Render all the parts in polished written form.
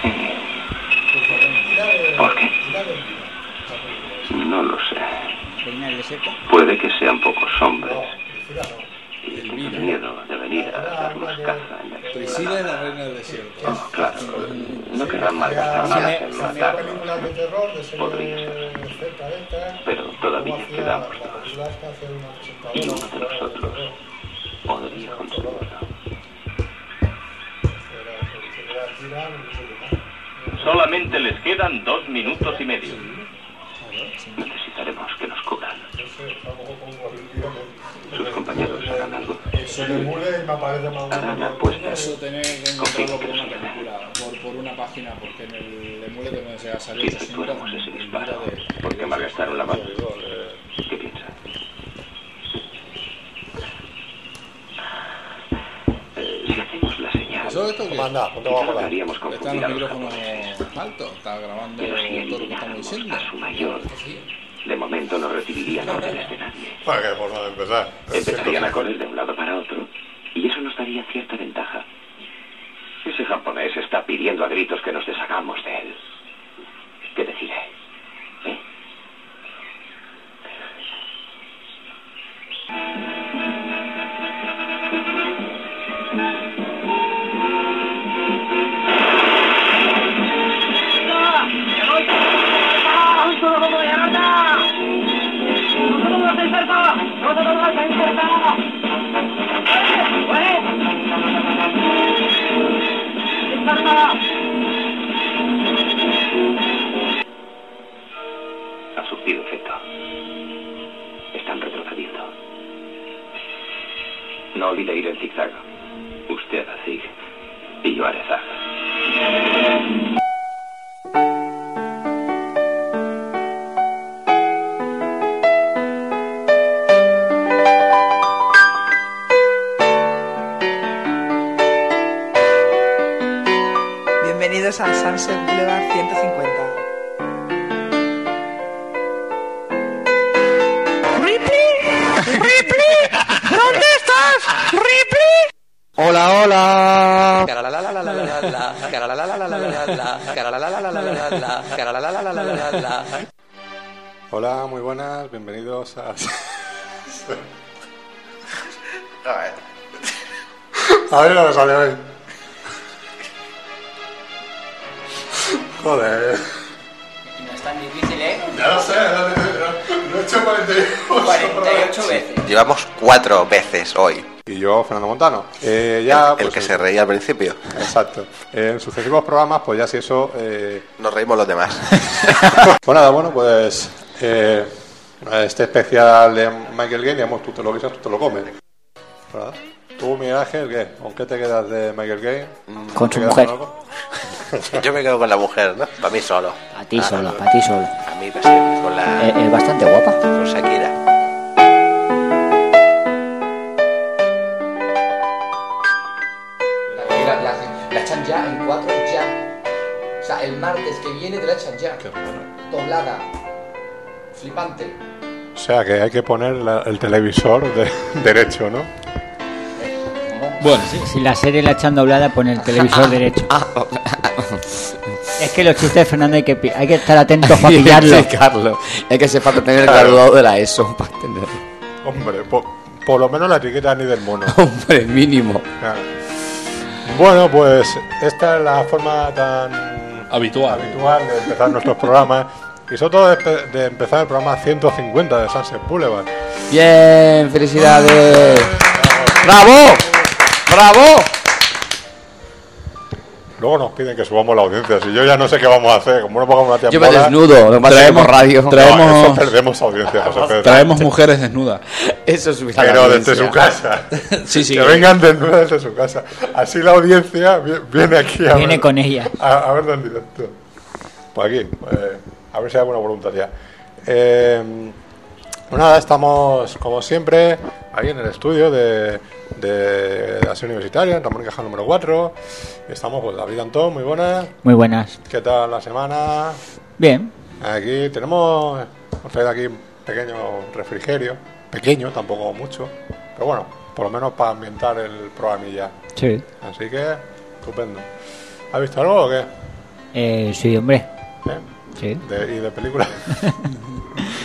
Sí. ¿Por qué? No lo sé. Puede que sean pocos hombres. Y tengo miedo de venir a darnos caza en el Priscila es la reina del desierto. Oh, claro, no querrán malgastar nada en matarnos. Podría ser. Pero todavía quedamos dos. Y uno de nosotros podría conseguirlo. Solamente les quedan 2 minutos y medio. Necesitaremos que nos cubran. Sus compañeros harán algo. Harán apuestas. Confío que nos quedarán. Por una página, porque en el emule que no se ha salido. Si efectuáramos ese disparo, ¿por qué malgastaron la mano? ¿Qué piensa? Si hacemos la señal, lograríamos confundir a los japoneses. Pero si eliminamos a su mayor, de momento no recibirían órdenes de nadie. Empezarían a correr de un lado para otro, y eso nos daría cierta ventaja. Ese japonés está pidiendo a gritos que nos deshagamos de él. ¿Qué deciré? ¿Eh? Ha surtido efecto. Están retrocediendo. No olvide ir en zigzag. Usted hará zig y yo haré zag. Bienvenidos al Sunset Boulevard 150. ¡Ripley! ¡Ripley! ¿Dónde estás? ¡Ripley! ¡Hola, hola! Hola, muy buenas, bienvenidos a... A ver, no lo sale hoy. Joder. No es tan difícil, ¿eh? Ya lo sé, lo he hecho 48 veces. Llevamos 4 veces hoy. Y yo, Fernando Montano. El que se reía al principio. Exacto. En sucesivos programas, pues ya si eso... Nos reímos los demás. Pues... este especial de Michael Caine, digamos, tú te lo guisas, tú te lo comes. ¿Verdad? ¿Tú, Miguel Ángel, qué? ¿Con qué te quedas de Michael Caine? Con su mujer. Yo me quedo con la mujer, ¿no? Para mí solo. Para ti solo, para ti solo. A mí siempre con la... Es bastante guapa. Con Shakira. La echan ya en 4 ya. O sea, el martes que viene te la echan ya. Qué bueno. Doblada. Flipante. O sea, que hay que poner el televisor de derecho, ¿no? Bueno, si la serie la echan doblada, pon el televisor derecho. Es que los chistes de Fernando hay que estar atentos para pillarlo. Es que se falta tener el graduado de la ESO para entenderlo. Hombre, por lo menos la etiqueta ni del mono. Hombre, mínimo. Claro. Bueno, pues esta es la forma tan habitual de empezar nuestros programas. Y sobre todo de empezar el programa 150 de Sunset Boulevard. Bien, felicidades. ¡Bravo! ¡Bravo! Luego nos piden que subamos la audiencia. Si yo ya no sé qué vamos a hacer, como no pongamos una tía. Yo me desnudo, lo que traemos radio. Eso perdemos audiencia, José Pedro. Traemos mujeres desnudas. Eso es subir a la audiencia. Pero desde su casa. Sí. Que vengan desnudas desde su casa. Así la audiencia viene aquí a ver. Viene con ella. A ver dónde directo. Pues aquí, a ver si hay alguna voluntaria. Nada, estamos como siempre ahí en el estudio de la Ciudad Universitaria, Ramón Cajal número 4. Estamos con David Antón, muy buenas. Muy buenas. ¿Qué tal la semana? Bien. Aquí tenemos, hemos traído aquí un pequeño refrigerio, pequeño, tampoco mucho, pero bueno, por lo menos para ambientar el programilla. Sí. Así que, estupendo. ¿Has visto algo o qué? Sí, hombre. ¿Eh? Sí. ¿Y de película?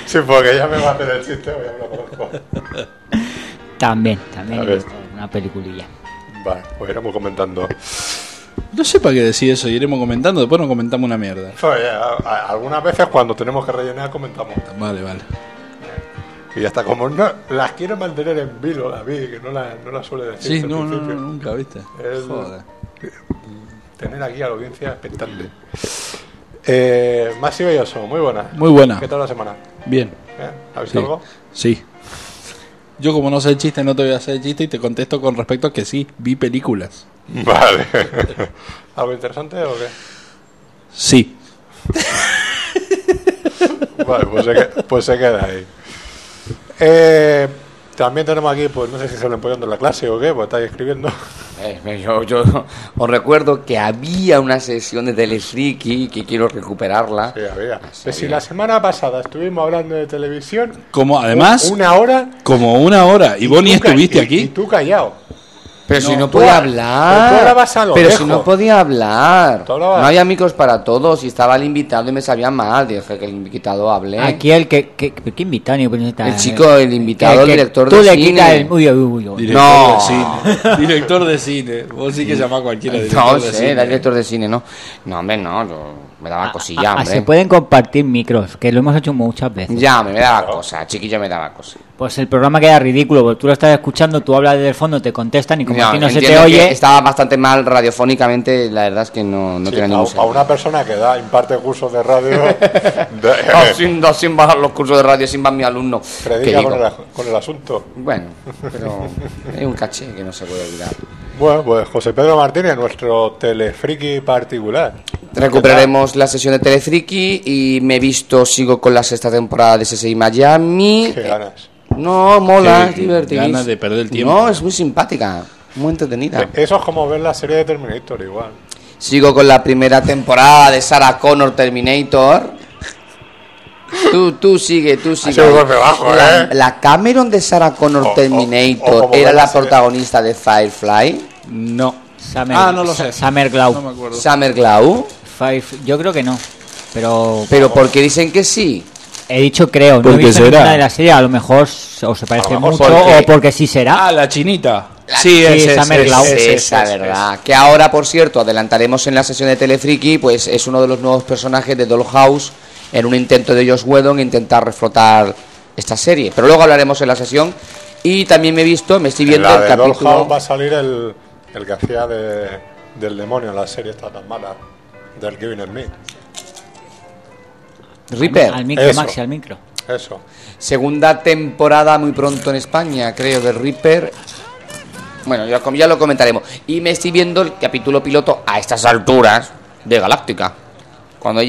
Sí, porque ya me va a hacer el chiste, voy a hablar con el También he visto una peliculilla. Vale, pues iremos comentando. No sé para qué decir eso, iremos comentando, después no comentamos una mierda. Oye, algunas veces cuando tenemos que rellenar comentamos. Vale. Y ya está, como no, las quiero mantener en vilo, la vi, que no la suele decir. Sí, no, nunca, viste. Joder. Tener aquí a la audiencia expectante. Maxi Belloso, muy buena. Muy buena. ¿Qué tal la semana? Bien. ¿Has visto algo? Sí. Yo como no sé el chiste, no te voy a hacer el chiste y te contesto con respecto a que sí, vi películas. Vale. ¿Algo interesante o qué? Sí. Vale, pues se queda ahí. También tenemos aquí, pues no sé si se lo apoyando en la clase o qué, pues estáis escribiendo. Yo os recuerdo que había una sesión de Telefriki que quiero recuperarla. Sí, había. Pues si la semana pasada estuvimos hablando de televisión, como además una hora, y vos ni estuviste aquí. Y tú callado. Pero no, si no podía hablar. Pero si no podía hablar. No había micros para todos y estaba el invitado y me sabía mal. Dije que el invitado hable. Aquí el ¿qué invitado? El chico, el invitado, el director de cine. Tú le quitas el... Uy. No. Director de cine. Vos sí que llamás a cualquiera director de cine. No, era director de cine, ¿no? No, hombre, no. Me daba cosilla, hombre. Se pueden compartir micros, que lo hemos hecho muchas veces. Ya, me daba cosa, chiquilla, me daba cosa. Pues el programa queda ridículo, porque tú lo estás escuchando, tú hablas desde el fondo, te contestan y como no, aquí no se te oye... Estaba bastante mal radiofónicamente, la verdad es que no tiene ningún sentido. A una persona que imparte cursos de radio... sin bajar los cursos de radio, sin bajar mi alumno. Predica con el asunto. Bueno, pero hay un caché que no se puede olvidar. Bueno, pues José Pedro Martínez, nuestro telefriki particular. Recuperaremos la sesión de telefriki y sigo con la sexta temporada de CSI Miami. Qué ganas. No, mola, es divertido. Ganas de perder el tiempo. No, es muy simpática, muy entretenida. Eso es como ver la serie de Terminator, igual. Sigo con la primera temporada de Sarah Connor Terminator. Tú sigue. La Cameron de Sarah Connor Terminator era la protagonista de Firefly. No. No lo sé. Summer Glau. No me acuerdo. Summer Glau. Yo creo que no. Pero porque dicen que sí. He dicho creo. No he visto ninguna de la serie. A lo mejor o se parece mucho o porque sí será. Ah, la chinita. Sí, es esa, verdad. Que ahora, por cierto, adelantaremos en la sesión de Telefriki. Pues es uno de los nuevos personajes de Dollhouse. En un intento de Joss Whedon intentar reflotar esta serie. Pero luego hablaremos en la sesión. Y también me estoy viendo el capítulo. Dollhouse va a salir el que hacía del demonio en la serie esta tan mala del Giving and Me. Reaper. Al micro, Maxi, al micro. Eso. Segunda temporada muy pronto en España, creo, de Reaper. Bueno, ya lo comentaremos. Y me estoy viendo el capítulo piloto a estas alturas de Galáctica. Cuando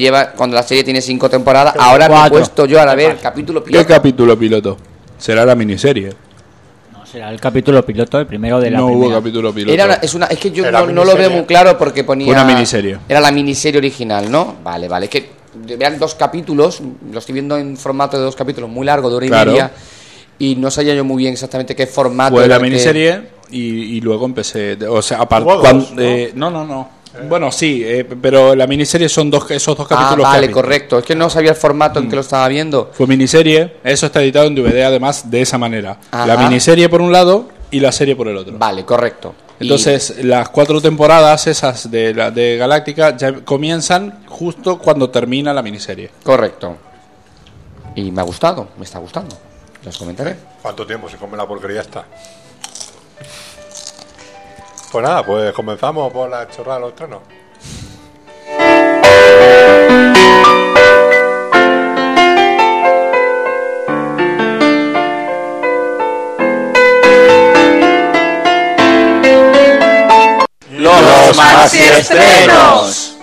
la serie tiene 5 temporadas, ahora me he puesto yo a ver el capítulo piloto. ¿Qué capítulo piloto? ¿Será la miniserie? No, será el capítulo piloto, el primero de la primera. No hubo capítulo piloto. Es que yo no lo veo muy claro porque ponía... Una miniserie. Era la miniserie original, ¿no? Vale. Es que eran 2 capítulos, lo estoy viendo en formato de 2 capítulos, muy largo, de hora y media. Y no sabía yo muy bien exactamente qué formato... Fue la miniserie y luego empecé... O sea, aparte... No. Bueno, sí, pero la miniserie son esos 2 capítulos. Ah, vale, correcto. Es que no sabía el formato en que lo estaba viendo. Fue miniserie, eso está editado en DVD además de esa manera. Ajá. La miniserie por un lado y la serie por el otro. Vale, correcto. Entonces, las 4 temporadas esas de Galáctica ya comienzan justo cuando termina la miniserie. Correcto. Y me ha gustado, me está gustando. Los comentaré. ¿Cuánto tiempo se come la porquería esta? Pues nada, pues comenzamos por la chorrada de los estrenos. Los Maxi Estrenos.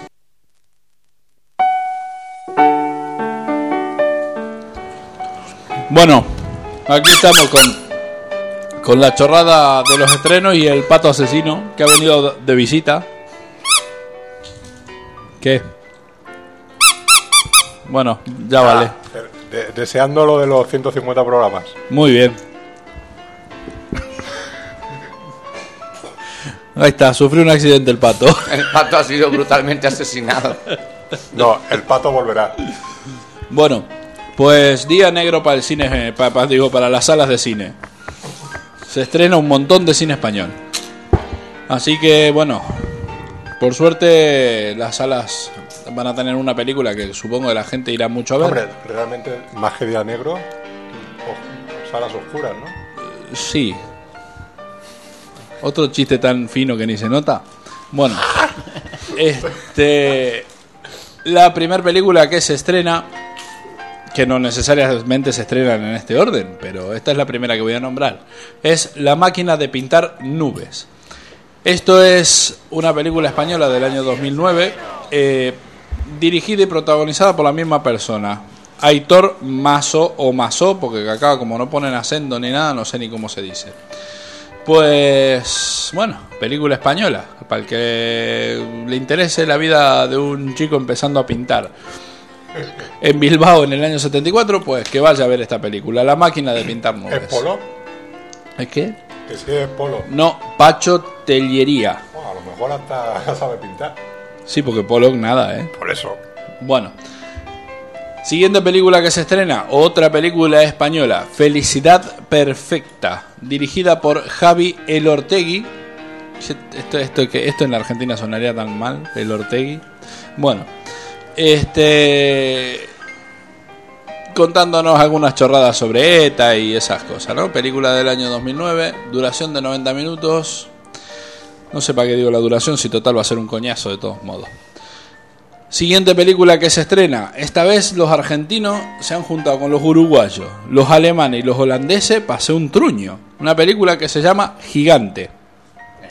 Bueno, aquí estamos con la chorrada de los estrenos y el pato asesino que ha venido de visita. ¿Qué? Bueno, ya vale. Deseando lo de los 150 programas. Muy bien. Ahí está, sufrió un accidente el pato. El pato ha sido brutalmente asesinado. No, el pato volverá. Bueno, pues día negro para el cine, para las salas de cine. Se estrena un montón de cine español. Así que, bueno, por suerte las salas van a tener una película que supongo que la gente irá mucho a ver. Hombre, realmente más que día negro, salas oscuras, ¿no? Sí. Otro chiste tan fino que ni se nota. Bueno, la primera película que se estrena, que no necesariamente se estrenan en este orden, pero esta es la primera que voy a nombrar, es La máquina de pintar nubes. Esto es una película española del año 2009, dirigida y protagonizada por la misma persona, Aitor Mazo, o Mazo, porque acá como no ponen acento ni nada, no sé ni cómo se dice. Pues, bueno, película española, para el que le interese la vida de un chico empezando a pintar en Bilbao en el año 74, pues que vaya a ver esta película, La máquina de pintar nubes. ¿Es Polo? ¿Es qué? Que sí es Polo. No, Pacho Tellería. Bueno, a lo mejor hasta sabe pintar. Sí, porque Polo nada, ¿eh? Por eso. Bueno. Siguiente película que se estrena, otra película española, Felicidad Perfecta, dirigida por Javi Elortegi. Esto en la Argentina sonaría tan mal, Elortegi. Bueno, contándonos algunas chorradas sobre ETA y esas cosas, ¿no? Película del año 2009, duración de 90 minutos. No sé para qué digo la duración, si total va a ser un coñazo de todos modos. Siguiente película que se estrena. Esta vez los argentinos se han juntado con los uruguayos, los alemanes y los holandeses para hacer un truño. Una película que se llama Gigante.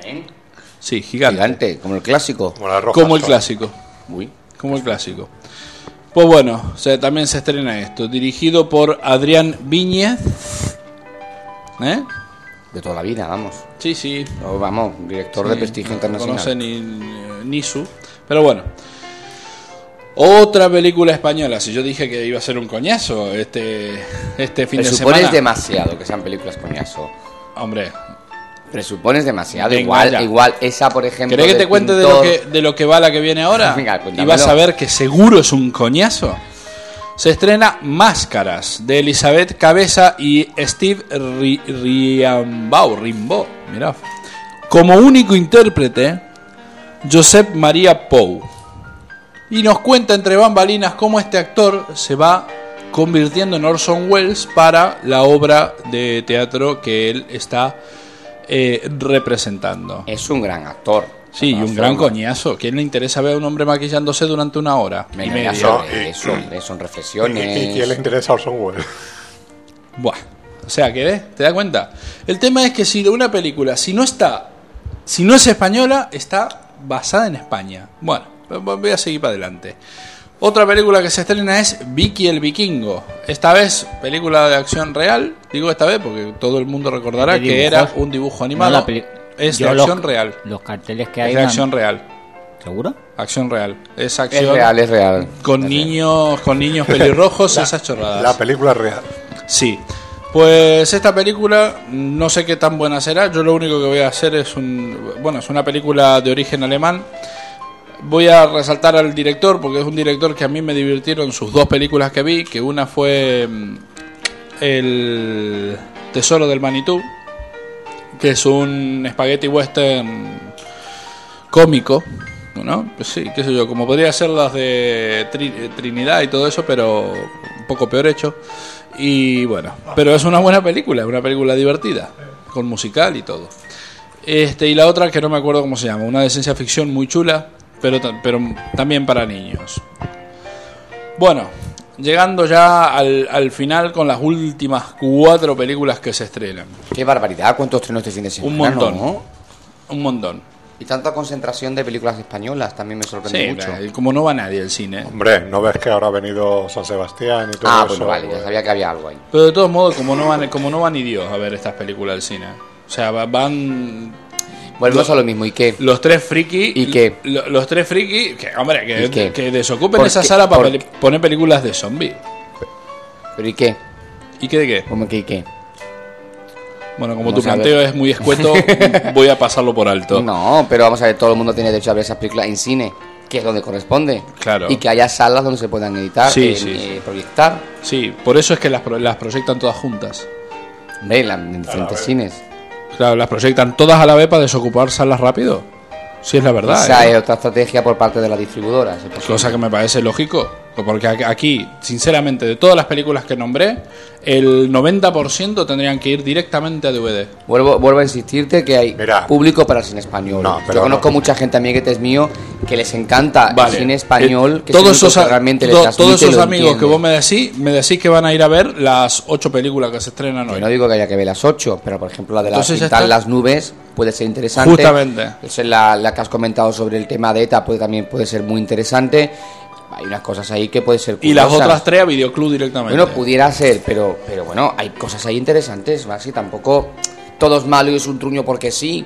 ¿Eh? Sí, Gigante. Gigante, como el clásico. Como el clásico. Uy. Como el clásico. Pues bueno, también se estrena esto. Dirigido por Adrián Biniez. ¿Eh? De toda la vida, vamos. Sí, sí. No, vamos, director sí, de prestigio internacional. No conoce ni su. Pero bueno. Otra película española. Si yo dije que iba a ser un coñazo este fin de semana. Presupones demasiado que sean películas coñazo. Hombre, presupones demasiado. Venga, igual esa, por ejemplo. ¿Querés que te cuente de lo que va la que viene ahora? Venga, y vas a ver que seguro es un coñazo. Se estrena Máscaras, de Elizabeth Cabeza y Steve Rimbaud. Mirá. Como único intérprete, Josep María Pou. Y nos cuenta entre bambalinas cómo este actor se va convirtiendo en Orson Welles para la obra de teatro que él está representando. Es un gran actor. Sí, y un gran coñazo. ¿Quién le interesa ver a un hombre maquillándose durante una hora? Me son reflexiones. ¿Y quién le interesa a Orson Welles? Buah. O sea, ¿qué ves? ¿Te das cuenta? El tema es que si de una película, si no es española, está basada en España. Bueno. Voy a seguir para adelante. Otra película que se estrena es Vicky el Vikingo. Esta vez, película de acción real. Digo esta vez porque todo el mundo recordará que era un dibujo animado. No, es de acción real. Los carteles que hay. Es de acción real. ¿Seguro? Acción real. Es acción. Es real. Con niños pelirrojos, esas chorradas. La película es real. Sí. Pues esta película no sé qué tan buena será. Yo lo único que voy a hacer es es una película de origen alemán. Voy a resaltar al director, porque es un director que a mí me divirtieron sus dos películas que vi, que una fue El Tesoro del Manitú, que es un spaghetti western cómico, ¿no? Pues sí, qué sé yo, como podría ser las de Trinidad y todo eso, pero un poco peor hecho. Y bueno, pero es una buena película, es una película divertida, con musical y todo. Y la otra que no me acuerdo cómo se llama, una de ciencia ficción muy chula. Pero también para niños. Bueno, llegando ya al final con las últimas 4 películas que se estrenan. ¡Qué barbaridad! ¿Cuántos estrenos este fin de semana? Un montón, ¿no? Un montón. Y tanta concentración de películas españolas también me sorprende mucho. Sí, como no va nadie al cine. Hombre, ¿no ves que ahora ha venido San Sebastián y todo eso? Ah, pues vale, ya sabía que había algo ahí. Pero de todos modos, como no va ni Dios a ver estas películas al cine. O sea, van... Volvemos a lo mismo, ¿y qué? Los tres friki... ¿Y qué? Los tres friki... Que desocupen esa sala para poner películas de zombies. ¿Pero y qué? ¿Y qué de qué? ¿Cómo que y qué? Bueno, como tu planteo es muy escueto, voy a pasarlo por alto. No, pero vamos a ver, todo el mundo tiene derecho a ver esas películas en cine, que es donde corresponde. Claro. Y que haya salas donde se puedan editar, proyectar. Sí, por eso es que las proyectan todas juntas. Hombre, en diferentes cines. Claro, las proyectan todas a la vez para desocupar salas rápido. Sí, es la verdad. Esa es otra estrategia por parte de las distribuidoras. Cosa que me parece lógico. Porque aquí, sinceramente, de todas las películas que nombré, el 90% tendrían que ir directamente a DVD. Vuelvo a insistirte que hay público para el cine español. No, pero yo conozco mucha gente también que es mío que les encanta el cine español. Que todos esos amigos que vos me decís que van a ir a ver las 8 películas que se estrenan hoy. Yo no digo que haya que ver las 8, pero por ejemplo la de las nubes puede ser interesante. Justamente. La que has comentado sobre el tema de ETA puede ser muy interesante. Hay unas cosas ahí que puede ser curiosas. Y las otras 3 a videoclub directamente. Bueno, pudiera ser, pero bueno, hay cosas ahí interesantes, ¿vale? Si tampoco todo es malo y es un truño porque sí.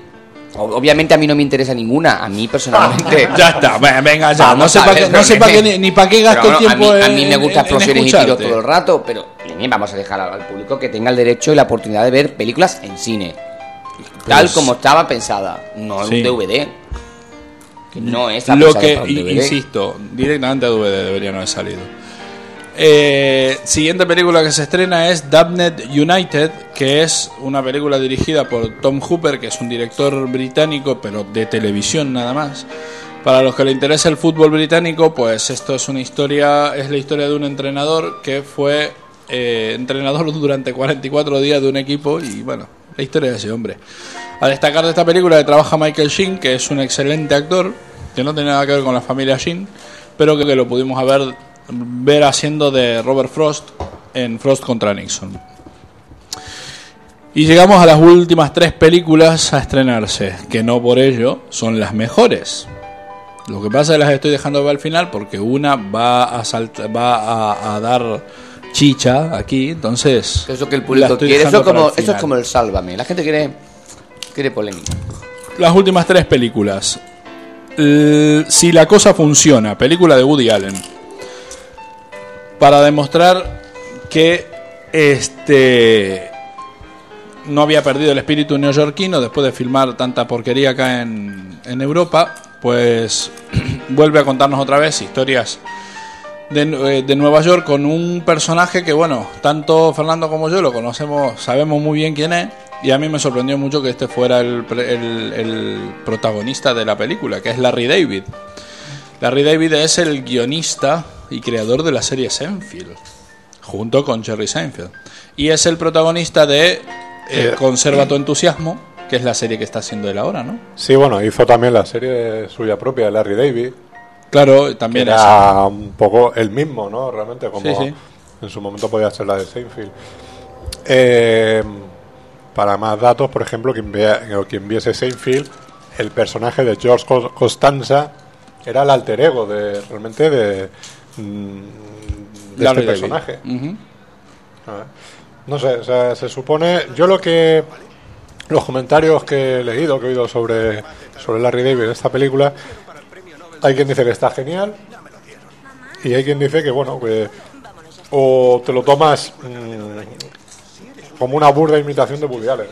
Obviamente a mí no me interesa ninguna, a mí personalmente. Ya está, venga ya. No sé para qué gasto el tiempo. A mí me gustan explosiones y tiros todo el rato, pero bien, vamos a dejar al público que tenga el derecho y la oportunidad de ver películas en cine. Tal como estaba pensada, no en un DVD. No es lo que, insisto, directamente a DVD debería no haber salido. Siguiente película que se estrena es Damned United, que es una película dirigida por Tom Hooper, que es un director británico, pero de televisión nada más. Para los que le interesa el fútbol británico, pues esto es la historia de un entrenador que fue entrenador durante 44 días de un equipo y bueno, la historia de ese hombre. A destacar de esta película que trabaja Michael Sheen, que es un excelente actor, que no tiene nada que ver con la familia Sheen, pero que lo pudimos ver haciendo de Robert Frost en Frost contra Nixon. Y llegamos a las últimas 3 películas a estrenarse, que no por ello son las mejores. Lo que pasa es que las estoy dejando para el final porque una va a dar chicha aquí, entonces... Eso que el público quiere, eso es como el Sálvame, la gente quiere polémica. Las últimas 3 películas. Si la cosa funciona, película de Woody Allen. Para demostrar que no había perdido el espíritu neoyorquino después de filmar tanta porquería acá en Europa, pues vuelve a contarnos otra vez historias de Nueva York con un personaje que, bueno, tanto Fernando como yo lo conocemos, sabemos muy bien quién es. Y a mí me sorprendió mucho que este fuera el protagonista de la película, que es Larry David. Larry David es el guionista y creador de la serie Seinfeld, junto con Jerry Seinfeld. Y es el protagonista de Conserva tu entusiasmo, que es la serie que está haciendo él ahora, ¿no? Sí, bueno, hizo también la serie suya propia, Larry David. Claro, también era un poco el mismo, ¿no? Realmente, como en su momento podía ser la de Seinfeld. Para más datos, por ejemplo, quien viese Seinfeld, el personaje de George Costanza era el alter ego de este personaje. Uh-huh. No sé, o sea, se supone... Yo los comentarios que he leído, que he oído sobre Larry David en esta película, hay quien dice que está genial y hay quien dice que, bueno, que o te lo tomas... como una burda imitación de Woody Allen,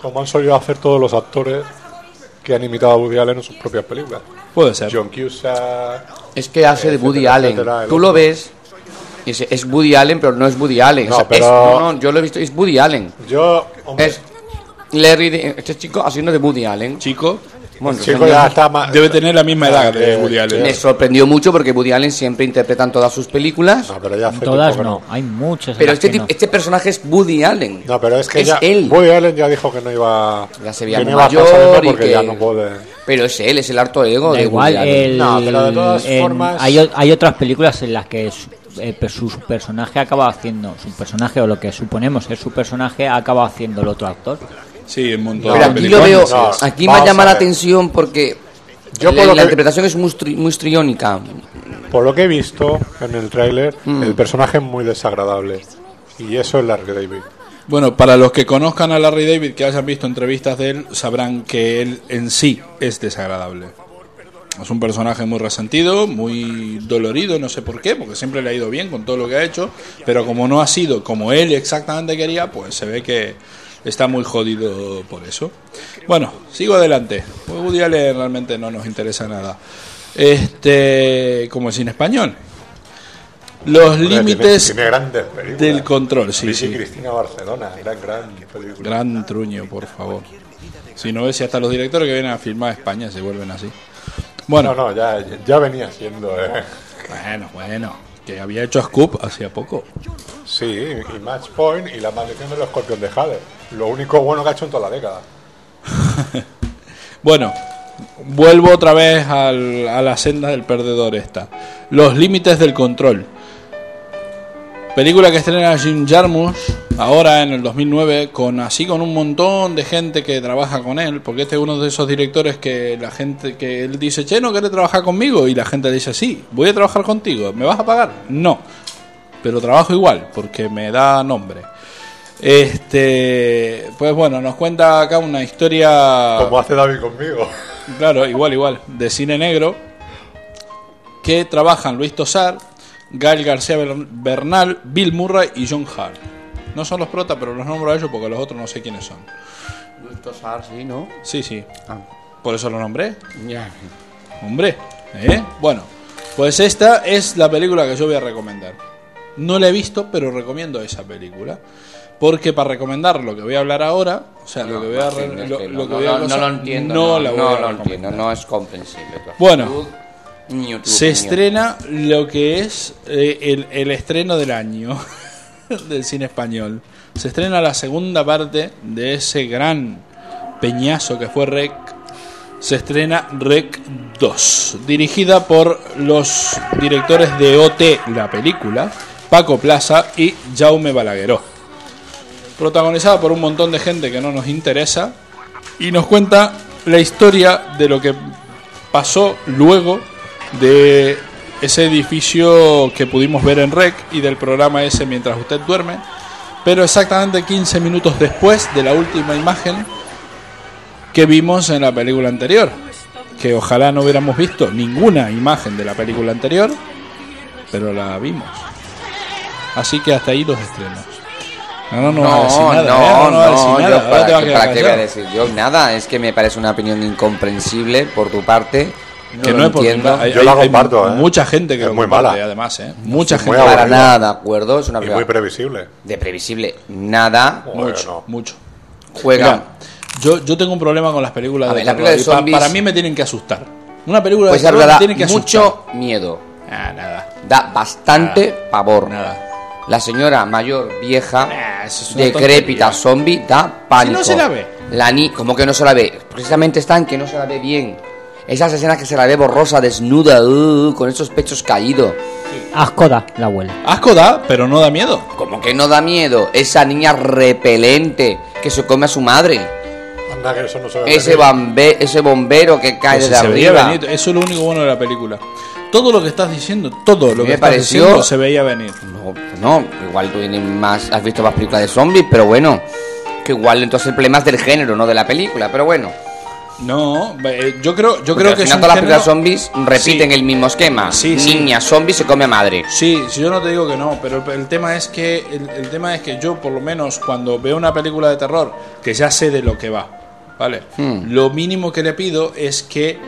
como han solido hacer todos los actores que han imitado a Woody Allen en sus propias películas. Puede ser. John Cusack. Es que hace de Woody Allen. Tú lo ves. Es Woody Allen, pero no es Woody Allen. No, o sea, pero... yo lo he visto. Es Woody Allen. Yo. Hombre. Es Larry. Este chico haciendo de Woody Allen. Chico. Bueno, chico ya está más... Debe tener la misma edad de Woody Allen. Me sorprendió mucho porque Woody Allen siempre interpreta en todas sus películas. No, pero ya hace todas no. Hay muchas. Pero este personaje es Woody Allen. No, pero es que es ya él. Woody Allen ya dijo que no iba. Ya se veía mayor y que ya no puede. Pero es él, es el harto ego de Woody Allen. No, pero de todas formas hay otras películas en las que su personaje acaba haciendo su personaje o lo que suponemos es su personaje acaba haciendo el otro actor. Sí, un montón. Pero aquí lo veo, aquí me llama la atención porque yo la interpretación es muy histriónica. Por lo que he visto en el tráiler, el personaje es muy desagradable y eso es Larry David. Bueno, para los que conozcan a Larry David, que hayan visto entrevistas de él, sabrán que él en sí es desagradable. Es un personaje muy resentido, muy dolorido, no sé por qué, porque siempre le ha ido bien con todo lo que ha hecho, pero como no ha sido como él exactamente quería, pues se ve que está muy jodido por eso. Bueno, sigo adelante. Pues Woody Allen realmente no nos interesa nada. Como el cine español. Los límites del control, sí, sí. Cristina Barcelona, gran truño, por favor. Si no ves, si hasta los directores que vienen a filmar a España se vuelven así. Bueno, no, ya venía siendo. Bueno, que había hecho Scoop hacía poco. Sí, y Match Point y La maldición de los escorpión de Jade. Lo único bueno que ha hecho en toda la década. Bueno, vuelvo otra vez a la senda del perdedor esta. Los límites del control. Película que estrena Jim Jarmusch ahora en el 2009 con un montón de gente que trabaja con él, porque este es uno de esos directores que la gente, que él dice, che, ¿no querés trabajar conmigo? Y la gente le dice, sí, voy a trabajar contigo, ¿me vas a pagar? No, pero trabajo igual porque me da nombre. Pues bueno, nos cuenta acá una historia como hace David conmigo. Claro, igual, de cine negro, que trabajan Luis Tosar, Gael García Bernal, Bill Murray y John Hart. No son los protas, pero los nombro a ellos porque los otros no sé quiénes son. Luis Tosar, sí, ¿no? Sí. Ah. ¿Por eso lo nombré? Ya. Hombre, ¿eh? Bueno, pues esta es la película que yo voy a recomendar. No la he visto, pero recomiendo esa película. Porque para recomendar lo que voy a hablar ahora, o sea, lo que voy a No lo entiendo, no es comprensible. Bueno, se estrena lo que es el estreno del año del cine español. Se estrena la segunda parte de ese gran peñazo que fue Rec. Se estrena Rec 2, dirigida por los directores de OT, la película, Paco Plaza y Jaume Balagueró. Protagonizada por un montón de gente que no nos interesa, y nos cuenta la historia de lo que pasó luego de ese edificio que pudimos ver en Rec y del programa ese Mientras usted duerme, pero exactamente 15 minutos después de la última imagen que vimos en la película anterior, que ojalá no hubiéramos visto ninguna imagen de la película anterior, pero la vimos. Así que hasta ahí los estrenos. No, ¿para qué voy a decir yo? Nada, es que me parece una opinión incomprensible por tu parte. Que no entiendo. Yo la comparto, mucha gente que es muy mala, además, mucha gente para nada, de acuerdo, es una película. Y muy previsible. De previsible nada, mucho. Juega. Mira, yo tengo un problema con las películas de terror. Para mí me tienen que asustar. Una película de terror me tiene que asustar. Mucho miedo. Nada. Da bastante pavor. Nada. La señora mayor, vieja, decrépita, zombie, da pánico. Si no se la ve. ¿Cómo que no se la ve? Precisamente está en que no se la ve bien. Esas escenas que se la ve borrosa, desnuda, con esos pechos caídos. Sí. Asco da la abuela. Asco da, pero no da miedo. ¿Cómo que no da miedo? Esa niña repelente que se come a su madre. Anda, que eso no se ve. Ese bombero que cae de arriba. Eso es lo único bueno de la película. Todo lo que estás diciendo, se veía venir. No, igual tú has visto más películas de zombies, pero bueno, que igual entonces el problema es del género, no de la película, pero bueno. No, yo creo que al final todas las películas zombies repiten el mismo esquema. Sí. Niña zombie se come a madre. Sí, yo no te digo que no, pero el tema es que yo por lo menos cuando veo una película de terror que ya sé de lo que va, ¿vale? Lo mínimo que le pido es que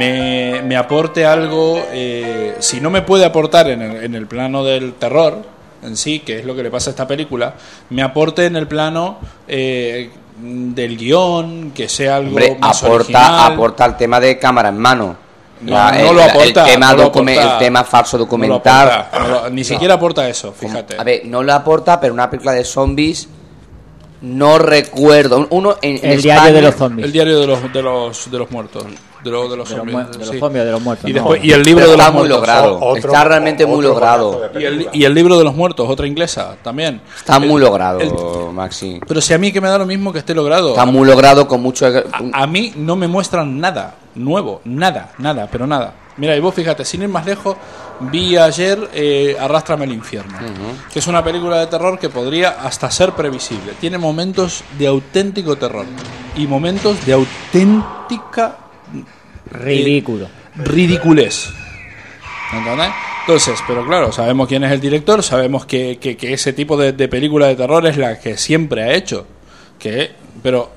me aporte algo. Si no me puede aportar en el plano del terror en sí, que es lo que le pasa a esta película, me aporte en el plano del guión, que sea algo más original. Aporta el tema de cámara en mano. No lo aporta. El tema falso documental. Siquiera aporta eso, fíjate. A ver, no lo aporta, pero una película de zombies... No recuerdo. Uno en El Diario de los Zombies. El Diario de los Muertos. De los Muertos. Y el libro de los Muertos. Está realmente muy logrado. Y el libro de los Muertos, otra inglesa, también. Está muy logrado, Maxi. Pero si a mí que me da lo mismo que esté logrado. Está muy logrado con mucho... A mí no me muestran nada nuevo. Nada, pero nada. Mira, y vos fíjate, sin ir más lejos, vi ayer Arrástrame al infierno, que es una película de terror que podría hasta ser previsible. Tiene momentos de auténtico terror y momentos de auténtica Ridículo. Ridiculez. ¿Entendés? Entonces, pero claro, sabemos quién es el director, sabemos que ese tipo de película de terror es la que siempre ha hecho. Que, pero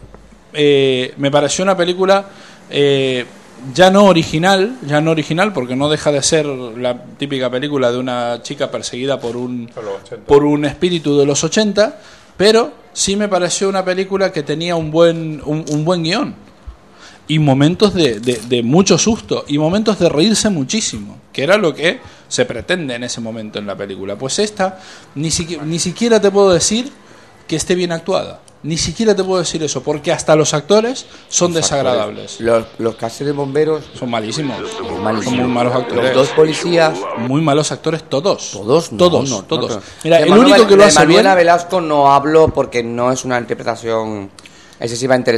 me pareció una película ya no original, porque no deja de ser la típica película de una chica perseguida por un espíritu de los 80, pero sí me pareció una película que tenía un buen guión. Y momentos de mucho susto y momentos de reírse muchísimo, que era lo que se pretende en ese momento en la película. Pues esta, ni siquiera te puedo decir que esté bien actuada. Ni siquiera te puedo decir eso, porque hasta los actores son desagradables. Los casos de bomberos son malísimos. Son muy malos actores. Los dos policías. Muy malos actores todos. Todos. No. Mira, de el Manuel, único que lo hace Manuela bien... De Manuela Velasco no hablo porque no es una interpretación excesivamente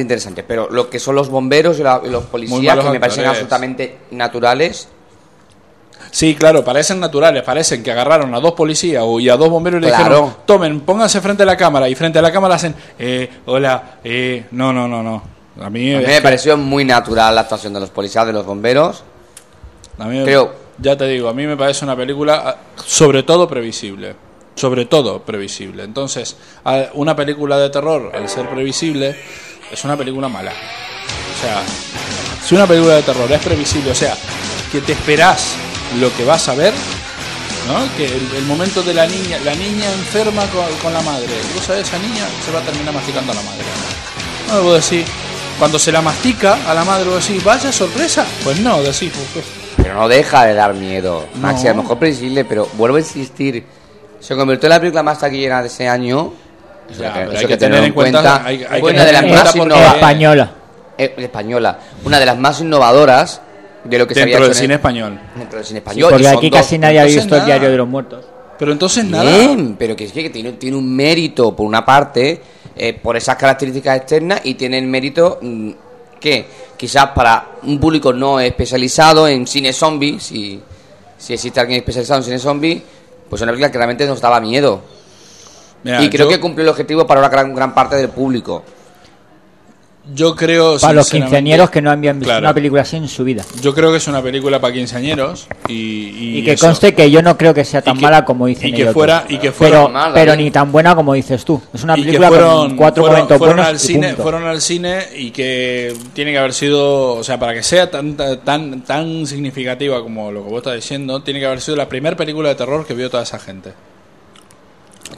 interesante, pero lo que son los bomberos y los policías, que me parecen absolutamente naturales. Sí, claro, parecen naturales, parecen que agarraron a dos policías y a dos bomberos y le dijeron, tomen, pónganse frente a la cámara, y frente a la cámara hacen, hola, no. A mí me pareció muy natural la actuación de los policías, de los bomberos. A mí, creo, ya te digo, a mí me parece una película sobre todo previsible. Entonces, una película de terror, al ser previsible, es una película mala. O sea, si una película de terror es previsible, o sea, que te esperás lo que vas a ver, ¿no? Que el momento de la niña enferma con la madre, vos sabés, esa niña se va a terminar masticando a la madre. No, vos decís, cuando se la mastica a la madre, vos decís, vaya sorpresa. Pues no, decís, pues. Pero no deja de dar miedo, no. Maxi, a lo mejor previsible, pero vuelvo a insistir, se convirtió en la película más taquillera de ese año. Hay que tener en cuenta. Una de las más española. Española. Una de las más innovadoras de lo que se había hecho. Dentro del cine español. Sí, porque aquí casi nadie ha visto El Diario de los Muertos. Pero entonces nada. Bien, pero que es que tiene un mérito, por una parte, por esas características externas, y tiene el mérito que quizás para un público no especializado en cine zombie, si existe alguien especializado en cine zombie, pues una película que realmente nos daba miedo. Mira, y creo que cumplió el objetivo para una gran parte del público. Yo creo, para los quinceañeros que no habían visto una película así en su vida. Yo creo que es una película para quinceañeros y que eso. Conste que yo no creo que sea tan mala como dicen ellos. Pero ni tan buena como dices tú. Es una película con cuatro momentos buenos al cine, punto. Fueron al cine y que tiene que haber sido, o sea, para que sea tan significativa como lo que vos estás diciendo, tiene que haber sido la primera película de terror que vio toda esa gente.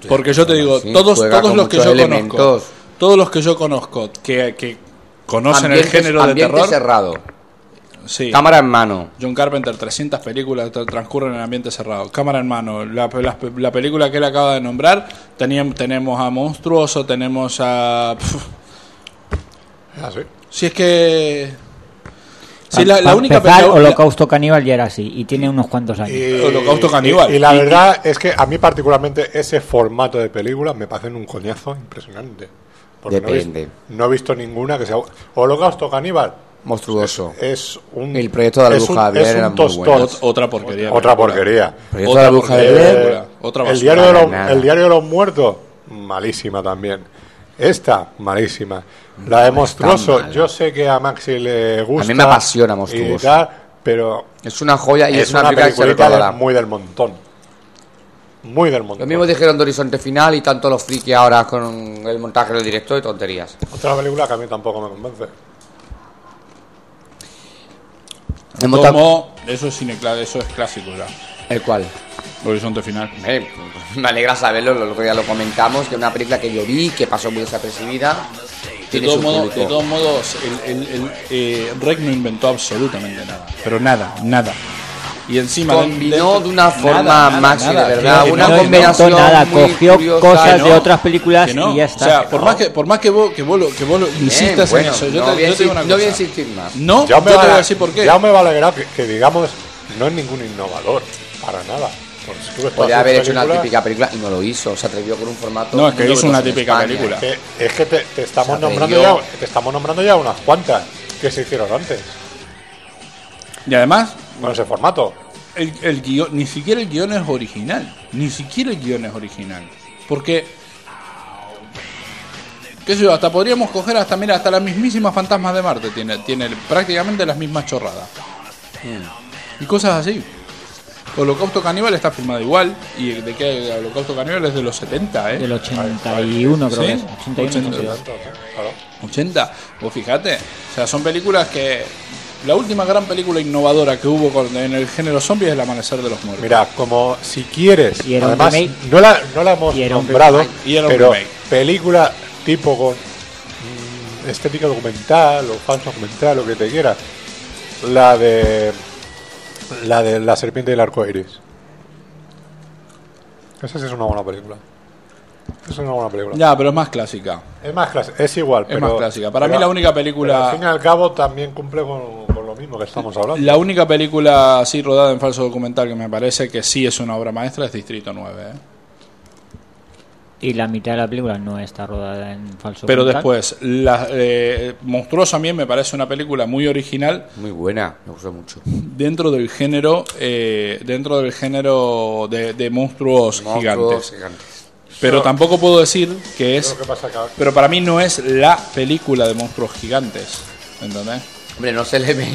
Porque yo te digo, todos los que yo conozco. Todos los que yo conozco que conocen el género de terror. Ambiente cerrado. Sí. Cámara en mano. John Carpenter, 300 películas transcurren en ambiente cerrado. Cámara en mano. La película que él acaba de nombrar, tenemos a Monstruoso, tenemos a... Si es que... Sí, la única película. Holocausto Caníbal ya era así y tiene unos cuantos años. Holocausto Caníbal. Y la verdad es que a mí particularmente ese formato de películas me parecen un coñazo impresionante. Porque depende. No he visto ninguna que sea Holocausto Caníbal. Monstruoso. El proyecto de la bruja de Blair era muy bueno. Otra porquería. Proyecto de la bruja de Blair. El diario de los muertos, malísima también. Esta, malísima. La de Monstruoso, yo sé que a Maxi le gusta. A mí me apasiona Monstruoso. Tal, pero es una joya y es una película muy del montón. Muy del montón. Lo mismo dijeron de Horizonte Final y tanto los frikis ahora con el montaje del director y tonterías. Otra película que a mí tampoco me convence. Eso es clásico ya. ¿El cuál? Horizonte Final. Me alegra saberlo, lo que ya lo comentamos, que una película que yo vi, que pasó muy desapercibida. De todos modos, el Rec no inventó absolutamente nada. Pero nada. Y encima combinó de una forma nada, de verdad, una combinación nada, muy cogió curiosa, cosas de otras películas y ya está. O sea, por más que vos lo insistas en eso, yo te digo una cosa. No, yo te voy a decir por qué. Ya me va a alegrar que digamos, no es ningún innovador para nada. Podría haber hecho una típica película y no lo hizo, se atrevió con un formato. No, es que hizo una típica película. Es que te estamos nombrando ya unas cuantas que se hicieron antes. Y además, con ese formato. El guión, ni siquiera el guión es original. Porque qué sé yo, hasta podríamos coger hasta, mira, hasta las mismísimas Fantasmas de Marte tiene prácticamente las mismas chorradas. Y cosas así. Holocausto Caníbal está filmado igual. ¿Y de qué? Holocausto Caníbal es de los 70, ¿eh? Del 81, creo. ¿Sí? 80. Vos fíjate. O sea, son películas que... La última gran película innovadora que hubo en el género zombie es El Amanecer de los Muertos. Mirá, como si quieres. Además, no la hemos nombrado, pero película tipo con estética documental o falso documental, lo que te quieras. La de La Serpiente del Arco Iris. Esa sí es una buena película. Es una buena película. Ya, pero es más clásica. Es más clásica, es igual. Pero, es más clásica. Para mí la única película... Pero al fin y al cabo también cumple con lo mismo que estamos hablando. La única película así rodada en falso documental que me parece que sí es una obra maestra es Distrito 9. ¿Eh? Y la mitad de la película no está rodada en falso documental. Pero después, Monstruoso a mí me parece una película muy original. Muy buena, me gustó mucho. Dentro del género de monstruos gigantes. Pero tampoco puedo decir que es... Pero para mí no es la película de monstruos gigantes, ¿entendés? Hombre, no se le ve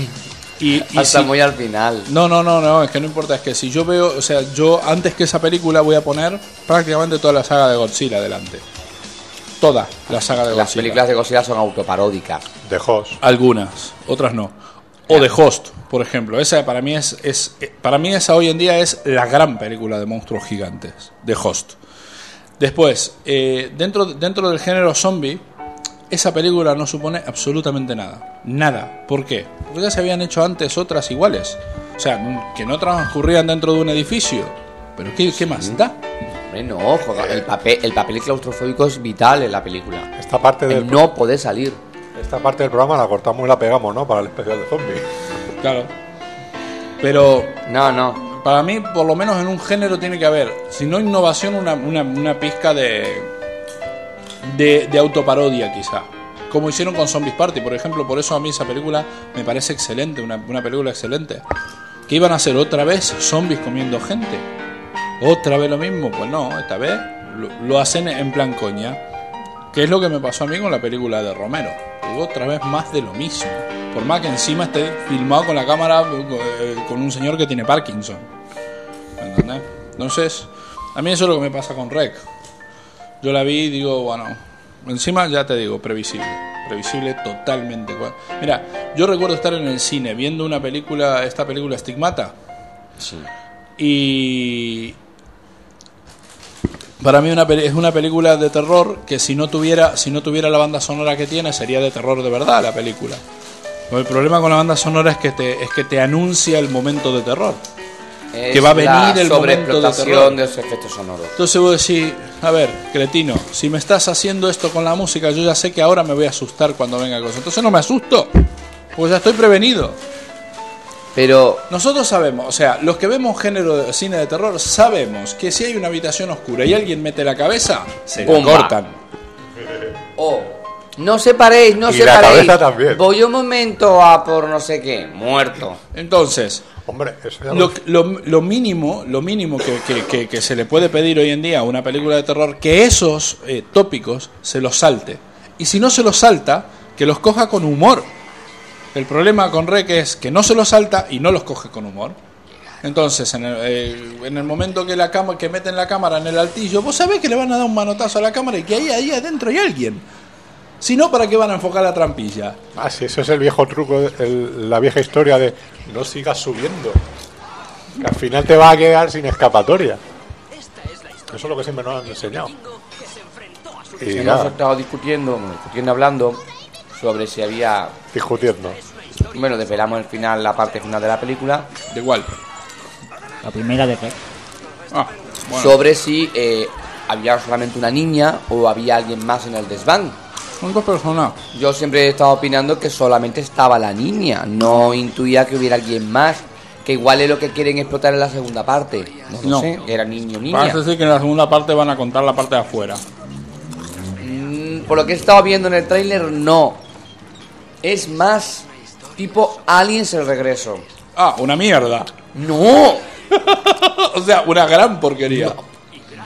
hasta muy al final. No, es que no importa. Es que si yo veo... O sea, yo antes que esa película voy a poner prácticamente toda la saga de Godzilla adelante. Toda la saga de Godzilla. Las películas de Godzilla son autoparódicas. The Host. Algunas, otras no. O The Host, por ejemplo. Esa para mí esa hoy en día es la gran película de monstruos gigantes. The Host. Después, dentro del género zombie, esa película no supone absolutamente nada. Nada. ¿Por qué? Porque ya se habían hecho antes otras iguales. O sea, que no transcurrían dentro de un edificio. ¿Pero qué más da? No, joder, el papel claustrofóbico es vital en la película. Esta parte del no poder salir. Esta parte del programa la cortamos y la pegamos, ¿no? Para el especial de zombies. Claro. Pero... No. Para mí, por lo menos en un género tiene que haber, si no innovación, una pizca de autoparodia, quizá. Como hicieron con Zombies Party, por ejemplo. Por eso a mí esa película me parece excelente, una película excelente. ¿Qué iban a hacer otra vez? Zombies comiendo gente. ¿Otra vez lo mismo? Pues no, esta vez lo hacen en plan coña. Que es lo que me pasó a mí con la película de Romero. Digo, otra vez más de lo mismo. Por más que encima esté filmado con la cámara con un señor que tiene Parkinson. ¿Entendés? Entonces, a mí eso es lo que me pasa con Rec. Yo la vi y digo, bueno, encima ya te digo, previsible totalmente. Mira, yo recuerdo estar en el cine viendo esta película Estigmata. Sí. Y para mí es una película de terror que si no tuviera la banda sonora que tiene, sería de terror de verdad la película. El problema con la banda sonora es que te anuncia el momento de terror. Es que va a venir el momento de terror. De ese efecto sonoro. Entonces vos decís, a ver, cretino, si me estás haciendo esto con la música, yo ya sé que ahora me voy a asustar cuando venga cosa. Entonces no me asusto, pues ya estoy prevenido. Pero nosotros sabemos, o sea, los que vemos género de cine de terror, sabemos que si hay una habitación oscura y alguien mete la cabeza, se la cortan. No separéis, no separéis. Voy un momento a por no sé qué, muerto. Entonces, hombre, eso ya lo mínimo que se le puede pedir hoy en día a una película de terror, que esos tópicos se los salte. Y si no se los salta, que los coja con humor. El problema con Rec es que no se los salta y no los coge con humor. Entonces, en el momento que meten la cámara en el altillo, vos sabés que le van a dar un manotazo a la cámara y que ahí adentro hay alguien. Si no, ¿para qué van a enfocar la trampilla? Ah, sí, eso es el viejo truco, la vieja historia de no sigas subiendo, que al final te vas a quedar sin escapatoria. Eso es lo que siempre nos han enseñado. Y hemos estado discutiendo, hablando sobre si había... Discutiendo. Bueno, desvelamos la parte final de la película. ¿De cuál? La primera de Rec. Ah, bueno. Sobre si había solamente una niña o había alguien más en el desván. Son dos personas. Yo siempre he estado opinando que solamente estaba la niña. No intuía que hubiera alguien más. Que igual es lo que quieren explotar en la segunda parte. No sé, era niño o niña. Parece ser que en la segunda parte van a contar la parte de afuera. Por lo que he estado viendo en el tráiler, no. Es más tipo Aliens el regreso. Ah, una mierda. No. O sea, una gran porquería. No.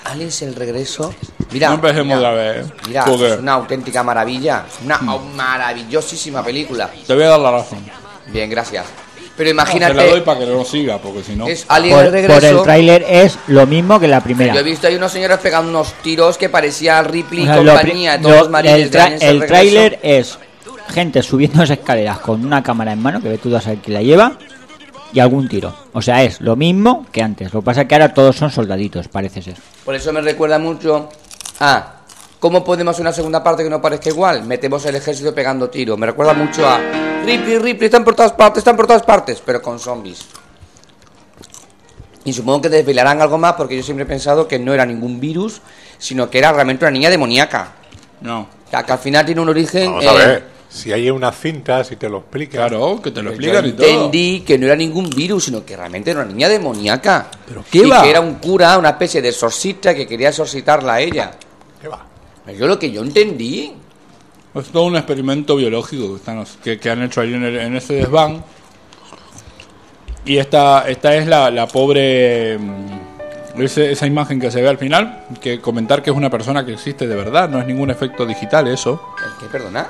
Aliens el regreso Mira, no empecemos de vez. Mira, es una auténtica maravilla. Una maravillosísima película. Te voy a dar la razón. Bien, gracias. Pero imagínate. No, te la doy para que no siga, porque si no. Es Alien Regreso. Por el tráiler es lo mismo que la primera. Yo he visto ahí unos señores pegando unos tiros que parecía Ripley y compañía. El tráiler es gente subiendo las escaleras con una cámara en mano, que ve tú a saber quién la lleva, y algún tiro. O sea, es lo mismo que antes. Lo que pasa es que ahora todos son soldaditos, parece ser. Por eso me recuerda mucho a... ¿Cómo podemos hacer una segunda parte que no parezca igual? Metemos el ejército pegando tiros. Me recuerda mucho a... Ripley, están por todas partes, pero con zombies. Y supongo que desvelarán algo más, porque yo siempre he pensado que no era ningún virus, sino que era realmente una niña demoníaca. No. O sea, que al final tiene un origen... Vamos a ver. Si hay unas cintas y te lo explican. Claro, que te lo explican y todo. Entendí que no era ningún virus, sino que realmente era una niña demoníaca. ¿Pero qué va? Y que era un cura, una especie de exorcista que quería exorcitarla a ella. ¿Qué va? Yo lo que yo entendí... Es todo un experimento biológico que han hecho ahí en ese desván. Y esta es la pobre... Esa imagen que se ve al final, que comentar que es una persona que existe de verdad, no es ningún efecto digital eso. ¿Qué, perdona?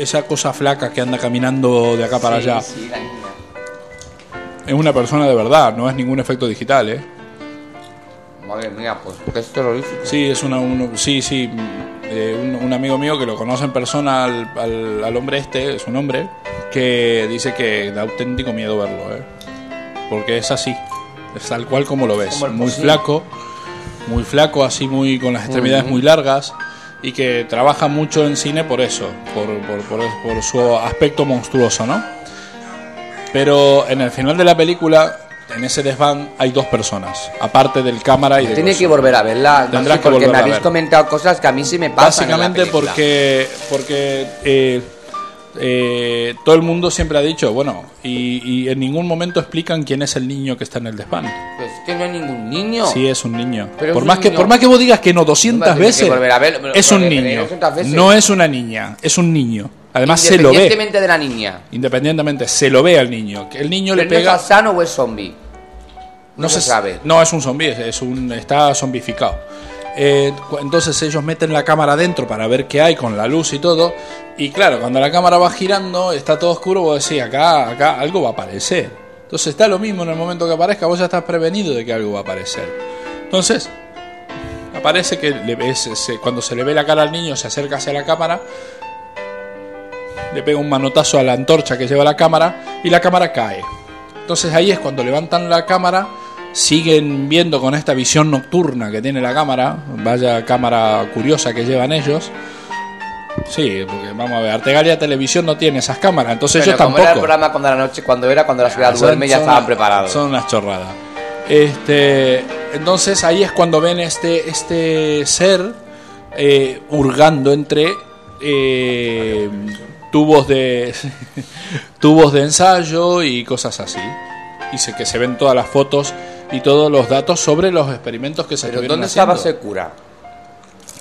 Esa cosa flaca que anda caminando de acá para allá. Sí, la niña. Es una persona de verdad, no es ningún efecto digital, ¿eh? Madre mía, pues porque es terrorífico. Sí, es sí. Un amigo mío que lo conoce en persona al hombre este, es un hombre, que dice que da auténtico miedo verlo, ¿eh? Porque es así, es tal cual como lo ves, como muy flaco, así muy con las extremidades muy largas, y que trabaja mucho en cine por eso, por su aspecto monstruoso, ¿no? Pero en el final de la película... En ese desván hay dos personas, aparte del cámara y del... Tiene que volver a verla, tendrás que volver a verla. Porque me habéis comentado cosas que a mí sí me pasan. Básicamente porque todo el mundo siempre ha dicho, bueno, y en ningún momento explican quién es el niño que está en el desván. Pues es que no hay ningún niño. Sí, es un niño. Por más que vos digas que no 200 veces, es un niño. No es una niña, es un niño. Además se lo ve. Independientemente de la niña. Independientemente, se lo ve al niño. Que el niño le pega. ¿Es sano o es zombie? No se sabe. No, es un zombie, está zombificado. Entonces ellos meten la cámara adentro para ver qué hay con la luz y todo. Y claro, cuando la cámara va girando, está todo oscuro, vos decís, acá algo va a aparecer. Entonces está lo mismo en el momento que aparezca, vos ya estás prevenido de que algo va a aparecer. Entonces, aparece que cuando se le ve la cara al niño, se acerca hacia la cámara. Le pega un manotazo a la antorcha que lleva la cámara y la cámara cae. Entonces ahí es cuando levantan la cámara, siguen viendo con esta visión nocturna que tiene la cámara, vaya cámara curiosa que llevan ellos. Sí, porque vamos a ver, Artegalia Televisión no tiene esas cámaras, entonces ellos tampoco. Era el programa cuando la noche, cuando la ciudad duerme, ya estaban preparados. Son unas chorradas. Entonces ahí es cuando ven este ser hurgando entre tubos de ensayo y cosas así. Y que se ven todas las fotos y todos los datos sobre los experimentos que se estuvieron haciendo. ¿Dónde estaba ese cura?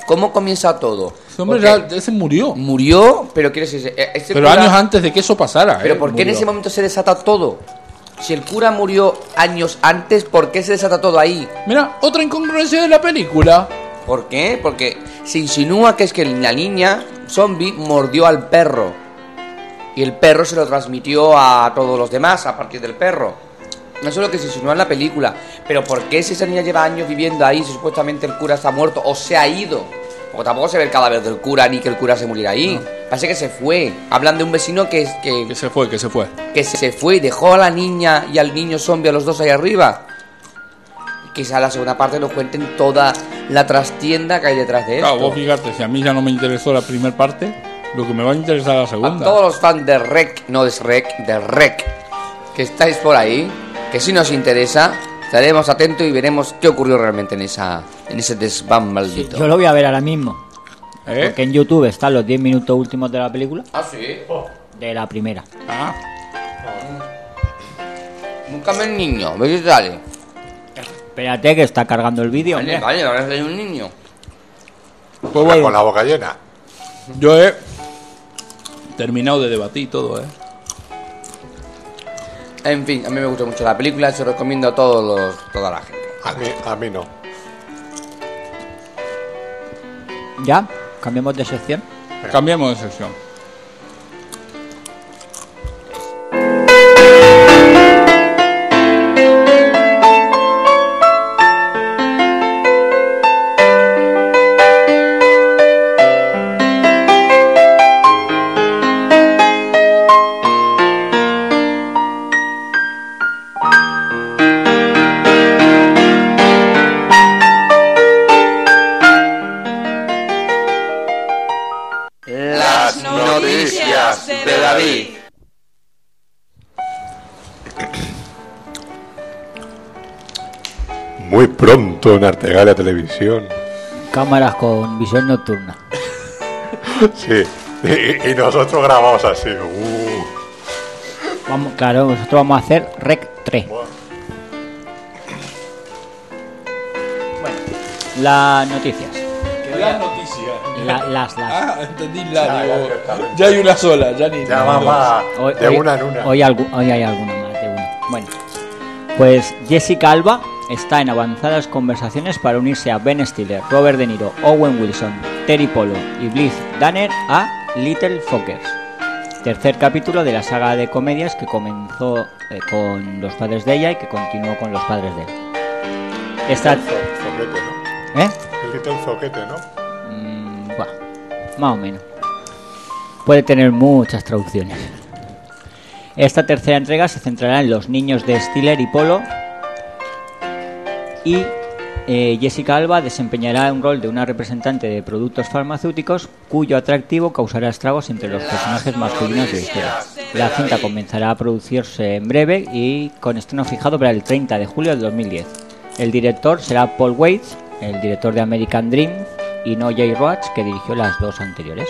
¿Cómo comienza todo? Ese hombre ese murió. Murió, pero quiere decir... Pero cura, años antes de que eso pasara. Pero ¿por qué murió? En ese momento se desata todo. Si el cura murió años antes, ¿por qué se desata todo ahí? Mira, otra incongruencia de la película. ¿Por qué? Porque se insinúa que es que la niña zombie mordió al perro y el perro se lo transmitió a todos los demás a partir del perro. No es lo que se insinúa en la película. Pero ¿por qué si esa niña lleva años viviendo ahí, si supuestamente el cura está muerto o se ha ido? Porque tampoco se ve el cadáver del cura ni que el cura se muriera ahí. No. Parece que se fue. Hablan de un vecino que se fue. Que se fue y dejó a la niña y al niño zombie, a los dos ahí arriba. Quizá la segunda parte nos cuenten toda la trastienda que hay detrás de esto. Claro, vos fijarte, si a mí ya no me interesó la primera parte, lo que me va a interesar la segunda. A todos los fans de Rec, de Rec, que estáis por ahí, que si nos interesa, estaremos atentos y veremos qué ocurrió realmente en ese desván maldito. Yo lo voy a ver ahora mismo, porque en YouTube están los 10 minutos últimos de la película. ¿Ah, sí? De la primera. Ah. Nunca me niño, ¿ves qué sale? Espérate que está cargando el vídeo. Vale, ahora soy un niño. Pues bueno, con la boca llena. Yo he terminado de debatir todo, En fin, a mí me gusta mucho la película, se recomiendo a toda la gente. A mí no. ¿Ya? ¿Cambiamos de sección? Cambiamos de sección. Muy pronto en Artegalia Televisión. Cámaras con visión nocturna. Sí, y nosotros grabamos así. Vamos, claro, nosotros vamos a hacer Rec 3. Bueno, las noticias. Las noticias. Las. Ah, entendí la. Digo, ya hay una sola, ya ni. Ya más de hoy, una en una. Hoy hay alguna más de una. Bueno, pues Jessica Alba está en avanzadas conversaciones para unirse a Ben Stiller, Robert De Niro, Owen Wilson, Terry Polo y Blythe Danner a Little Fockers, tercer capítulo de la saga de comedias que comenzó con los padres de ella y que continuó con los padres de él. Está... Foquete, ¿no? ¿Eh? El Little Foquete, ¿no? Bueno, más o menos. Puede tener muchas traducciones. Esta tercera entrega se centrará en los niños de Stiller y Polo, y Jessica Alba desempeñará un rol de una representante de productos farmacéuticos cuyo atractivo causará estragos entre los personajes masculinos de la historia. La cinta comenzará a producirse en breve y con estreno fijado para el 30 de julio del 2010. El director será Paul Weitz, el director de American Dream, y no Jay Roach, que dirigió las dos anteriores.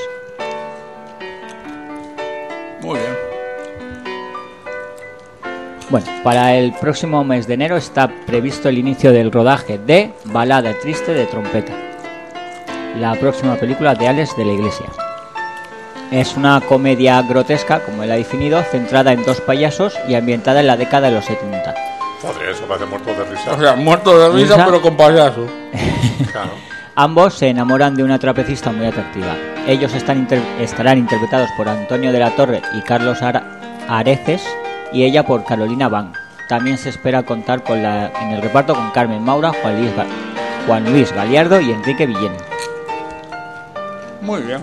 Muy bien. Bueno, para el próximo mes de enero está previsto el inicio del rodaje de Balada Triste de Trompeta, la próxima película de Alex de la Iglesia. Es una comedia grotesca, como él ha definido, centrada en dos payasos y ambientada en la década de los 70. Joder, eso parece Muertos de risa. O sea, Muertos de risa, pero con payasos. Claro. Ambos se enamoran de una trapecista muy atractiva. Ellos estarán interpretados por Antonio de la Torre y Carlos Areces, y ella por Carolina Van. También se espera contar en el reparto con Carmen Maura, Juan Luis Galiardo y Enrique Villén. Muy bien.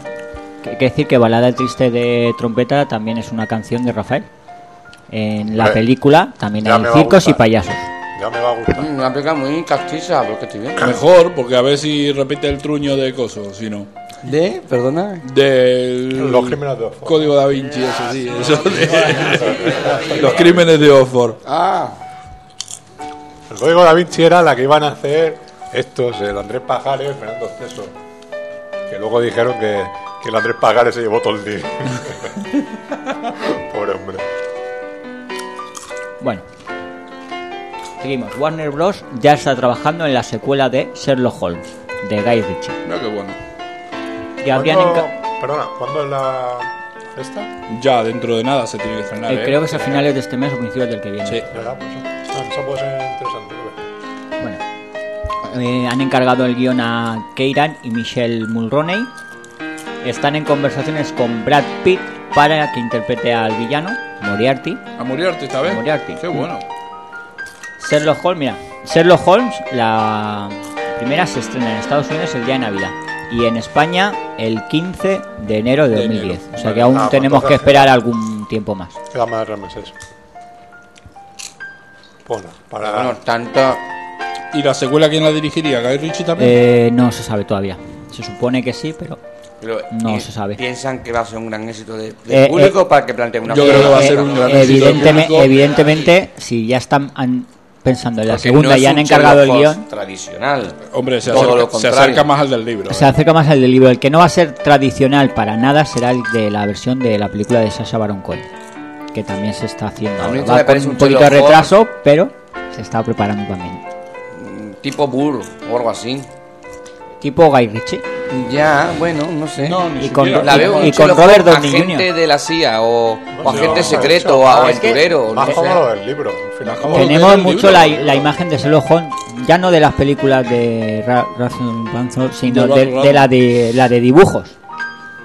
Hay que decir que Balada Triste de Trompeta también es una canción de Rafael. En la película también hay circos y payasos. Ya me va a gustar. Una película muy castiza, porque estoy bien. Mejor, porque a ver si repite el truño de Coso, si no. ¿De? ¿Perdona? Del... Los crímenes de Oxford. Código Da Vinci, eso sí. Eso de... Los crímenes de Oxford. Ah. El Código Da Vinci era la que iban a hacer estos, el Andrés Pajares y Fernando Ceso. Que luego dijeron que el Andrés Pajares se llevó todo el día. Pobre hombre. Bueno. Seguimos. Warner Bros. Ya está trabajando en la secuela de Sherlock Holmes, de Guy Ritchie. Mira qué bueno. Perdona, ¿cuándo es la esta? Ya, dentro de nada se tiene que estrenar. Creo que es a finales de este mes o principios del que viene. Sí, ¿verdad? Pues, eso puede ser interesante. Bueno, han encargado el guión a Keiran y Michelle Mulroney. Están en conversaciones con Brad Pitt para que interprete al villano, Moriarty. ¿A Moriarty esta vez? A Moriarty. Qué bueno. Sherlock Holmes, mira. Sherlock Holmes, la primera, se estrena en Estados Unidos el día de Navidad. Y en España el 15 de enero de 2010. O sea que aún tenemos que esperar algún tiempo más. Queda más de 3 meses. Bueno, para tanto. ¿Y la secuela quién la dirigiría? ¿Guy Ritchie también? No se sabe todavía. Se supone que sí, pero no se sabe. ¿Piensan que va a ser un gran éxito de público para que planteen una? Yo creo que va a ser un gran éxito. Evidentemente, si ya están pensando en la segunda, no, ya han encargado el guión tradicional. Hombre, se acerca más al del libro. Se acerca más al del libro. El que no va a ser tradicional para nada será el de la versión de la película de Sacha Baron Cohen, que también se está haciendo. Va con un poquito de retraso, pero se está preparando también. Tipo Burr o algo así. Tipo Guy Ritchie. Ya, bueno, no sé. No, y con, Robert Downey Jr. Agente de la CIA o agente secreto o aventurero. Más cómodo del libro. Tenemos mucho la imagen de Sherlock Holmes ya no de las películas de Russell Brunson, sino de la de dibujos.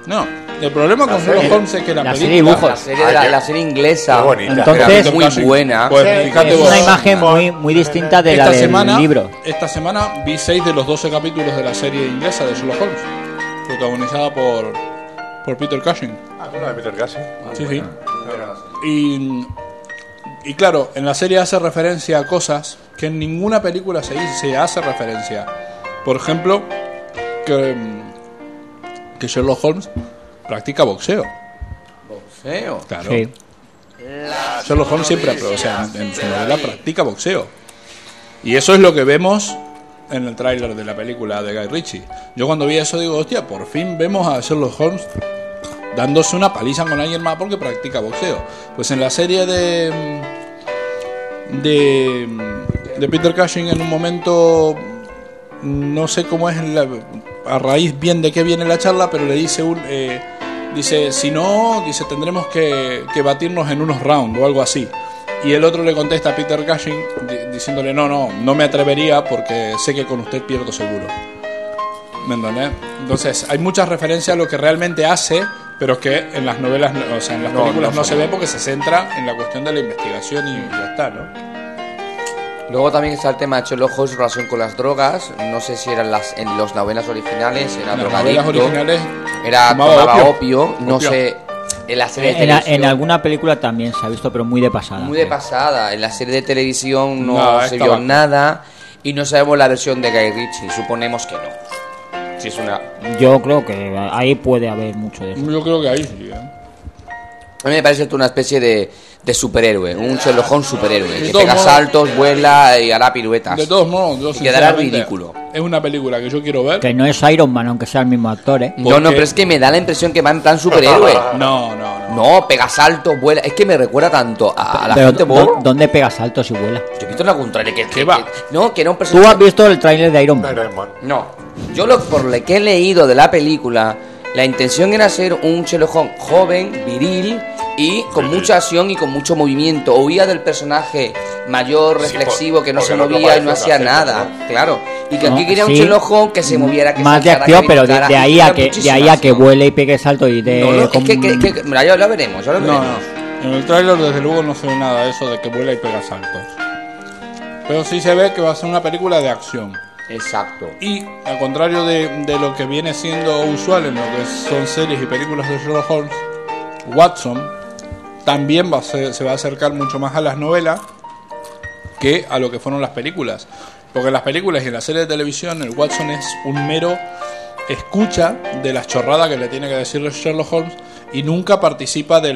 No, el problema con Sherlock Holmes es que la película, la serie inglesa, entonces muy buena, pues, fíjate, es una imagen muy distinta de la del libro. Esta semana vi 6 de los 12 capítulos de la serie inglesa de Sherlock Holmes, protagonizada por Peter Cushing. Ah, ¿no? De Peter Cushing. Sí, sí. Y claro, en la serie hace referencia a cosas que en ninguna película se hace referencia. Por ejemplo, que Sherlock Holmes practica boxeo. ¿Boxeo? Claro. Sí. Sherlock Holmes siempre, o sea, en su novela practica boxeo. Y eso es lo que vemos en el tráiler de la película de Guy Ritchie. Yo cuando vi eso digo, hostia, por fin vemos a Sherlock Holmes dándose una paliza con alguien más porque practica boxeo. Pues en la serie de Peter Cushing, en un momento, no sé cómo es, a raíz bien de qué viene la charla, pero le dice dice, si no, dice, tendremos que batirnos en unos rounds o algo así. Y el otro le contesta a Peter Cushing diciéndole, no me atrevería porque sé que con usted pierdo seguro. ¿Me entendés? Entonces hay muchas referencias a lo que realmente hace, pero que en las novelas, o sea, en las películas no se ve porque se centra en la cuestión de la investigación y ya está, ¿no? Luego también está el tema de Sherlock Holmes en relación con las drogas. No sé si eran en las novelas originales, era drogadicto. En las novelas originales tomaba opio. No sé. En la serie de televisión. En alguna película también se ha visto, pero muy de pasada. Muy de pasada. En la serie de televisión no se vio nada. Y no sabemos la versión de Guy Ritchie. Suponemos que no. Si es una... Yo creo que ahí puede haber mucho de eso. Yo creo que ahí sí, A mí me parece una especie de superhéroe, un Sherlock Holmes superhéroe que pega saltos, vuela y hará piruetas. De todos modos, yo quedará ridículo. Es una película que yo quiero ver. Que no es Iron Man, aunque sea el mismo actor, ¿eh? No, pero es que me da la impresión que va en plan superhéroe. No, pega saltos, vuela. Es que me recuerda tanto a la gente. ¿Dónde pega saltos y vuela? Yo he visto en algún trailer que va. No, que era un personaje. ¿Tú has visto el trailer de Iron Man? No. Yo por lo que he leído de la película, la intención era ser un Sherlock Holmes joven, viril y con mucha acción y con mucho movimiento. Huía del personaje mayor, reflexivo, que no se movía y no hacía nada, claro. Y que aquí quería un Sherlock Holmes que se moviera, que más de acción, pero de ahí a que vuele y pegue salto y de... Mira, ya lo veremos, en el tráiler desde luego no se ve nada de eso de que vuela y pega saltos. Pero sí se ve que va a ser una película de acción. Exacto. Y al contrario de lo que viene siendo usual en lo que son series y películas de Sherlock Holmes, Watson también se va a acercar mucho más a las novelas que a lo que fueron las películas. Porque en las películas y en las series de televisión el Watson es un mero escucha de las chorradas que le tiene que decir Sherlock Holmes y nunca participa de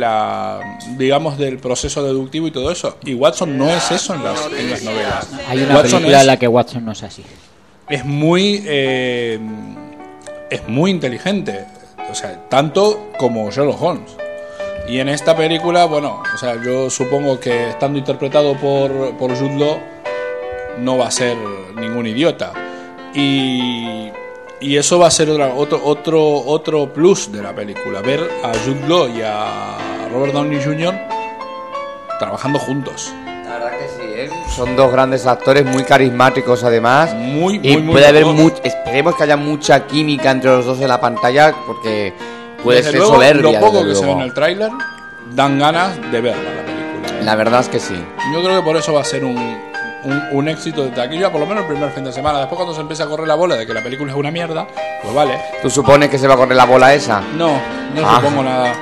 del proceso deductivo y todo eso. Y Watson no es eso en las novelas. Hay una película en la que Watson no es así. Es muy inteligente, o sea, tanto como Sherlock Holmes. Y en esta película, o sea, yo supongo que estando interpretado por Jude Law no va a ser ningún idiota. Y eso va a ser otro plus de la película, ver a Jude Law y a Robert Downey Jr. trabajando juntos. La verdad que sí, ¿eh? Son dos grandes actores, muy carismáticos además. Esperemos que haya mucha química entre los dos en la pantalla, porque puede desde ser luego, soberbia. Lo poco que se ve en el tráiler dan ganas de verla la película, ¿eh? La verdad es que sí. Yo creo que por eso va a ser un éxito de taquilla, por lo menos el primer fin de semana. Después cuando se empieza a correr la bola de que la película es una mierda, pues vale. ¿Tú supones que se va a correr la bola esa? No, supongo nada.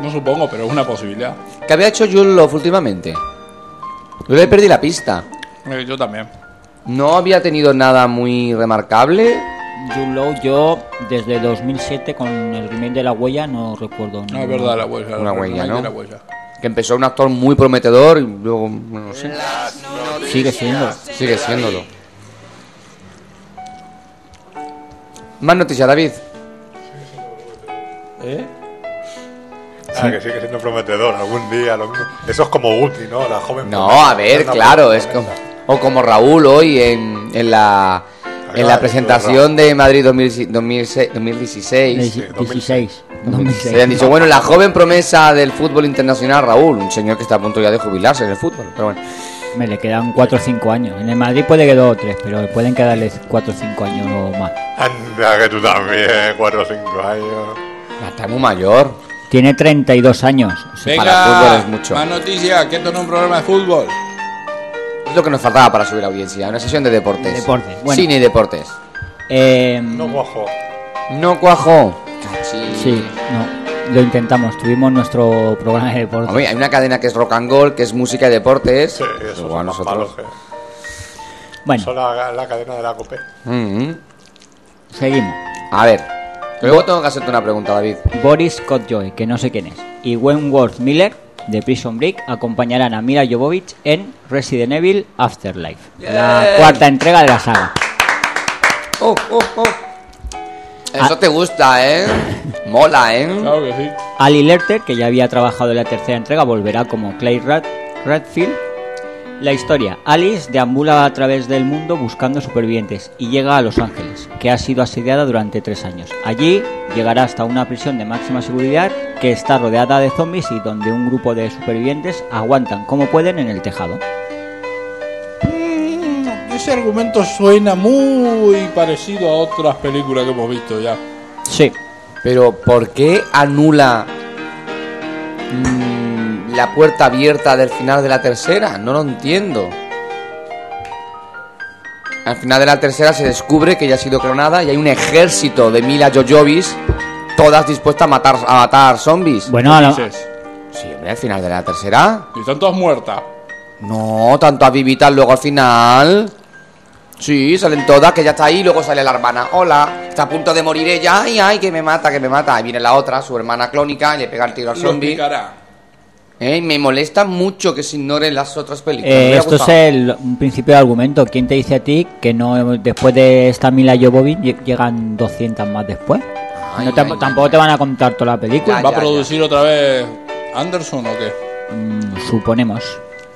No supongo, pero es una posibilidad. ¿Qué había hecho Jude Law últimamente? Yo le perdí la pista. Yo también. ¿No había tenido nada muy remarcable? Jude Law, yo desde 2007 con el remake de La Huella no recuerdo. No, es verdad, La Huella. Una Huella, ¿no? Que empezó un actor muy prometedor y luego, no sé. Sigue siéndolo. Más noticias, David. ¿Eh? Ah, que sigue siendo prometedor. Algún día eso es como Guti, ¿no? La joven promesa, a ver, claro, es como... O como Raúl hoy en la presentación de Madrid 2016. Se han dicho, la joven promesa del fútbol internacional, Raúl, un señor que está a punto ya de jubilarse en el fútbol, pero bueno. Me le quedan 4 o 5 años. En el Madrid puede que 2 o 3, pero pueden quedarles 4 o 5 años o más. Anda, que tú también, 4 o 5 años. Ya está muy mayor. Tiene 32 años. O sea, venga, para fútbol es mucho. Más noticias, que esto no es un programa de fútbol. Es lo que nos faltaba para subir audiencia, una sesión de deportes. Deportes, bueno. Cine y deportes. No cuajó. No cuajó. Sí, no. Lo intentamos, tuvimos nuestro programa de deportes. Hombre, hay una cadena que es Rock and Gold, que es música y deportes. Sí, eso son más malos, bueno. Son la cadena de la COPE. Mm-hmm. Seguimos. A ver, luego tengo que hacerte una pregunta, David. Boris Kotjoy, que no sé quién es, y Wentworth Miller de Prison Break acompañarán a Mila Jovovich en Resident Evil Afterlife, la cuarta entrega de la saga. Eso te gusta, ¿eh? Mola, ¿eh? Claro que sí. Ali Lerter, que ya había trabajado en la tercera entrega, volverá como Clay Redfield. La historia: Alice deambula a través del mundo buscando supervivientes y llega a Los Ángeles, que ha sido asediada durante 3 años. Allí llegará hasta una prisión de máxima seguridad que está rodeada de zombies y donde un grupo de supervivientes aguantan como pueden en el tejado. Ese argumento suena muy parecido a otras películas que hemos visto ya. Sí. Pero ¿por qué anula la puerta abierta del final de la tercera? No lo entiendo. Al final de la tercera se descubre que ya ha sido clonada y hay un ejército de Mila Jovovich, todas dispuestas a matar zombies. Bueno, no. Sí, hombre, al final de la tercera. Y están todas muertas. No, tantas vivitas luego al final. Sí, salen todas, que ya está ahí, luego sale la hermana. Hola, está a punto de morir ella. Ay, que me mata. Ahí viene la otra, su hermana clónica, y le pega el tiro al zombie. Me molesta mucho que se ignoren las otras películas. Esto es un principio de argumento. ¿Quién te dice a ti que no después de esta Mila Jovovich llegan 200 más después? Tampoco te van a contar toda la película. ¿Va a producir otra vez Anderson o qué? Suponemos.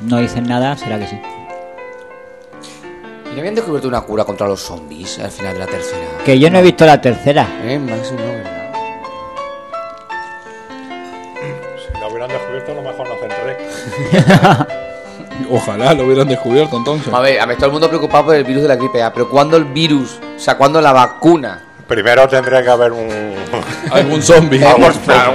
No dicen nada, será que sí. ¿Y le habían descubierto una cura contra los zombies al final de la tercera? Que yo no he visto la tercera. Máximo, ¿verdad? Si la hubieran descubierto, a lo mejor no hacen Rec. Ojalá lo hubieran descubierto entonces. A ver, todo el mundo preocupado por el virus de la gripe A. Pero ¿cuándo el virus? O sea, ¿cuándo la vacuna? Primero tendría que haber algún zombie.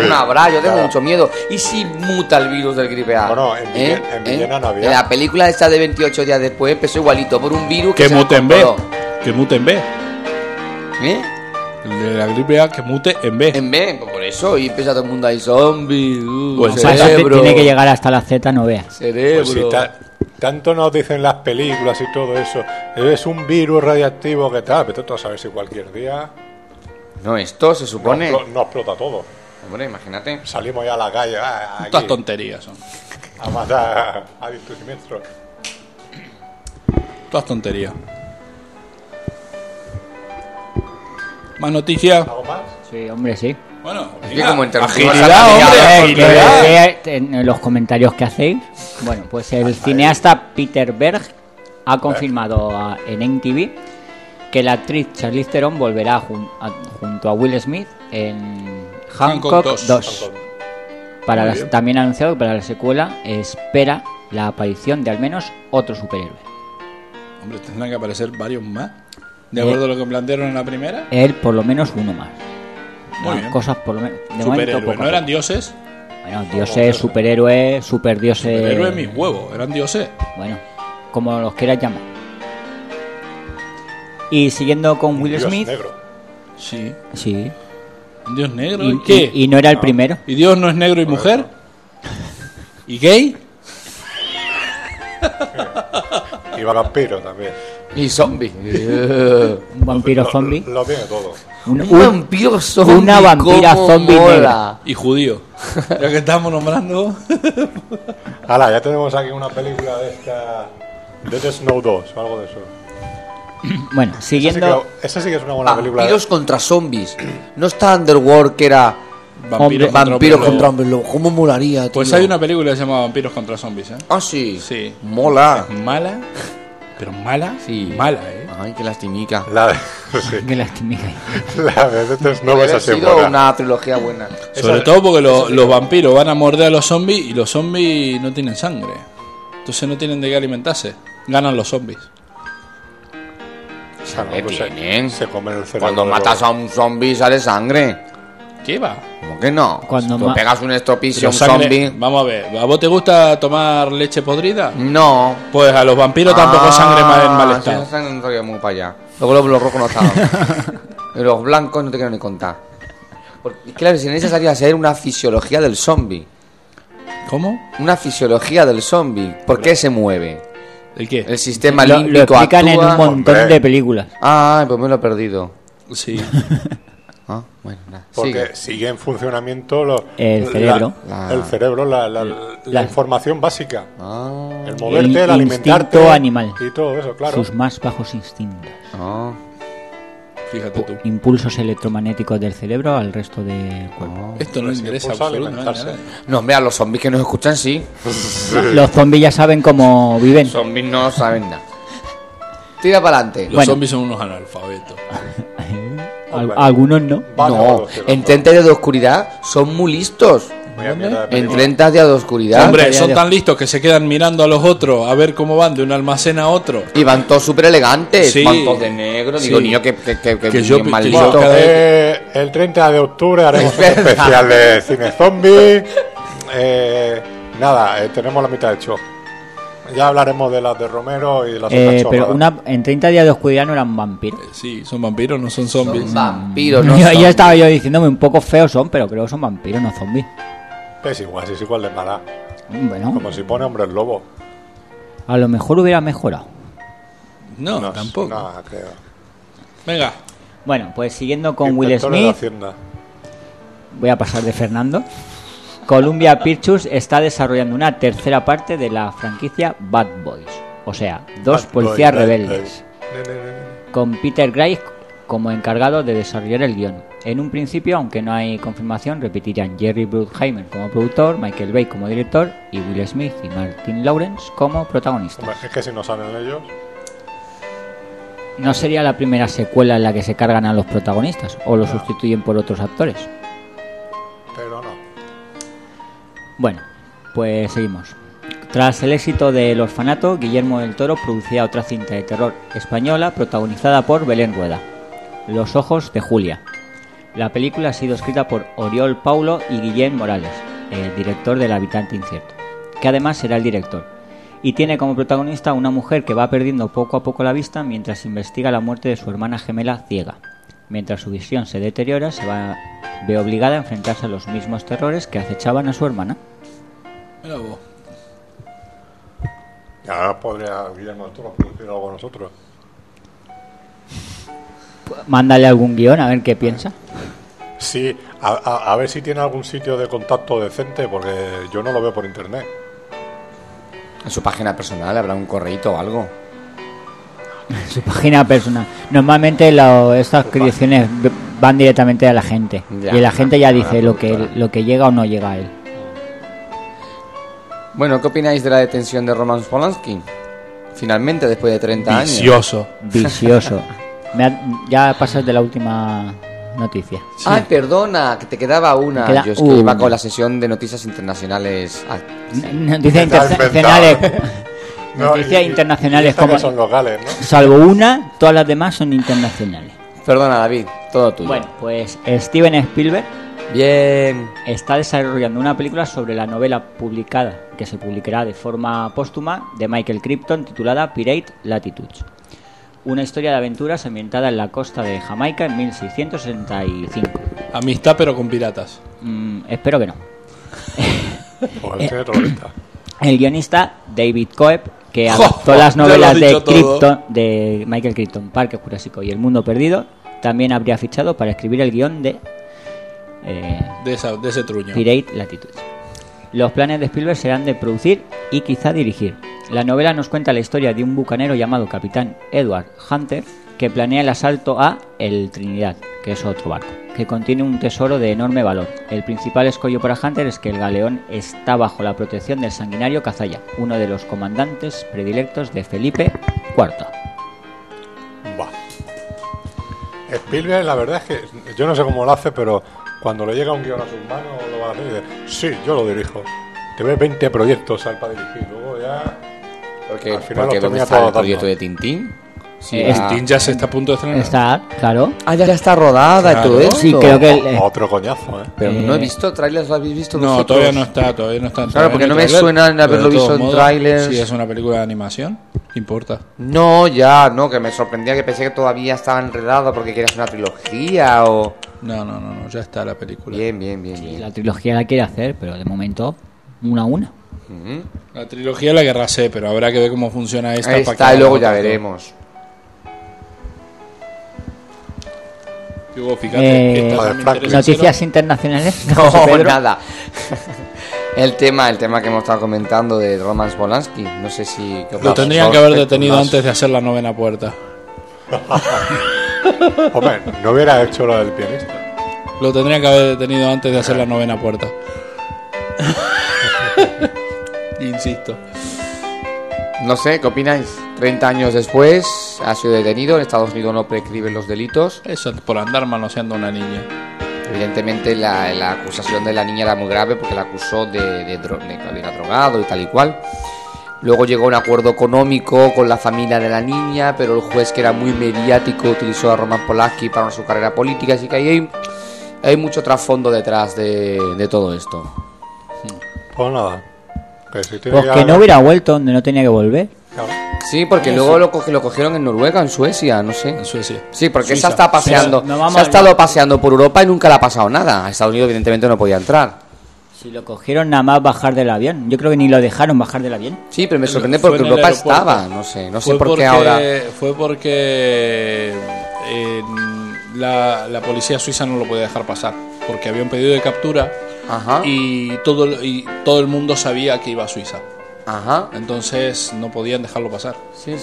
Una habrá, yo tengo mucho miedo. ¿Y si muta el virus del gripe A? Bueno, en Villena no había. En la película esta de 28 días después empezó igualito, por un virus que mute en B. Que mute en B. ¿Eh? El de la gripe A que mute en B. En B, pues por eso. Y empieza todo el mundo ahí, zombie. Pues cerebro. Tiene que llegar hasta la Z, no veas. Cerebro. Pues si tanto nos dicen las películas y todo eso. Es un virus radiactivo que tal, pero tú a saber si cualquier día. No, esto se supone. No explota todo. Hombre, imagínate. Salimos ya a la calle. Estas tonterías son. A matar a distintos siniestros. Todas tonterías. ¿Más noticias? ¿Algo más? Sí, hombre, sí. Bueno, agilidad, en los comentarios que hacéis. Bueno, pues el cineasta Peter Berg ha confirmado en NTV que la actriz Charlize Theron volverá junto a Will Smith en Hancock 2. También ha anunciado que para la secuela espera la aparición de al menos otro superhéroe. Hombre, tendrán que aparecer varios más. De acuerdo a lo que plantearon en la primera. Él por lo menos uno más. Muy bien. Cosas por lo menos. Superhéroes, ¿no eran dioses? Bueno, dioses, superhéroes, superdioses. Superhéroes mis huevos, eran dioses. Bueno, como los quieras llamar. Y siguiendo con Will Smith. Dios negro. Sí. Dios negro. ¿Y qué? Y no era el primero. ¿Y Dios no es negro y mujer? ¿Y gay? Y vampiro también. Y zombie. Un vampiro zombie. Lo tiene todo. Un vampiro zombie. Una vampira zombie negra. Y judío. Ya que estamos nombrando. Hala, ya tenemos aquí una película de esta. Dead Snow 2 o algo de eso. Bueno, siguiendo. Esa sí que es una buena película. Vampiros contra zombies. No está Underworld, que era Vampiros contra Underworld. ¿Cómo molaría, tío? Pues hay una película que se llama Vampiros contra Zombies, ¿eh? Ah, sí. Sí. Mola. Es mala. Pero mala. Sí. Mala, ¿eh? Ay, qué lastimica. Qué lastimica. La verdad no vas a ser buena. Ha sido una trilogía buena. Sobre todo porque los vampiros van a morder a los zombies y los zombies no tienen sangre. Entonces no tienen de qué alimentarse. Ganan los zombies. O sea, no, pues se comen el cerebro. Cuando matas a un zombie sale sangre. ¿Qué va? ¿Cómo que no? Cuando tú pegas un estropicio a un zombie. Vamos a ver, ¿a vos te gusta tomar leche podrida? No. Pues a los vampiros tampoco sangre en mal estado. Sí, sangre no te queda muy para allá. Los glóbulos rojos no estaban. Los blancos no te quiero ni contar. Porque, claro, si necesaria hacer una fisiología del zombie. ¿Cómo? Una fisiología del zombie. ¿Por qué se mueve? ¿El qué? El sistema límbico actúa. Lo explican en un montón de películas. Ah, pues me lo he perdido. Sí. Ah, bueno, nada. Porque sigue en funcionamiento el cerebro. El cerebro, la información básica. Ah, el moverte, el alimentarte. Instinto animal. Y todo eso, claro. Sus más bajos instintos. Ah. Fíjate tú. Impulsos electromagnéticos del cerebro al resto del cuerpo. Esto no les interesa absolutamente. No, mira, los zombies que nos escuchan, sí. Los zombies ya saben cómo viven. Los zombies no saben nada. Tira para adelante. Los zombies son unos analfabetos. Algunos no. No, en 30 días de oscuridad son muy listos. En 30 días de oscuridad. Hombre, son tan listos que se quedan mirando a los otros a ver cómo van de un almacén a otro. Y van todos súper elegantes. Sí. Van todos de negro. Digo, niño, que yo maldito. Bueno, el 30 de octubre haremos un especial de cine zombie. Nada, tenemos la mitad hecho. Ya hablaremos de las de Romero y de las otras chorradas. Pero en 30 días de oscuridad no eran vampiros. Sí, son vampiros, no son zombies. Son vampiros, no zombies. Ya estaba yo diciéndome un poco feos son, pero creo que son vampiros, no zombies. Es igual de mala. Bueno. Como si pone hombres lobo. A lo mejor hubiera mejorado. No tampoco. No, creo. Venga. Bueno, pues siguiendo con Will Smith. Voy a pasar de Fernando. Columbia Pictures está desarrollando una tercera parte de la franquicia Bad Boys, o sea, dos policías rebeldes, con Peter Graves como encargado de desarrollar el guión. En un principio, aunque no hay confirmación, repetirían Jerry Bruckheimer como productor, Michael Bay como director y Will Smith y Martin Lawrence como protagonistas. Es que si no salen ellos... No sería la primera secuela en la que se cargan a los protagonistas o los sustituyen por otros actores. Pero no. Bueno, pues seguimos. Tras el éxito de El Orfanato, Guillermo del Toro producía otra cinta de terror española protagonizada por Belén Rueda, Los ojos de Julia. La película ha sido escrita por Oriol Paulo y Guillem Morales, el director del Habitante Incierto, que además será el director, y tiene como protagonista a una mujer que va perdiendo poco a poco la vista mientras investiga la muerte de su hermana gemela ciega. Mientras su visión se deteriora, ve obligada a enfrentarse a los mismos terrores que acechaban a su hermana. Mira vos. Ahora podría Guillermo Toro producir algo a nosotros. Mándale algún guión a ver qué piensa. Sí, a ver si tiene algún sitio de contacto decente, porque yo no lo veo por internet. En su página personal habrá un correíto o algo. Su página personal. Normalmente estas creaciones van directamente a la gente. Y la gente ya dice lo que llega o no llega a él. Bueno, ¿qué opináis de la detención de Roman Polanski? Finalmente, después de 30 años. Vicioso. Ya pasas de la última noticia. Sí. Ah, perdona, que te quedaba una. Yo es que iba con la sesión de noticias internacionales. Noticias internacionales. Noticias internacionales como son locales, ¿no? Salvo una, todas las demás son internacionales. Perdona, David, todo tuyo. Bueno, pues Steven Spielberg está desarrollando una película sobre la novela publicada, que se publicará de forma póstuma, de Michael Crichton, titulada Pirate Latitudes. Una historia de aventuras ambientada en la costa de Jamaica en 1665. Amistad pero con piratas. Espero que no. El guionista David Coeb, que adaptó las novelas de Michael Crichton, Parque Jurásico y El Mundo Perdido, también habría fichado para escribir el guión de ese truño, Pirate Latitudes. Los planes de Spielberg serán de producir y quizá dirigir. La novela nos cuenta la historia de un bucanero llamado Capitán Edward Hunter, que planea el asalto a el Trinidad, que es otro barco, que contiene un tesoro de enorme valor. El principal escollo para Hunter es que el galeón está bajo la protección del sanguinario Cazalla, uno de los comandantes predilectos de Felipe IV. Bah. Spielberg, la verdad es que yo no sé cómo lo hace, pero cuando le llega un guión a sus manos lo va a hacer y dice, sí, yo lo dirijo. Te ves 20 proyectos para dirigir, luego ya... Porque ¿dónde está el proyecto de Tintín? Sí, Tintín ya se está a punto de estrenar. Está, claro. Ah, ya está rodada, claro, y todo eso. Sí, creo que otro coñazo, ¿eh? Pero no he visto trailers, ¿lo habéis visto? No, todavía no está. Claro, porque no me suena haberlo visto en trailers. Sí, es una película de animación. Importa. No, ya, no, que me sorprendía, que pensé que todavía estaba enredado porque querías una trilogía o... No, ya está la película. Bien. La trilogía la quiere hacer, pero de momento, una a una. Uh-huh. La trilogía la querrá hacer, pero habrá que ver cómo funciona esta. Ahí está, y luego ya veremos. Yo, fíjate, noticias internacionales. No, nada. El tema que hemos estado comentando de Roman Polanski, no sé si... Lo tendrían que haber detenido antes de hacer La Novena Puerta. Hombre, no hubiera hecho la del pianista. Lo tendrían que haber detenido antes de hacer La Novena Puerta. Insisto. No sé, ¿qué opináis? 30 años después ha sido detenido. En Estados Unidos no prescriben los delitos. Eso es por andar manoseando a una niña. Evidentemente la acusación de la niña era muy grave porque la acusó de que había drogado y tal y cual. Luego llegó un acuerdo económico con la familia de la niña, pero el juez, que era muy mediático, utilizó a Roman Polanski para su carrera política. Así que ahí hay mucho trasfondo detrás de todo esto. Pues nada, que no hubiera vuelto donde no tenía que volver. Sí, porque luego lo cogieron en Noruega, en Suecia, no sé. En Suecia. Sí, porque Suiza. Se ha estado paseando por Europa y nunca le ha pasado nada. A Estados Unidos evidentemente no podía entrar. Si lo cogieron nada más bajar del avión. Yo creo que ni lo dejaron bajar del avión. Sí, pero me sorprende porque Europa estaba, no sé por qué ahora. Fue porque la policía suiza no lo podía dejar pasar, porque había un pedido de captura. Ajá. y todo el mundo sabía que iba a Suiza. Ajá. Entonces no podían dejarlo pasar. Sí.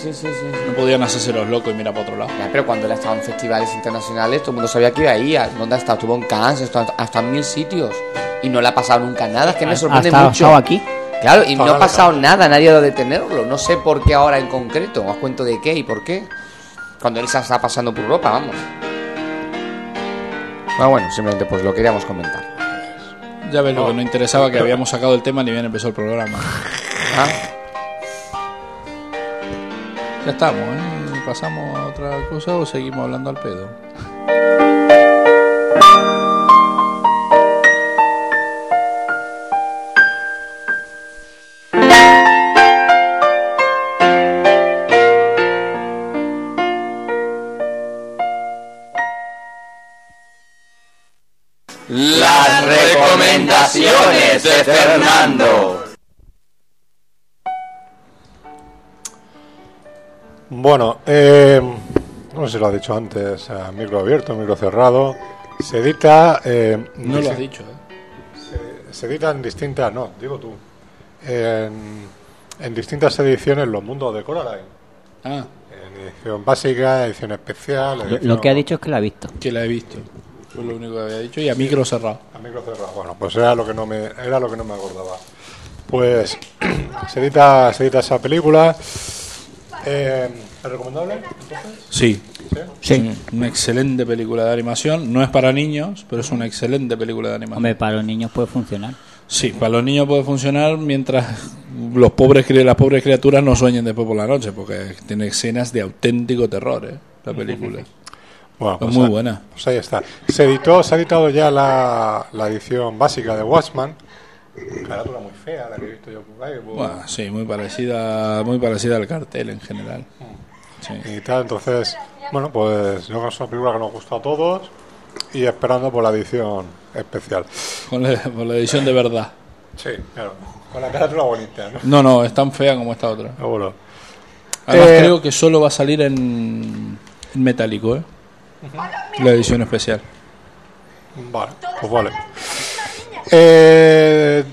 No podían hacerse los locos y mirar para otro lado. Ya, pero cuando él ha estado en festivales internacionales, todo el mundo sabía que iba ahí. ¿Dónde ha estado? Estuvo en Cannes, hasta en 1000 sitios. Y no le ha pasado nunca nada. Es que me sorprende mucho. ¿Ha estado aquí? Claro, y no ha pasado nada. Nadie ha dado detenerlo. No sé por qué ahora en concreto. ¿Os cuento de qué y por qué? Cuando él se está pasando por Europa, vamos. Bueno, simplemente pues lo queríamos comentar. Ya ves, lo que no interesaba, que habíamos sacado el tema ni bien empezó el programa. Ah. Ya estamos, ¿eh? ¿Pasamos a otra cosa o seguimos hablando al pedo? Las recomendaciones de Fernando. Bueno, no sé si lo has dicho antes, micro abierto, micro cerrado. Se edita... no lo has dicho, ¿eh? Se editan distintas... No, digo tú. En distintas ediciones los mundos de Coraline. Ah. En edición básica, edición especial... Edición... Lo que ha dicho es que la ha visto. Que la he visto. Fue lo único que había dicho. Y a micro cerrado. A micro cerrado. Bueno, pues era lo que no me acordaba. Pues se edita esa película... ¿Es recomendable, entonces? Sí. Una excelente película de animación. No es para niños, pero es una excelente película de animación. Hombre, para los niños puede funcionar. Sí, para los niños puede funcionar mientras las pobres criaturas no sueñen después por la noche, porque tiene escenas de auténtico terror, la película. Bueno, pues muy buena. Pues ahí está. Se ha editado ya la edición básica de Watchmen. Carátula muy fea la que he visto yo por ahí. Bueno, sí, muy parecida al cartel en general. Sí. Y tal, entonces, bueno, pues yo creo que es una película que nos gusta a todos y esperando por la edición especial. Por la edición de verdad. Sí, claro. Con la carátula bonita, ¿no? No, es tan fea como esta otra. Bueno. Además creo que solo va a salir en metálico, La edición especial. Vale, pues vale. Se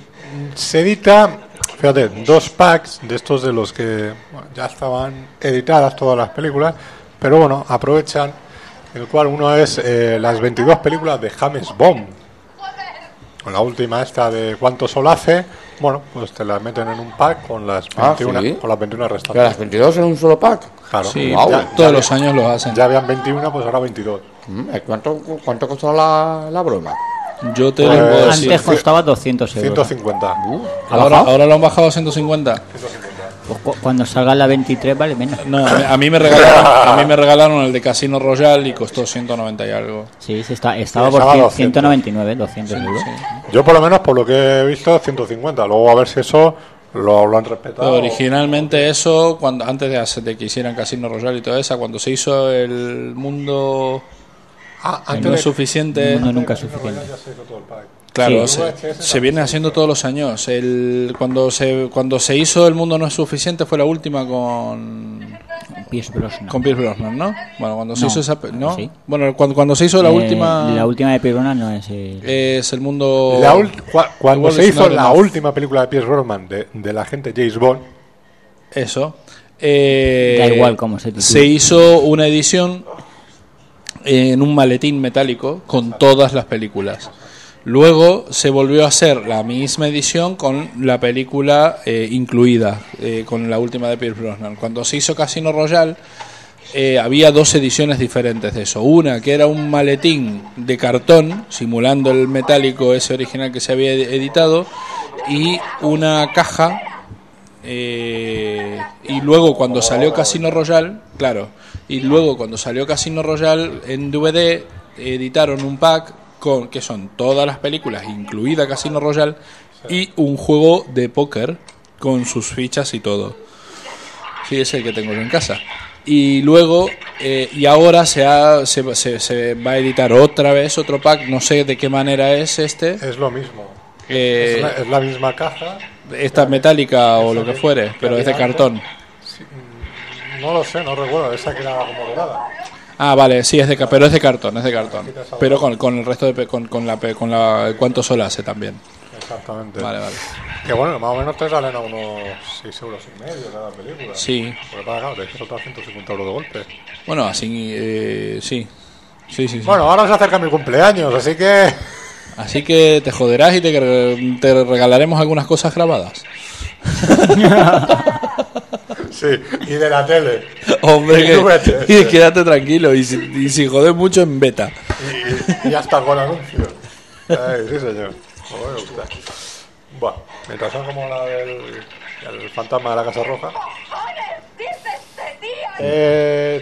edita, fíjate, 2 packs de estos de los que ya estaban editadas todas las películas, pero bueno, aprovechan, el cual uno es las 22 películas de James Bond, con la última esta de Cuánto Sol Hace. Bueno, pues te las meten en un pack con las 21, ¿sí? Con las 21 restantes. ¿Pero las 22 en un solo pack? Claro. Sí, wow. Todos los años lo hacen. Ya habían 21, pues ahora 22. ¿Cuánto costó la broma? Yo te lo puedo decir. Antes costaba 200 euros. 150. Ahora lo han bajado a 150. Cuando salga la 23 vale menos. No, a mí me regalaron el de Casino Royale y costó 190 y algo. Sí, estaba por 199, 200 euros. Sí. Yo por lo menos, por lo que he visto, 150. Luego a ver si eso lo han respetado. Pero originalmente eso, cuando antes de que hicieran Casino Royale y toda esa, cuando se hizo el mundo... no es suficiente. No, nunca es suficiente. Claro, sí. se viene haciendo todos los años. Cuando se hizo El Mundo No Es Suficiente fue la última con Pierce Brosnan, ¿no? Bueno, cuando se hizo esa, ¿no? Sí. Bueno, cuando se hizo la última de Pierce Brosnan no es es El Mundo. Cuando se hizo la última película de Pierce Brosnan de la gente James Bond. Eso. Da igual cómo se titula. Se hizo una edición en un maletín metálico con todas las películas. Luego se volvió a hacer la misma edición con la película incluida, con la última de Pierce Brosnan. Cuando se hizo Casino Royale había dos ediciones diferentes de eso. Una que era un maletín de cartón simulando el metálico ese original que se había editado, y una caja. Y luego cuando salió Casino Royale, claro, y luego cuando salió Casino Royale en DVD editaron un pack con que son todas las películas, incluida Casino Royale, y un juego de póker con sus fichas y todo. Sí, es el que tengo yo en casa. Y luego y ahora se va a editar otra vez otro pack, no sé de qué manera es este. Es lo mismo. Es la misma caja. Esta metálica o lo que fuere, pero es de cartón. No lo sé, no recuerdo, esa que era como dorada. Ah, vale, sí, pero es de cartón. Pero con el resto de con la cuánto sol hace también. Exactamente. Vale. Que bueno, más o menos te salen a unos 6 euros y medio cada película. Sí. Porque para acá te soltas 150 euros de golpe. Bueno, así sí. Bueno, ahora se acerca mi cumpleaños, así que te joderás y te regalaremos algunas cosas grabadas. Sí, y de la tele. Hombre, y quédate tranquilo. Y si jodes mucho, en beta. Y hasta con anuncios. Ay, sí, señor. Bueno, me gusta. Bueno, mientras son como la del fantasma de la Casa Roja.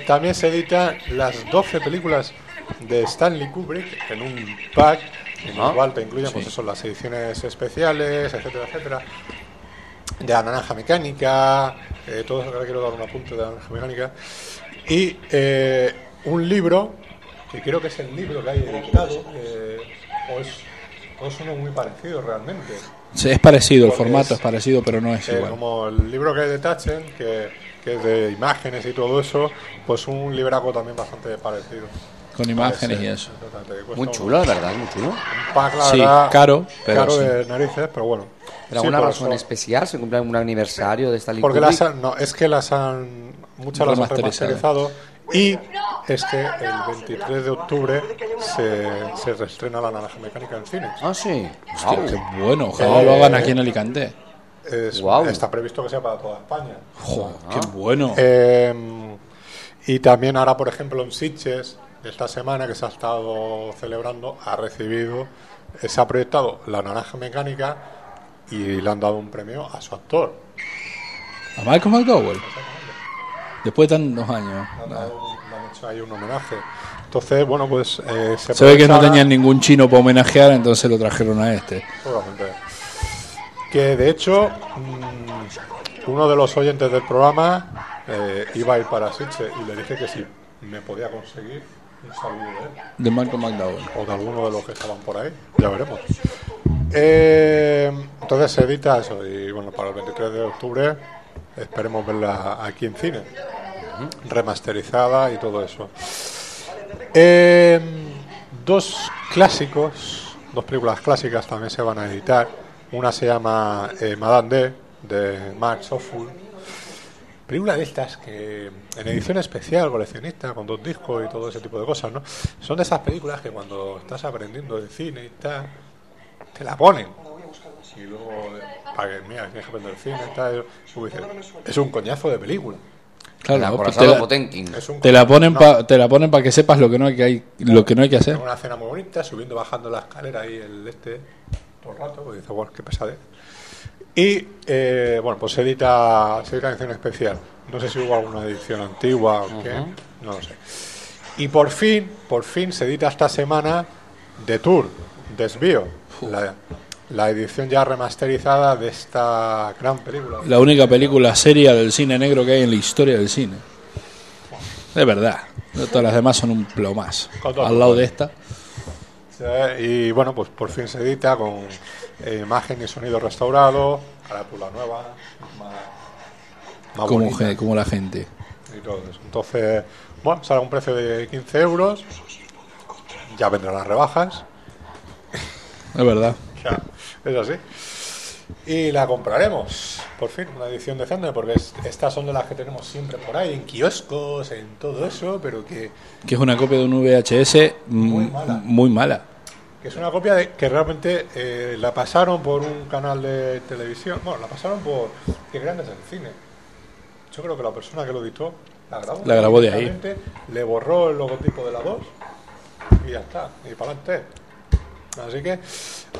También se editan las 12 películas de Stanley Kubrick en un pack. Igual te incluyen, pues eso, las ediciones especiales, etcétera. De La Naranja Mecánica, todo eso que ahora quiero dar un apunte de La Naranja Mecánica. Y un libro, que creo que es el libro que hay editado, o es uno muy parecido realmente. Sí, es parecido, porque el formato es parecido, pero no es igual. Como el libro que hay de Tachen, que es de imágenes y todo eso, pues un libraco también bastante parecido. Con imágenes y eso. Muy chulo, la verdad, muy chulo. Un pack, la verdad, caro, pero caro de narices, pero bueno. ¿Pero alguna razón especial? ¿Se cumple un aniversario de esta película? Porque muchas las han remasterizado. Y es que el 23 de octubre se reestrena La Naranja Mecánica en cines. Ah, sí. Hostia, qué bueno, ojalá lo hagan aquí en Alicante. Está previsto que sea para toda España. Joder, qué bueno. Y también ahora, por ejemplo, en Sitges, esta semana que se ha estado celebrando, se ha proyectado La Naranja Mecánica y le han dado un premio a su actor, a Michael McDowell, después de tantos años. Le han hecho ahí un homenaje. Entonces, bueno, pues se ve que no tenían ningún chino para homenajear, entonces lo trajeron a este. Que de hecho uno de los oyentes del programa iba a ir para Sitges y le dije que sí me podía conseguir un saludo de Michael McDowell o de alguno de los que estaban por ahí, ya veremos. Entonces se edita eso, y bueno, para el 23 de octubre esperemos verla aquí en cine, remasterizada y todo eso. Dos películas clásicas también se van a editar. Una se llama Madame D, de Mark Sofull. Película de estas que en edición especial, coleccionista, con 2 discos y todo ese tipo de cosas, ¿no? Son de esas películas que cuando estás aprendiendo de cine y tal, te la ponen. Y luego, para que, mira, tienes que aprender cine y tal. Es un coñazo de película. Claro, pues te la ponen para que sepas lo que no hay que, lo que no hay que hacer. Una escena muy bonita, subiendo, bajando la escalera ahí todo el rato, porque dices, guau, qué pesadez. Y bueno, pues se edita edición especial. No sé si hubo alguna edición antigua o qué, no lo sé. Y por fin se edita esta semana The Tour, Desvío, la edición ya remasterizada de esta gran película. La única película seria del cine negro que hay en la historia del cine. De verdad. Todas las demás son un plomazo. Al lado de esta. Y bueno, pues por fin se edita con imagen y sonido restaurado, carátula nueva, más como la gente. Y todo eso. Entonces, bueno, sale a un precio de 15 euros. Ya vendrán las rebajas. Es verdad. Ya, es así. Y la compraremos, por fin, una edición decente, porque estas son de las que tenemos siempre por ahí, en kioscos, en todo eso, pero que... Que es una copia de un VHS muy mala. Que es una copia de que realmente la pasaron por un canal de televisión. Bueno, la pasaron por Qué Grandes del Cine. Yo creo que la persona que lo editó la grabó de ahí. Le borró el logotipo de la 2 y ya está, y para adelante. Así que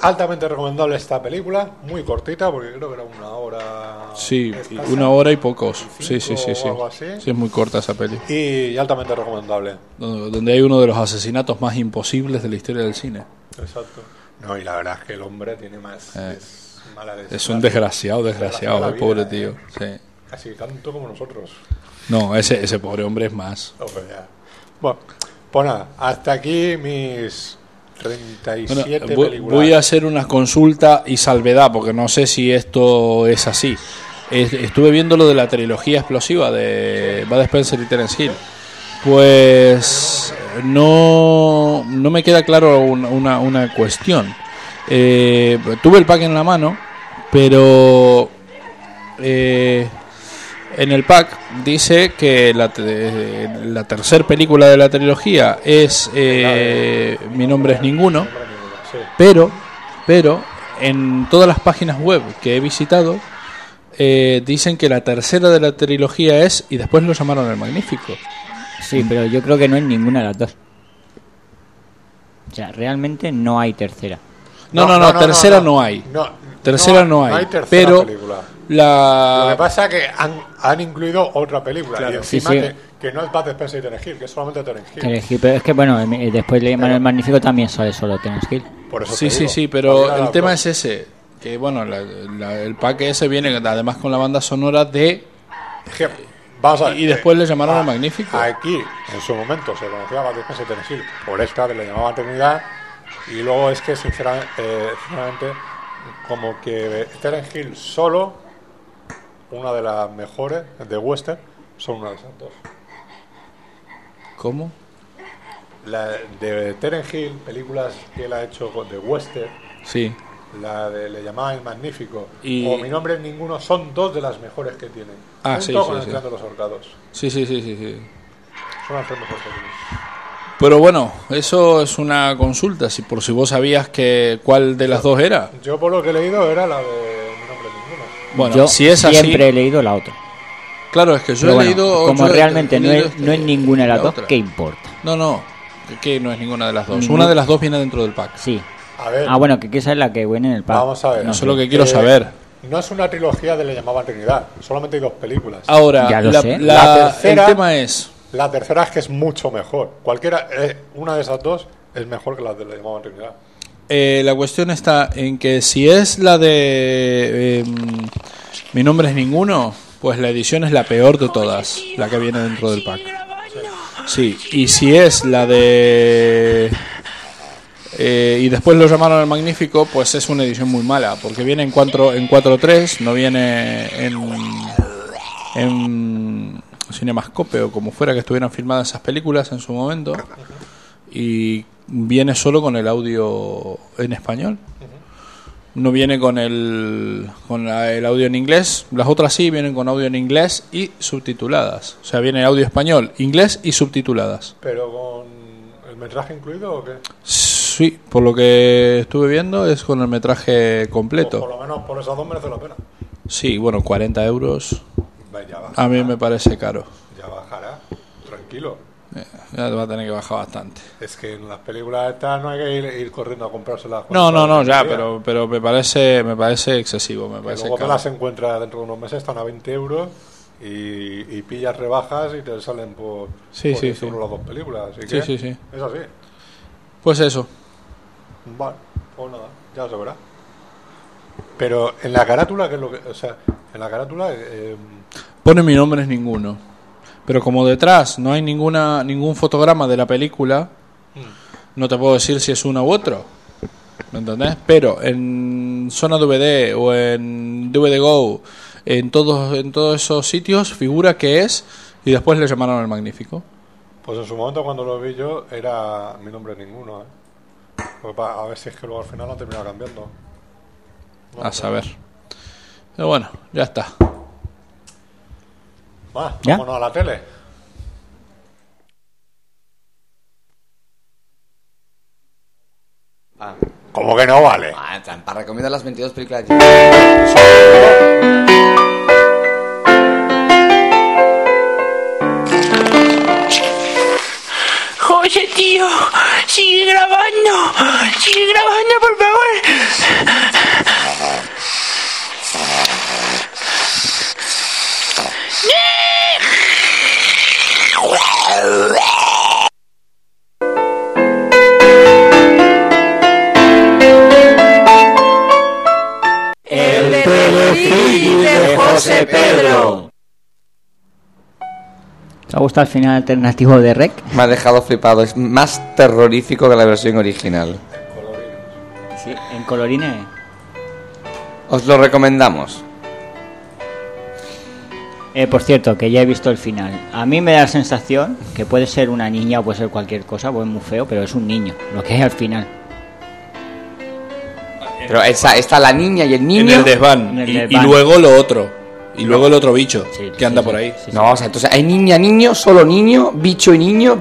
altamente recomendable esta película, muy cortita, porque creo que era una hora. Sí, escasa, una hora y pocos. Sí. Algo así. Sí, es muy corta esa peli. Y altamente recomendable. Donde hay uno de los asesinatos más imposibles de la historia del cine. Exacto. No, y la verdad es que el hombre tiene más. Es un desgraciado, el pobre tío. Sí. Casi tanto como nosotros. No, ese pobre hombre es más. Bueno, pues nada, hasta aquí mis 37 películas. Voy a hacer una consulta y salvedad, porque no sé si esto es así. Estuve viendo lo de la trilogía explosiva de Bud Spencer y Terence Hill. Pues no me queda claro una cuestión. Tuve el pack en la mano, pero en el pack dice que la tercera película de la trilogía es Mi nombre es ninguno, pero en todas las páginas web que he visitado dicen que la tercera de la trilogía es Y después lo llamaron El Magnífico. Sí, pero yo creo que no es ninguna de las dos. O sea, realmente no hay tercera. No, tercera no hay. Tercera no hay, tercera pero película. Lo que pasa es que han incluido otra película, claro, y encima sí. Que no es Bud Spencer y Terence Hill, que es solamente Terence Hill. Pero es que bueno, después de El Magnífico también sale solo Terence Hill. Por eso sí, pero el tema es ese, que bueno, el pack ese viene además con la banda sonora de... Y después le llamaron El Magnífico. Aquí, en su momento, se conocía a Bud Spencer y Terence Hill, por esta le llamaban Trinidad, y luego es que sinceramente como que Terence Hill solo... Una de las mejores de western son una de esas dos. ¿Cómo? La de Terence Hill, películas que él ha hecho de western. Sí. La de Le llamaban El Magnífico y... o Mi nombre es ninguno, son dos de las mejores que tienen. Ah, junto con El Clan de los Horcados. Sí. Son las tres mejores películas. Pero bueno, eso es una consulta, si por si vos sabías que cuál de las dos era. Yo por lo que he leído era la de... Bueno, yo si es siempre así, he leído la otra. Claro, es que yo he leído... Como yo, realmente no es ninguna de las dos, ¿qué importa? No, que no es ninguna de las dos. Una de las dos viene dentro del pack. Sí. A ver, bueno, que esa es la que viene en el pack. Vamos a ver. No sé, lo que quiero saber. No es una trilogía de Le llamaban Trinidad. Solamente hay dos películas. Ahora, la tercera, el tema es... La tercera es que es mucho mejor. Cualquiera, una de esas dos es mejor que la de Le llamaban Trinidad. La cuestión está en que si es la de Mi nombre es ninguno, pues la edición es la peor de todas, la que viene dentro del pack. Sí, y si es la de Y después lo llamaron El Magnífico, pues es una edición muy mala, porque viene en 4.3, no viene en Cinemascope o como fuera que estuvieran filmadas esas películas en su momento, y viene solo con el audio en español. No viene con el audio en inglés. Las otras sí vienen con audio en inglés y subtituladas. O sea, viene audio español, inglés y subtituladas. ¿Pero con el metraje incluido o qué? Sí, por lo que estuve viendo es con el metraje completo. Pues por lo menos por esas dos merece la pena. Sí, bueno, 40 euros. Ya bajará. A mí me parece caro. Ya bajará, tranquilo. Ya te va a tener que bajar bastante. Es que en las películas estas no hay que ir corriendo a comprárselas. No, ya, pero me parece excesivo. Me parece luego caro. Te las encuentras dentro de unos meses, están a 20 euros y pillas rebajas y te salen por una o las dos películas. Así que es así. Pues eso. Vale, pues nada, ya se verá. Pero en la carátula, que es lo que. O sea, en la carátula. Pone mi nombre es ninguno. Pero como detrás no hay ningún fotograma de la película, no te puedo decir si es uno u otro. ¿Me entendés? Pero en Zona DVD o en DVD Go, en todos esos sitios, figura que es. Y después le llamaron El Magnífico. Pues en su momento, cuando lo vi yo, era mi nombre es ninguno. Pues a ver si es que luego al final no termina cambiando. A saber. Pero bueno, ya está. ¿Ya? Vámonos a la tele. Ah. ¿Cómo que no vale? Trampa, recomiendo las 22 películas. Oye, tío, sigue grabando, por favor. El telefilm de José Pedro. ¿Te ha gustado el final alternativo de Rec? Me ha dejado flipado, es más terrorífico que la versión original. Sí, en colorines. Os lo recomendamos. Por cierto, que ya he visto el final. A mí me da la sensación que puede ser una niña o puede ser cualquier cosa, pues es muy feo, pero es un niño, lo que es al final. Pero está la niña y el niño. En el desván. Y luego lo otro. Y luego el otro bicho que anda por ahí. Sí. No, o sea, entonces hay niña, niño, solo niño, bicho y niño.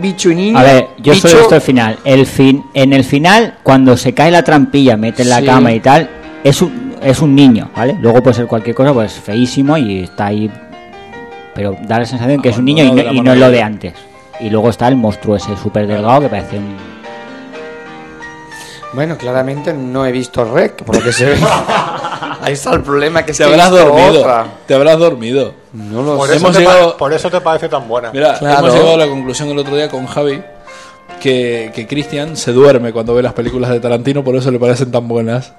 A ver, yo bicho... solo he visto el final. En el final, cuando se cae la trampilla, mete en la cama y tal, es un niño, ¿vale? Luego puede ser cualquier cosa, pues feísimo y está ahí... Pero da la sensación que es un niño y no es lo de antes. Y luego está el monstruo ese súper delgado que parece un... Bueno, claramente no he visto Rec, por lo que se ve. Ahí está el problema, que te habrás dormido. No lo sé. Por eso te parece tan buena. Mira, claro. Hemos llegado a la conclusión el otro día con Javi que Cristian se duerme cuando ve las películas de Tarantino, por eso le parecen tan buenas.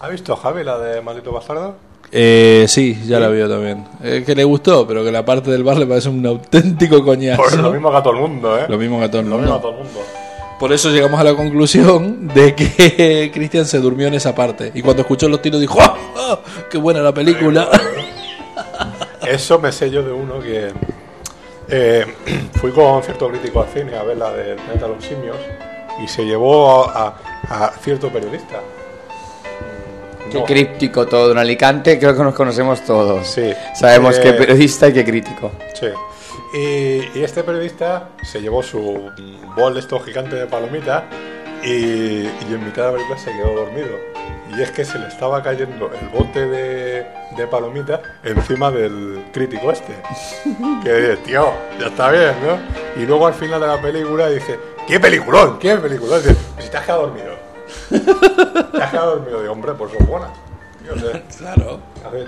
¿Has visto, Javi, la de Maldito Bastardo? Sí, ya la vio también. Que le gustó, pero que la parte del bar le parece un auténtico coñazo. Por lo mismo que a todo el mundo, ¿eh? Lo mismo que a todo el mundo. Por eso llegamos a la conclusión de que Cristian se durmió en esa parte. Y cuando escuchó los tiros dijo, ¡ah! ¡Oh, qué buena la película! Eso me sé yo de uno que... fui con cierto crítico al cine a ver la de Planeta de los Simios y se llevó a cierto periodista. Qué críptico todo en Alicante, creo que nos conocemos todos. Sí. Sabemos qué periodista y qué crítico. Sí. Y este periodista se llevó su bol de estos gigantes de palomitas y en mitad de la película se quedó dormido. Y es que se le estaba cayendo el bote de palomitas encima del crítico este. Que dice, tío, ya está bien, ¿no? Y luego al final de la película dice, ¡qué peliculón! Dice, si te has quedado dormido. Te has quedado dormido de hombre, por eso buena. Yo sé. Claro.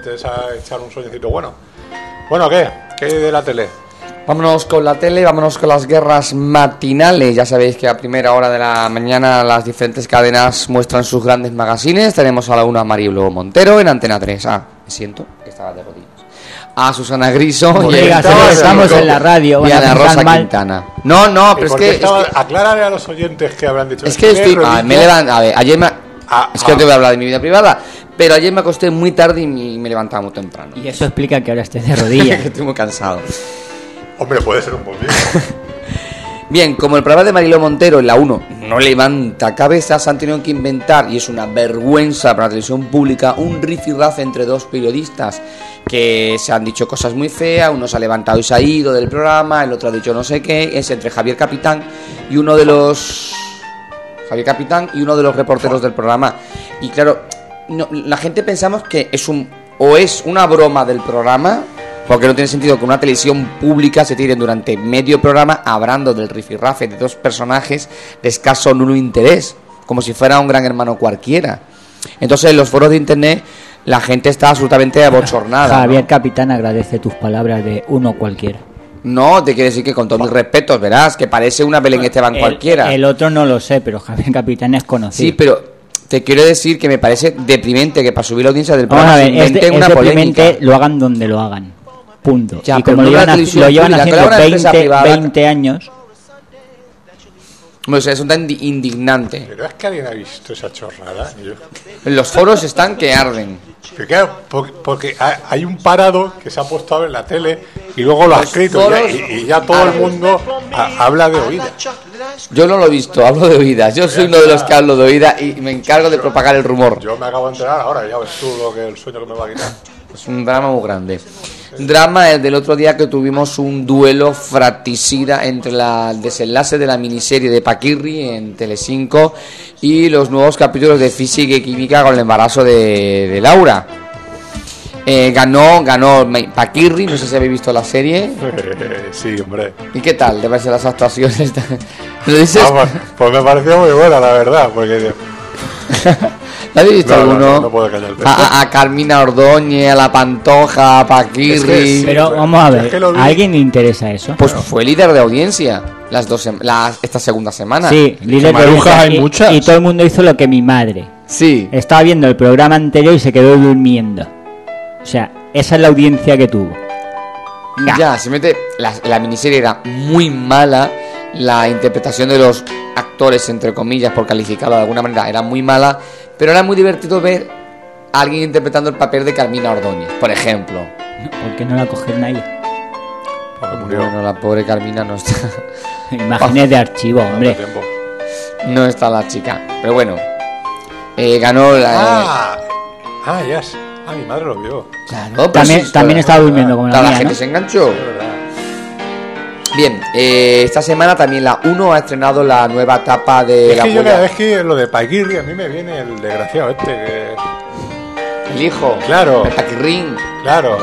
Te vas a echar un sueñecito bueno. Bueno, ¿qué? ¿Qué hay de la tele? Vámonos con la tele, vámonos con las guerras matinales. Ya sabéis que a primera hora de la mañana las diferentes cadenas muestran sus grandes magazines. Tenemos a la 1 a Maribel Montero en Antena 3. Ah, me siento que estaba de rodillas. A Susana Griso. Oiga, estamos en la radio. Y a Ana Rosa Quintana. No, pero es que aclárale a los oyentes que habrán dicho. Es que estoy... me levanto... A ver, ayer me... es que no te voy a hablar de mi vida privada. Pero ayer me acosté muy tarde y me levantaba muy temprano. Y eso explica que ahora estés de rodillas. Que estoy muy cansado. Hombre, puede ser un poco. Bien, como el programa de Mariló Montero en la 1 no levanta cabezas, han tenido que inventar, y es una vergüenza para la televisión pública, un rifirrafe entre dos periodistas que se han dicho cosas muy feas. Uno se ha levantado y se ha ido del programa, el otro ha dicho no sé qué. Es entre Javier Capitán y uno de los reporteros del programa. Y claro, la gente pensamos que es una broma del programa porque no tiene sentido que una televisión pública se tiren durante medio programa hablando del rifirrafe de dos personajes de escaso o nulo interés, como si fuera un gran hermano cualquiera. Entonces, en los foros de internet la gente está absolutamente abochornada. Javier, ¿no? Capitán, agradece tus palabras de uno cualquiera. No, te quiere decir que con todos mis respetos, verás, que parece una Belén Esteban cualquiera. El otro no lo sé, pero Javier Capitán es conocido. Sí, pero te quiero decir que me parece deprimente que para subir la audiencia del programa se inventen una polémica. Lo hagan donde lo hagan, punto. Ya, y como no lo llevan haciendo 20 años... O sea, es un tan indignante. ¿Pero es que alguien ha visto esa chorrada? Los foros están que arden. Pero claro, porque hay un parado que se ha postado en la tele y luego lo ha escrito y ya todo el mundo habla de oídas. Yo no lo he visto, hablo de oídas. Yo soy uno de los que hablo de oídas y me encargo de propagar el rumor. Yo me acabo de enterar ahora, ya ves tú lo que el sueño que me va a quitar. Es un drama muy grande. Drama es del otro día que tuvimos un duelo fratricida entre el desenlace de la miniserie de Paquirri en Telecinco y los nuevos capítulos de Física y Química con el embarazo de Laura. Ganó Paquirri, no sé si habéis visto la serie. Sí, hombre. ¿Y qué tal te parecen las actuaciones? ¿Lo dices? Vamos, pues me pareció muy buena, la verdad, porque... ¿La habéis visto alguno? No puedo callarte. A Carmina Ordóñez, a La Pantoja, a Paquirri. Pero vamos a ver, ¿a alguien le interesa eso? Pues fue líder de audiencia esta segunda semana. Sí, líder de audiencia. Hay muchas. Y todo el mundo hizo lo que mi madre. Sí. Estaba viendo el programa anterior y se quedó durmiendo. O sea, esa es la audiencia que tuvo. Ya simplemente la miniserie era muy mala. La interpretación de los actores, entre comillas, por calificarlo de alguna manera, era muy mala, pero era muy divertido ver a alguien interpretando el papel de Carmina Ordóñez, por ejemplo. ¿Por qué no la cogieron a ella? Porque murió. Bueno, la pobre Carmina no está. Imágenes de archivo, hombre. No está la chica, pero bueno. Ganó la. Ah, ya. Yes. Ah, mi madre lo vio. Claro. También estaba durmiendo como la mía, ¿no? La gente se enganchó. Bien, esta semana también la 1 ha estrenado la nueva etapa de la abuela. Es que lo de Paquirri a mí me viene el desgraciado este que... El hijo. Claro. El Paquirrín. Claro.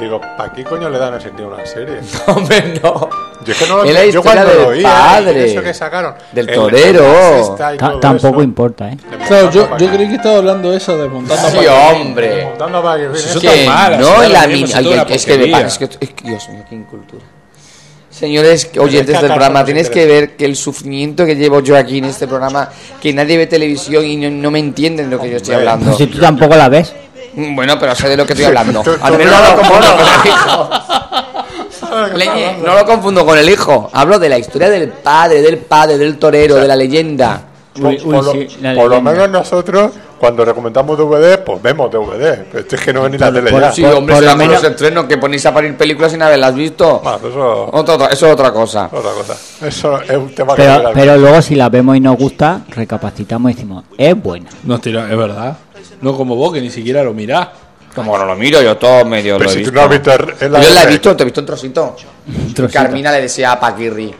Digo, ¿para qué coño le dan el sentido a una serie? No, hombre, no. Yo es que no lo vi. Yo cuando lo oí, eso que sacaron. Del torero. Tampoco importa, ¿eh? Claro, yo creí que estaba hablando eso de montando a Paquirrín. Sí, hombre. Montando a Paquirrín. Eso está mal. No, la mía. Es que, Dios mío, qué incultura. Señores oyentes del programa, tienes que ver que el sufrimiento que llevo yo aquí en este programa, que nadie ve televisión y no me entienden lo que yo estoy hablando. Pues si tú tampoco la ves. Bueno, pero sé de lo que estoy hablando. Al menos no lo confundo con el hijo. Hablo de la historia del padre, del torero, de la leyenda. Por lo menos nosotros... Cuando recomendamos DVD, pues vemos DVD. Pero es que no ven ni la tele ya. Sí, hombre, por lo menos los estrenos que ponéis a parir películas sin haberlas visto. Ah, eso es otra cosa. Eso es un tema que... Pero luego si la vemos y nos gusta, recapacitamos y decimos, es buena. No, es verdad. No como vos, que ni siquiera lo mirás. Como no lo miro, yo todo medio pero lo he visto. Pero si tú no has visto... Yo la he visto, te he visto un trocito. Carmina le decía a Paquirri,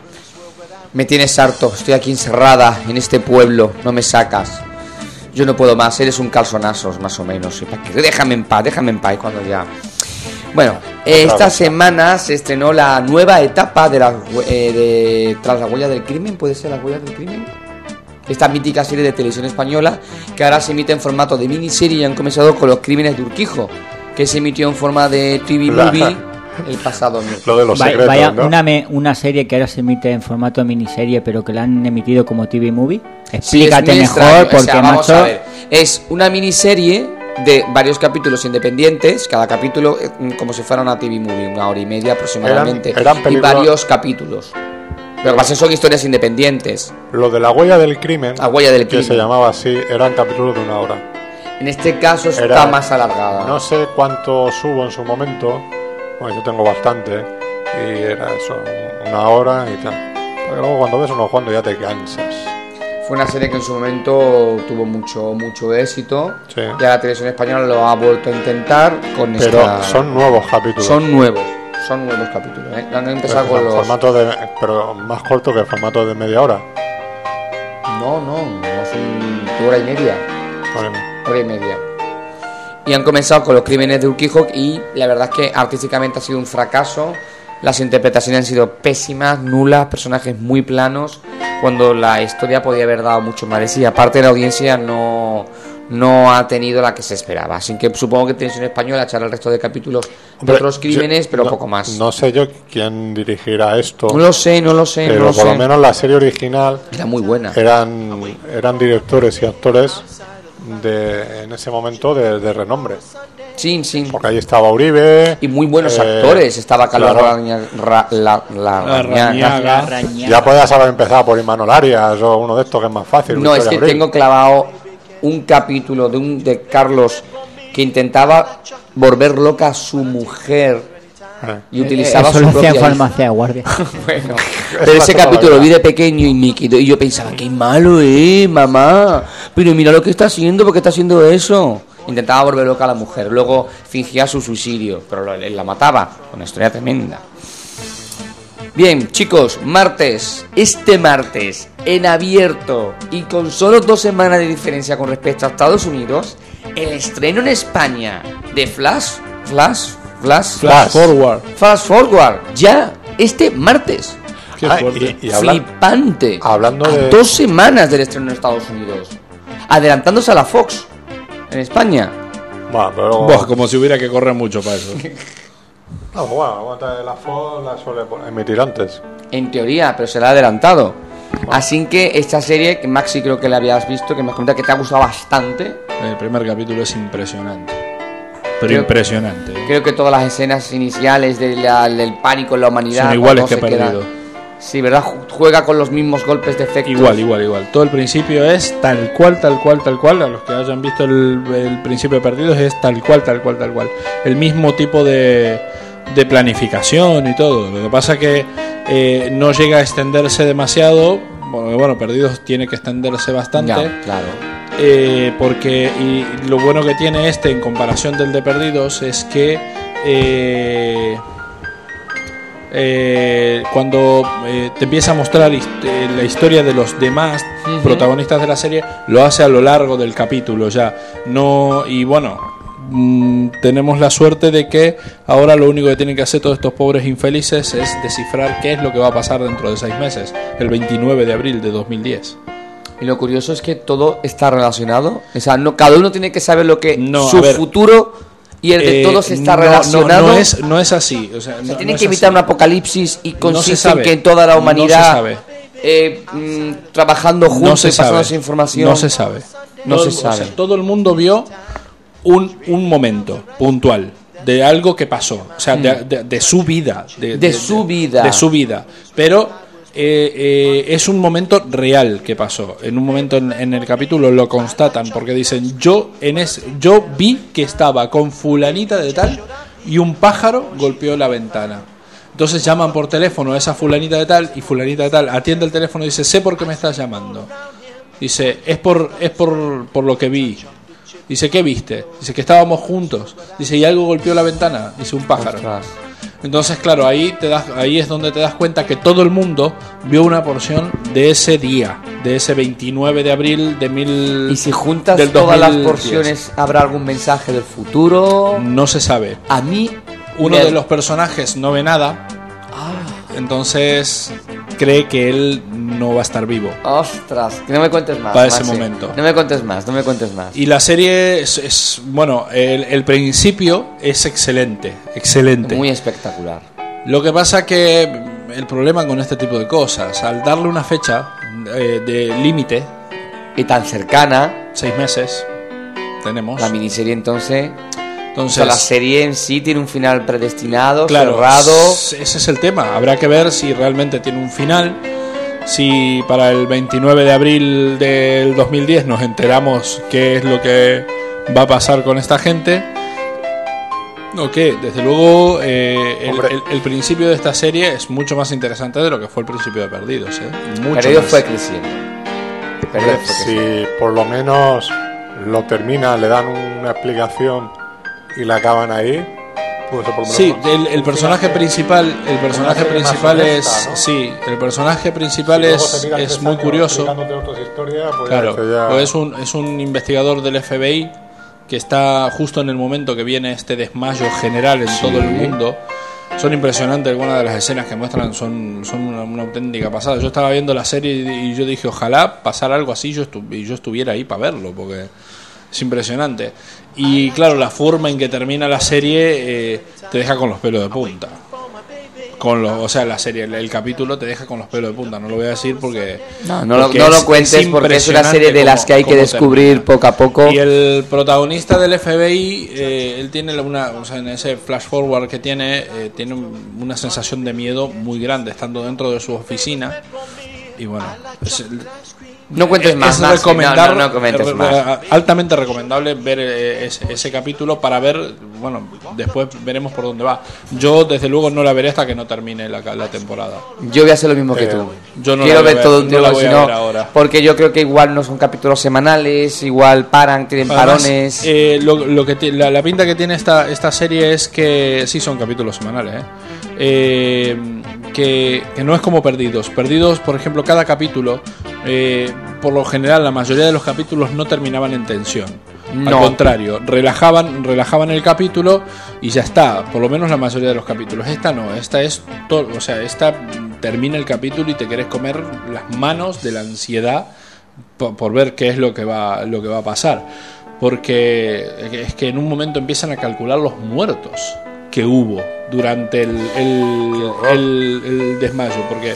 me tienes harto, estoy aquí encerrada en este pueblo, no me sacas. Yo no puedo más, eres un calzonazos, más o menos. Déjame en paz, cuando ya... Bueno, esta semana se estrenó la nueva etapa de Tras la huella del crimen, ¿puede ser la huella del crimen? Esta mítica serie de televisión española que ahora se emite en formato de miniserie y han comenzado con los crímenes de Urquijo, que se emitió en forma de TV Movie el pasado mes. Lo de los secretos, vaya, ¿no? Una serie que ahora se emite en formato miniserie, pero que la han emitido como TV Movie. Explícate mejor, porque vamos a ver. Es una miniserie de varios capítulos independientes, cada capítulo como si fuera una TV Movie, una hora y media aproximadamente, y varios capítulos. Pero básicamente son historias independientes. Lo de la huella del crimen, que se llamaba así, eran capítulos de una hora. En este caso está más alargada. No sé cuánto subo en su momento. Bueno, yo tengo bastante. Y era eso, una hora y tal. Porque luego cuando ves uno jugando ya te cansas. Fue una serie que en su momento tuvo mucho éxito. Sí. Ya la televisión española lo ha vuelto a intentar con... Pero son nuevos capítulos. Son nuevos capítulos, ¿eh? Han empezado con los... Formato de... Pero más corto que el formato de media hora. No, es una hora y media. Hora y media. y han comenzado con Los crímenes de Urquijo, y la verdad es que artísticamente ha sido un fracaso. Las interpretaciones han sido pésimas, nulas, personajes muy planos, cuando la historia podía haber dado mucho más de sí. Aparte, la audiencia no ha tenido la que se esperaba. Así que supongo que Televisión Española echará el resto de capítulos de otros crímenes, pero no, poco más. No sé yo quién dirigirá esto. No lo sé. Pero por lo menos la serie original era muy buena. Eran directores y actores en ese momento de renombre. Sí. Porque ahí estaba Uribe. Y muy buenos actores. Estaba Carlos Larrañaga. Ya podías haber empezado por Imanol Arias o uno de estos, que es más fácil. No, es que tengo clavado un capítulo de Carlos que intentaba volver loca a su mujer y utilizaba su propia farmacia de guardia. Bueno, pero ese capítulo lo vi de pequeño y yo pensaba, qué malo mamá, pero mira lo que está haciendo, ¿por qué está haciendo eso? Intentaba volver loca a la mujer, luego fingía su suicidio, pero la mataba. Una historia tremenda. Bien, chicos, martes, en abierto y con solo 2 semanas de diferencia con respecto a Estados Unidos, el estreno en España de Flash Forward, ya, este martes. Qué fuerte. Flipante. Hablando de 2 semanas del estreno en Estados Unidos, adelantándose a la Fox en España. Bueno, pero como si hubiera que correr mucho para eso. No, bueno, la Fox la suele emitir antes, en teoría, pero se la ha adelantado. Bueno. Así que esta serie, que Maxi creo que la habías visto, que me has comentado que te ha gustado bastante. El primer capítulo es impresionante. Impresionante. Creo que todas las escenas iniciales del pánico en la humanidad son iguales que Perdido. Sí, ¿verdad? Juega con los mismos golpes de efecto. Igual. Todo el principio es tal cual. A los que hayan visto el principio de Perdidos es tal cual. El mismo tipo de planificación y todo. Lo que pasa que no llega a extenderse demasiado. Bueno, Perdidos tiene que extenderse bastante. Ya, claro. Porque y lo bueno que tiene este en comparación del de Perdidos es que cuando te empieza a mostrar la historia de los demás protagonistas de la serie, lo hace a lo largo del capítulo ya. No, y bueno, tenemos la suerte de que ahora lo único que tienen que hacer todos estos pobres infelices es descifrar qué es lo que va a pasar dentro de 6 meses, el 29 de abril de 2010. Y lo curioso es que todo está relacionado, o sea, no, cada uno tiene que saber lo que su futuro y el de todos está relacionado. No es así, o sea, se tiene que evitar así. Un apocalipsis y consiste en que toda la humanidad trabajando juntos y pasando esa información. No se sabe. O sea, todo el mundo vio un momento puntual de algo que pasó, o sea, de su vida, de su vida, pero es un momento real que pasó. En un momento en el capítulo lo constatan porque dicen yo vi que estaba con fulanita de tal y un pájaro golpeó la ventana. Entonces llaman por teléfono a esa fulanita de tal y fulanita de tal atiende el teléfono y dice, sé por qué me estás llamando. Dice, es por lo que vi. Dice, ¿qué viste? Dice, que estábamos juntos. Dice, y algo golpeó la ventana. Dice, un pájaro. Ostras. Entonces, claro, ahí es donde te das cuenta que todo el mundo vio una porción de ese día, de ese 29 de abril de 2000. Y si juntas todas las porciones, ¿habrá algún mensaje del futuro? No se sabe. A mí, uno de los personajes no ve nada. Entonces cree que él no va a estar vivo. Ostras, que no me cuentes más. Para ese momento. No me cuentes más. Y la serie es bueno, el principio es excelente. Muy espectacular. Lo que pasa que el problema con este tipo de cosas, al darle una fecha de límite y tan cercana, 6 meses tenemos. La miniserie entonces, o sea, la serie en sí tiene un final predestinado, claro, cerrado. Ese es el tema. Habrá que ver si realmente tiene un final. Si para el 29 de abril del 2010 nos enteramos qué es lo que va a pasar con esta gente. Ok, desde luego el principio de esta serie es mucho más interesante de lo que fue el principio de Perdidos. Perdidos fue creciendo. Si por lo menos lo termina, le dan una explicación y la acaban ahí. Pues por lo menos sí, el personaje principal es, ¿no? Sí, el personaje principal es muy curioso. Pues claro, ya, pues es un investigador del FBI que está justo en el momento que viene este desmayo general en todo el mundo. Son impresionantes algunas de las escenas que muestran, son una auténtica pasada. Yo estaba viendo la serie y yo dije, ojalá pasara algo así y yo estuviera ahí para verlo, porque es impresionante. Y claro, la forma en que termina la serie te deja con los pelos de punta. La serie, el capítulo te deja con los pelos de punta. No lo voy a decir porque... No lo cuentes porque es una serie de las que hay que descubrir poco a poco. Y el protagonista del FBI, él tiene en ese flash forward que tiene una sensación de miedo muy grande estando dentro de su oficina. Y bueno, no cuentes más. Es recomendable, no comentes más. Altamente recomendable ver ese capítulo para ver. Bueno, después veremos por dónde va. Yo, desde luego, no la veré hasta que no termine la temporada. Yo voy a hacer lo mismo que tú. Yo no quiero ver todo un tiempo, sino porque yo creo que igual no son capítulos semanales, igual paran, tienen parones. La pinta que tiene esta serie es que sí son capítulos semanales, que no es como Perdidos, por ejemplo, cada capítulo. Por lo general, la mayoría de los capítulos no terminaban en tensión. No. Al contrario, relajaban el capítulo y ya está. Por lo menos la mayoría de los capítulos. Esta no, esta es todo. O sea, esta termina el capítulo y te querés comer las manos de la ansiedad por ver qué es lo que va a pasar. Porque es que en un momento empiezan a calcular los muertos que hubo durante el desmayo. Porque,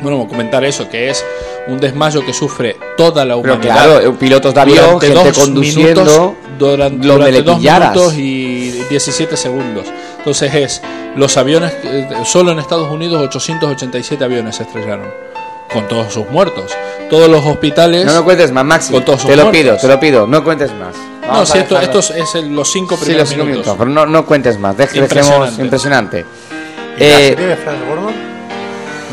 bueno, comentar eso, que es un desmayo que sufre toda la humanidad. Pero claro, pilotos de avión, durante gente conduciendo, durante 2 minutos y 17 segundos. Entonces los aviones, solo en Estados Unidos 887 aviones se estrellaron, con todos sus muertos. Todos los hospitales... No cuentes más, Maxi, te lo pido, no cuentes más. Vamos esto es los 5 primeros minutos. Pero no cuentes más, impresionante. ¿Tiene Flash Gordon?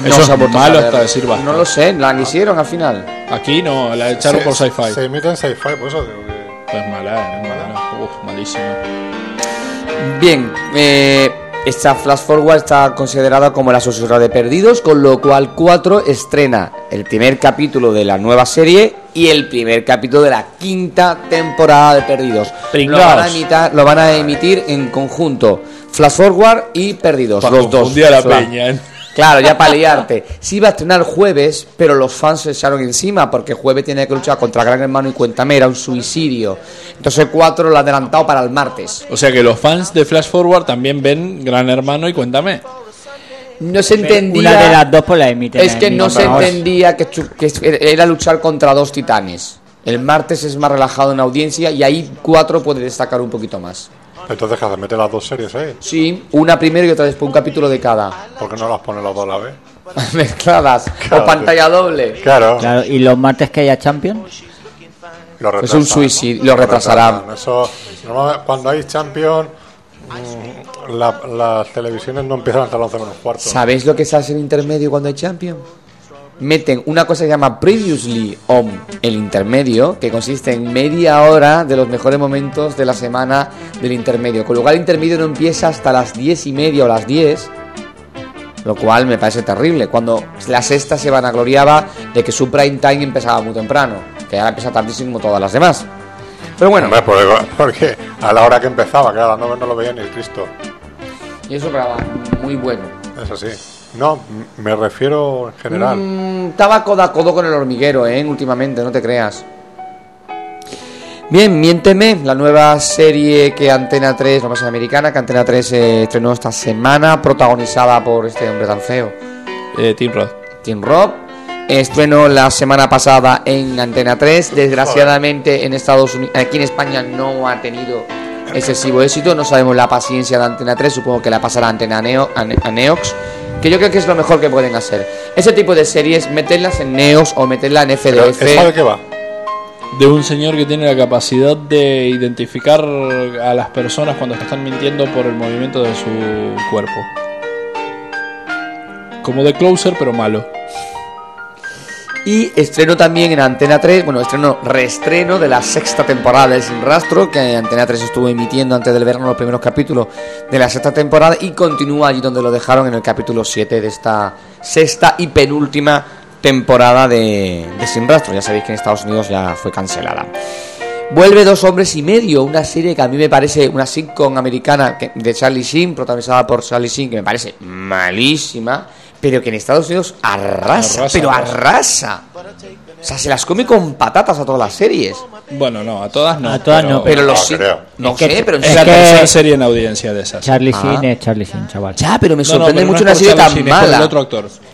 No, eso es malo hasta decir basta. No lo sé, la hicieron al final. Aquí no, la echaron por Sci-Fi. Se meten en Sci-Fi, por eso digo que... Es mala, no. Uf, malísima. Bien, esta Flash Forward está considerada como la sucesora de Perdidos, con lo cual 4 estrena el primer capítulo de la nueva serie y el primer capítulo de la quinta temporada de Perdidos. Lo van a emitir en conjunto, Flash Forward y Perdidos, los dos. Un día la peña, Claro, ya para liarte. Sí iba a estrenar jueves, pero los fans se echaron encima porque jueves tenía que luchar contra Gran Hermano y Cuéntame, era un suicidio. Entonces 4 lo ha adelantado para el martes. O sea que los fans de Flash Forward también ven Gran Hermano y Cuéntame. No se entendía... Una de las dos por la emiten. Es que no se entendía que era luchar contra 2 titanes. El martes es más relajado en audiencia y ahí 4 puede destacar un poquito más. Entonces, ¿qué haces? ¿Mete las 2 series ahí? Sí, una primero y otra después, un capítulo de cada. ¿Por qué no las pones las 2 a la vez? Mezcladas, o pantalla doble. Claro. ¿Y los martes que haya Champions? Es un suicidio, lo retrasarán. Eso, cuando hay Champions, las televisiones no empiezan hasta las 11:15. ¿Sabéis lo que se hace en intermedio cuando hay Champions? Meten una cosa que se llama Previously on el intermedio, que consiste en media hora de los mejores momentos de la semana del intermedio. Con lo cual el intermedio no empieza hasta las 10:30 o las 10, lo cual me parece terrible. Cuando la sexta se vanagloriaba de que su prime time empezaba muy temprano, que ahora empieza tardísimo todas las demás. Pero bueno. Hombre, porque a la hora que empezaba, claro, no lo veía ni el Cristo. Y eso graba muy bueno. Eso sí. No, me refiero en general. Estaba codo a codo con El Hormiguero, últimamente, no te creas. Bien, Miénteme, la nueva serie que Antena 3, la más americana, que Antena 3 estrenó esta semana, protagonizada por este hombre tan feo. Tim Roth. Estrenó la semana pasada en Antena 3. Desgraciadamente en Estados Unidos, aquí en España no ha tenido excesivo éxito. No sabemos la paciencia de Antena 3, supongo que la pasará a Neox, que yo creo que es lo mejor que pueden hacer. Ese tipo de series, meterlas en Neox o meterla en FDF. ¿Esa de qué va? De un señor que tiene la capacidad de identificar a las personas cuando están mintiendo por el movimiento de su cuerpo. Como The Closer, pero malo. Y estreno también en Antena 3, reestreno de la sexta temporada de Sin Rastro, que Antena 3 estuvo emitiendo antes del verano los primeros capítulos de la sexta temporada y continúa allí donde lo dejaron en el capítulo 7 de esta sexta y penúltima temporada de Sin Rastro. Ya sabéis que en Estados Unidos ya fue cancelada. Vuelve Dos hombres y medio, una serie que a mí me parece una sitcom americana de Charlie Sheen, protagonizada por Charlie Sheen, que me parece malísima, pero que en Estados Unidos arrasa. O sea, se las come con patatas a todas las series. Bueno, no, a todas no. Pero los sí. No sé, pero es la tercera serie en audiencia de esas. Charlie Sheen, chaval. Ya, pero me sorprende mucho una serie tan mala.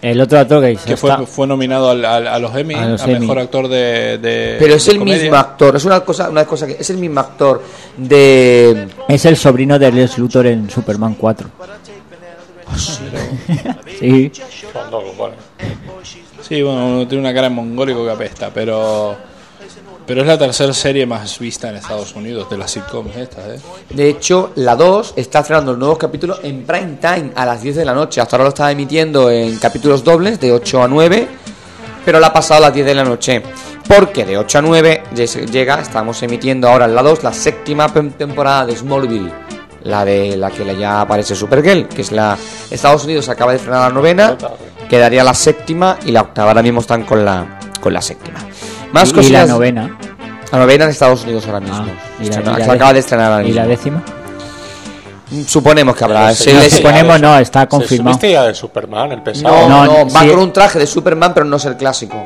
El otro actor que fue nominado a los Emmy, a mejor actor de pero es el mismo actor, es una cosa que es el mismo actor de es el sobrino de Lex Luthor en Superman 4. Sí. Sí, bueno, tiene una cara en mongólico que apesta, pero es la tercera serie más vista en Estados Unidos de las sitcoms estas, ¿eh? De hecho, la 2 está estrenando nuevos capítulos en prime time a las 10 de la noche. Hasta ahora lo estaba emitiendo en capítulos dobles de 8 a 9, pero la ha pasado a las 10 de la noche. Porque de 8 a 9 estamos emitiendo ahora en la 2 la séptima temporada de Smallville. La de la que ya aparece Supergirl, que es la... Estados Unidos acaba de frenar la novena, quedaría la séptima y la octava. Ahora mismo están con la séptima. Más cosas. ¿Y la novena? La novena en Estados Unidos ahora mismo. Acaba de estrenar ahora mismo. ¿Y la décima? Suponemos que habrá. Suponemos no, está confirmado. ¿Viste ya de Superman, el pesado? No, va con un traje de Superman, pero no es el clásico.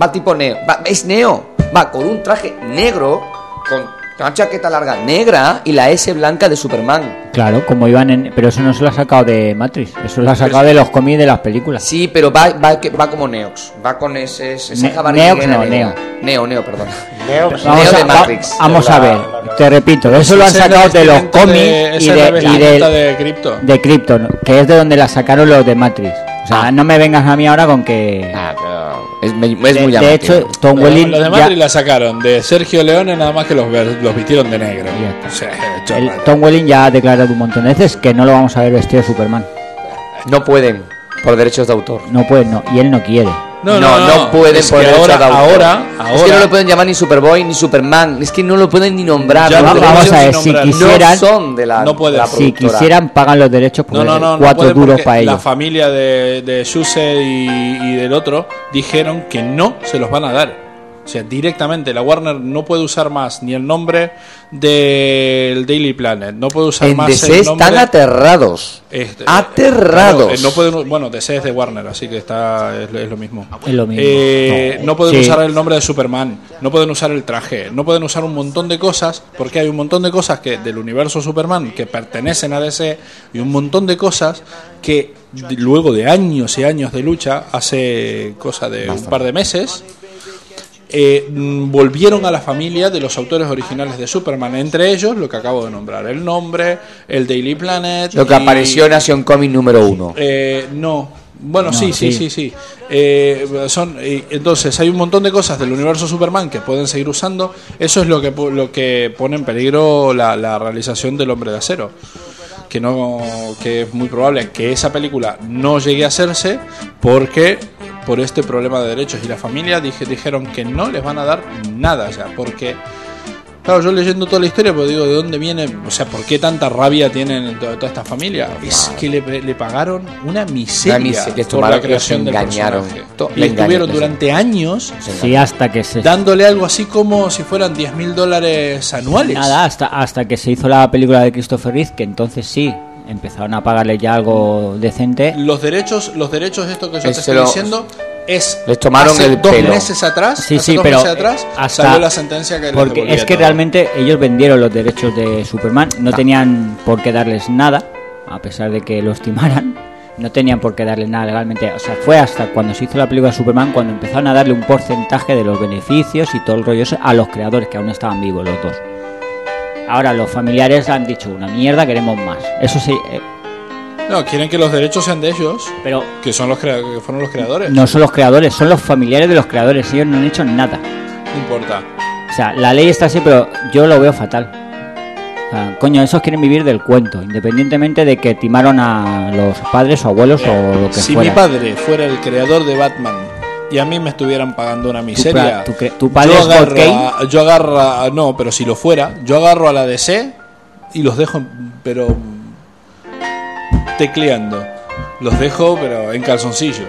Va tipo Neo. Es Neo. Va con un traje negro, con... una chaqueta larga negra y la S blanca de Superman. Claro, como iban en... Pero eso no se lo ha sacado de Matrix. Eso lo ha sacado de los cómics de las películas. Sí, pero va como Neox. Va con esa jabarilla. Neo, perdón. Neo de Matrix. Vamos a ver, te repito. Eso lo han sacado de los cómics y de Krypton. De Krypton, que es de donde la sacaron los de Matrix. O sea, no me vengas a mí ahora con que... Es muy de hecho, Tom Welling. Los de Madrid ya... la sacaron de Sergio Leone, nada más que los vistieron de negro. O sea, Tom Welling ya ha declarado un montón de veces que no lo vamos a ver vestido de Superman. No pueden, por derechos de autor. No pueden, y él no quiere. No pueden por derechos de autor. Ahora. Es que no lo pueden llamar ni Superboy ni Superman. Es que no lo pueden ni nombrar. Vamos a ver, si quisieran. No son de la productora. Si quisieran, pagan los derechos por $4 duros para ellos. La familia de Schuster y del otro dijeron que no se los van a dar. O sea, directamente la Warner no puede usar más ni el nombre del Daily Planet, no puede usar más DC el nombre. En DC están aterrados. Aterrados. No pueden, bueno, DC es de Warner, así que es lo mismo. Es lo mismo. No pueden usar el nombre de Superman, no pueden usar el traje, no pueden usar un montón de cosas, porque hay un montón de cosas que del universo Superman que pertenecen a DC y un montón de cosas que luego de años y años de lucha, hace cosa de un par de meses, volvieron a la familia de los autores originales de Superman, entre ellos lo que acabo de nombrar, el nombre, el Daily Planet, lo que apareció en Action Comics número 1. Sí. Entonces hay un montón de cosas del universo Superman que pueden seguir usando. Eso es lo que pone en peligro la realización del Hombre de Acero, que es muy probable que esa película no llegue a hacerse porque por este problema de derechos, y la familia dijeron que no les van a dar nada ya, porque claro, yo leyendo toda la historia, pues digo, ¿de dónde viene? O sea, ¿por qué tanta rabia tienen toda esta familia? Es que le pagaron una miseria por la creación del personaje. Le estuvieron durante años dándole algo así como si fueran $10,000 anuales. Nada, hasta que se hizo la película de Christopher Reeve, que entonces sí empezaron a pagarle ya algo decente. Los derechos esto que yo te estoy diciendo... Les tomaron hace el pelo. Hace dos meses atrás salió la sentencia que porque les es que todo. Realmente ellos vendieron los derechos de Superman, no tenían por qué darles nada, a pesar de que lo estimaran, no tenían por qué darles nada legalmente. O sea, fue hasta cuando se hizo la película de Superman cuando empezaron a darle un porcentaje de los beneficios y todo el rollo a los creadores, que aún estaban vivos los dos. Ahora los familiares han dicho, una mierda, queremos más. Eso sí... No, quieren que los derechos sean de ellos, pero que son que fueron los creadores. No son los creadores, son los familiares de los creadores. Ellos no han hecho nada. No importa. O sea, la ley está así, pero yo lo veo fatal. O sea, coño, esos quieren vivir del cuento, independientemente de que timaron a los padres o abuelos o lo que si fuera. Si mi padre fuera el creador de Batman y a mí me estuvieran pagando una miseria... ¿Tu padre es Scott Kane? No, pero si lo fuera, yo agarro a la DC y los dejo, pero... tecleando, los dejo pero en calzoncillo.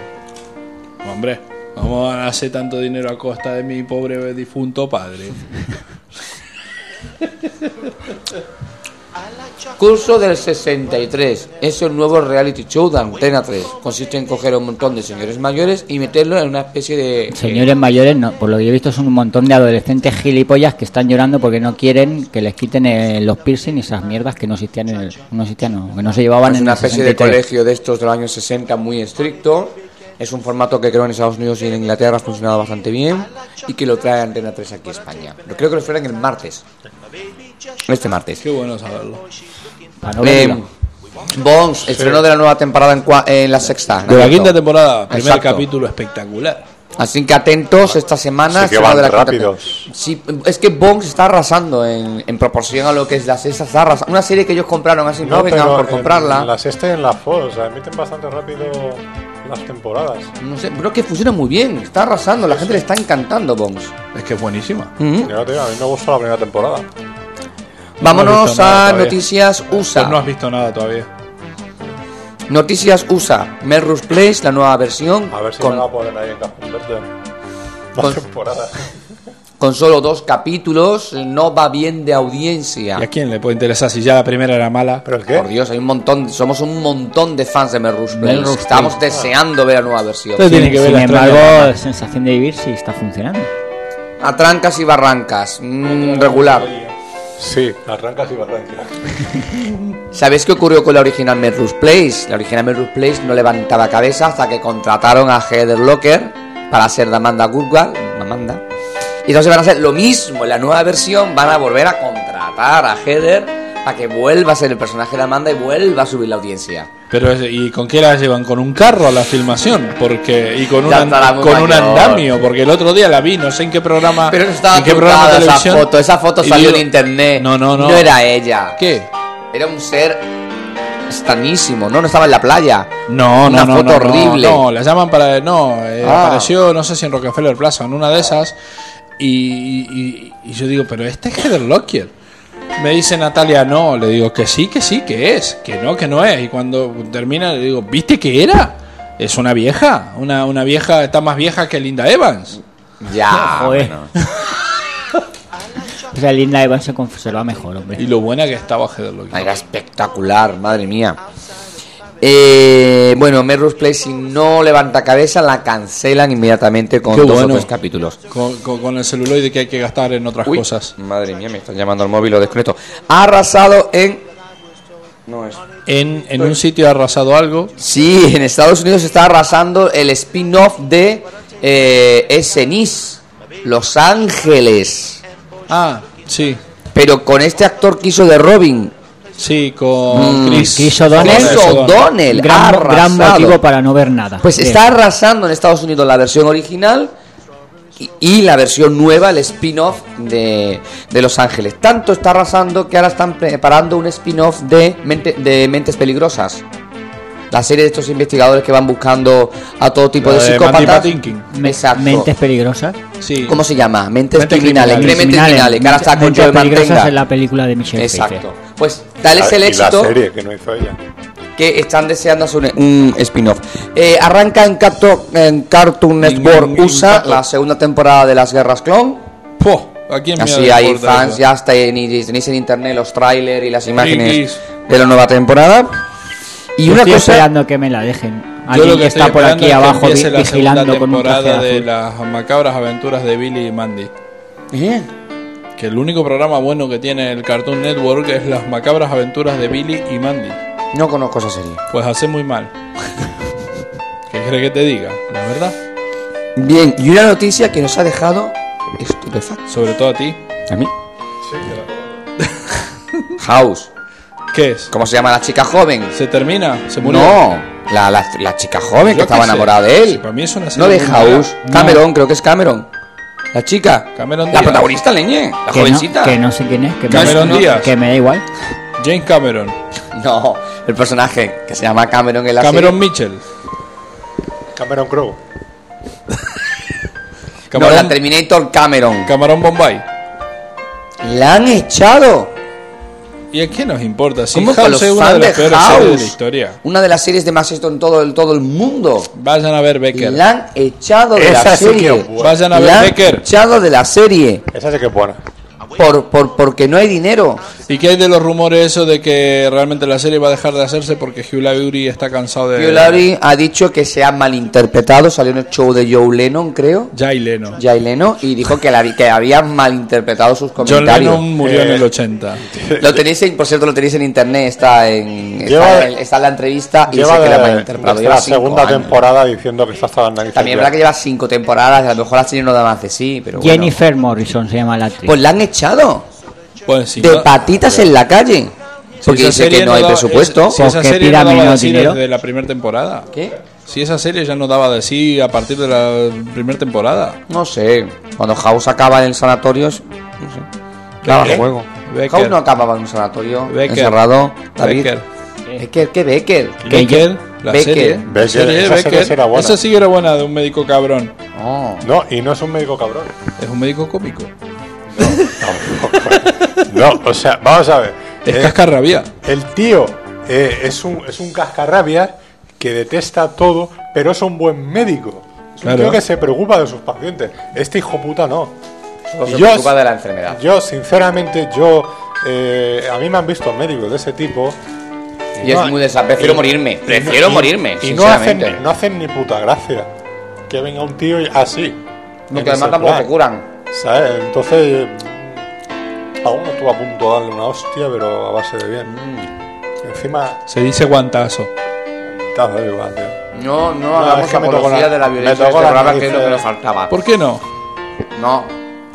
Hombre, vamos a hacer tanto dinero a costa de mi pobre difunto padre. Curso del 63 es el nuevo reality show de Antena 3. Consiste en coger a un montón de señores mayores y meterlos en una especie de... Señores mayores no, por lo que yo he visto son un montón de adolescentes gilipollas que están llorando porque no quieren que les quiten los piercing y esas mierdas que no existían, que no se llevaban en el 63. Es una especie de colegio de estos de los años 60 muy estricto. Es un formato que creo en Estados Unidos y en Inglaterra ha funcionado bastante bien y que lo trae Antena 3 aquí a España. Yo creo que lo esperan el martes. Este martes. Qué bueno saberlo. Bones, estreno de la nueva temporada en la sexta. De la quinta temporada, primer capítulo espectacular. Así que atentos esta semana. Sí, que van de la rápidos. Sí, es que Bones está arrasando en proporción a lo que es la sexta. Está arrasando. Una serie que ellos compraron así, no vengan por comprarla. En la sexta y en la Fox, o sea, emiten bastante rápido las temporadas. No sé, creo que funciona muy bien. Está arrasando, la gente le está encantando Bones. Es que es buenísima. Yo te digo, a mí me gustó la primera temporada. Vámonos a noticias USA. No has visto nada todavía. Noticias USA. Melrose Place, la nueva versión. A ver si me la va a poner ahí en Cajón Verde. Dos temporadas. Con solo 2 capítulos, no va bien de audiencia. ¿Y a quién le puede interesar si ya la primera era mala? ¿Pero el qué? Por Dios, hay un montón, somos un montón de fans de Melrose Place. Estamos deseando ver la nueva versión. Sí, tiene que ver, sin embargo, sensación de vivir sí está funcionando. A trancas y barrancas. Regular. Sí, arrancas y barrancas. ¿Sabéis qué ocurrió con la original Melrose Place? La original Melrose Place no levantaba cabeza hasta que contrataron a Heather Locker para ser Amanda Goodwin. Amanda. Y entonces van a hacer lo mismo. En la nueva versión van a volver a contratar a Heather para que vuelva a ser el personaje de Amanda y vuelva a subir la audiencia. Pero ¿y con qué la llevan? ¿Con un carro a la filmación? Porque y con un andamio, porque el otro día la vi, no sé en qué programa. Pero estaba en qué programa de televisión. Esa foto salió en internet. No era ella. ¿Qué? Era un ser extrañísimo. No estaba en la playa. Una foto horrible. No, la llaman para apareció, no sé si en Rockefeller Plaza, en una de esas. Y yo digo, pero este es Heather Locklear. Me dice Natalia, no, le digo que sí, que es, que no es. Y cuando termina le digo, ¿viste que era? Es una vieja, una vieja, está más vieja que Linda Evans. Ya, joder. O sea, Linda Evans se conserva mejor, hombre. Y lo buena que estaba Heather Locklear. Era espectacular, madre mía. Bueno, Melrose Place, si no levanta cabeza, la cancelan inmediatamente con 2 o 3 capítulos. Con el celuloide que hay que gastar en otras cosas. Madre mía, me están llamando al móvil, lo desconecto. Ha arrasado en... No es. ¿En un sitio ha arrasado algo? Sí, en Estados Unidos está arrasando el spin-off de SNIS, Los Ángeles. Ah, sí. Pero con este actor que hizo de Robin... Sí, con Chris O'Donnell. Gran motivo para no ver nada. Pues está arrasando en Estados Unidos la versión original y la versión nueva, el spin-off de Los Ángeles. Tanto está arrasando que ahora están preparando un spin-off de Mentes Peligrosas. La serie de estos investigadores que van buscando a todo tipo de psicópatas. Exacto. Mentes Peligrosas. Sí. ¿Cómo se llama? Mentes criminales. Cara está con Joe Mantegna en la película de Michelle. Exacto. Pfeiffer. Pues tal es el éxito. La serie que no hizo ella. Que están deseando hacer un spin-off. Arranca en Cartoon Network USA la segunda temporada de Las Guerras Clon. Así hay fans, ya está, tenéis en internet los trailers y las imágenes de la nueva temporada. Y una estoy cosa, esperando que me la dejen. Alguien que está por aquí abajo vigilando con un traje azul. De las macabras aventuras de Billy y Mandy. ¿Eh? Que el único programa bueno que tiene el Cartoon Network es Las Macabras Aventuras de Billy y Mandy. No conozco esa serie. Pues hace muy mal. ¿Qué crees que te diga? La verdad. Bien, y una noticia que nos ha dejado estupefacto. Sobre todo a ti. ¿A mí? Sí, claro. House. ¿Qué es? ¿Cómo se llama la chica joven? ¿Se termina? ¿Se murió? No, la chica joven que estaba enamorada de él. Sí, para mí es una serie. No de House. No. Cameron, creo que es Cameron. La chica. Cameron Díaz. La protagonista, leñe. La jovencita. Que no sé quién es. Que Cameron Díaz. Que me da igual. James Cameron. No, el personaje que se llama Cameron en la Cameron serie. Mitchell. Cameron Crowe. Cameron... No, la Terminator Cameron. Cameron Bombay. La han echado. ¿Y a qué nos importa? Si House es una de las peores series de la historia. Una de las series de más éxito en todo el mundo. Vayan a ver Becker. La han echado de la serie. Vayan a ver Becker. La han echado de la serie. Esa sí que es buena. porque no hay dinero. ¿Y qué hay de los rumores eso de que realmente la serie va a dejar de hacerse porque Hugh Laurie está cansado de...? Hugh Laurie ha dicho que se ha malinterpretado, salió en el show de Joe Lennon, creo. Jay Leno, y dijo que habían malinterpretado sus comentarios. John Lennon murió en el 80. Lo tenéis, por cierto, lo tenéis en internet, está en la entrevista y dice que la ha malinterpretado. Lleva la segunda temporada diciendo que está hasta la nariz. También es verdad que lleva 5 temporadas, a lo mejor la serie no da más de sí, pero bueno. Jennifer Morrison se llama la actriz. Pues la han echado. Pues sí, de patitas en la calle. Porque dice que no hay presupuesto. Si esa serie no daba de sí desde la primera temporada. ¿Qué? Si esa serie ya no daba de sí a partir de la primera temporada. No sé. Cuando House acaba en sanatorios, no sé. Claro, juego. House no acababa en un sanatorio encerrado. David. Becker, ¿qué Becker? La serie Becker. Esa sí era buena, de un médico cabrón. Oh. No, y no es un médico cabrón. Es un médico cómico. No, o sea, vamos a ver. Es cascarrabia. El tío es un cascarrabia que detesta todo, pero es un buen médico. Es un tío que se preocupa de sus pacientes. Este hijo puta no. Se preocupa de la enfermedad. Yo, sinceramente, a mí me han visto médicos de ese tipo. Y no, es muy desastre. Prefiero morirme. Y no hacen ni puta gracia que venga un tío así. Porque además tampoco te curan. ¿Sabes? Entonces, aún no estuve a punto de darle una hostia, pero a base de bien. Encima. Se dice guantazo. Guantazo, igual, tío. No hagamos apología de la violencia de este programa, que es lo que nos faltaba. ¿Por qué no? No.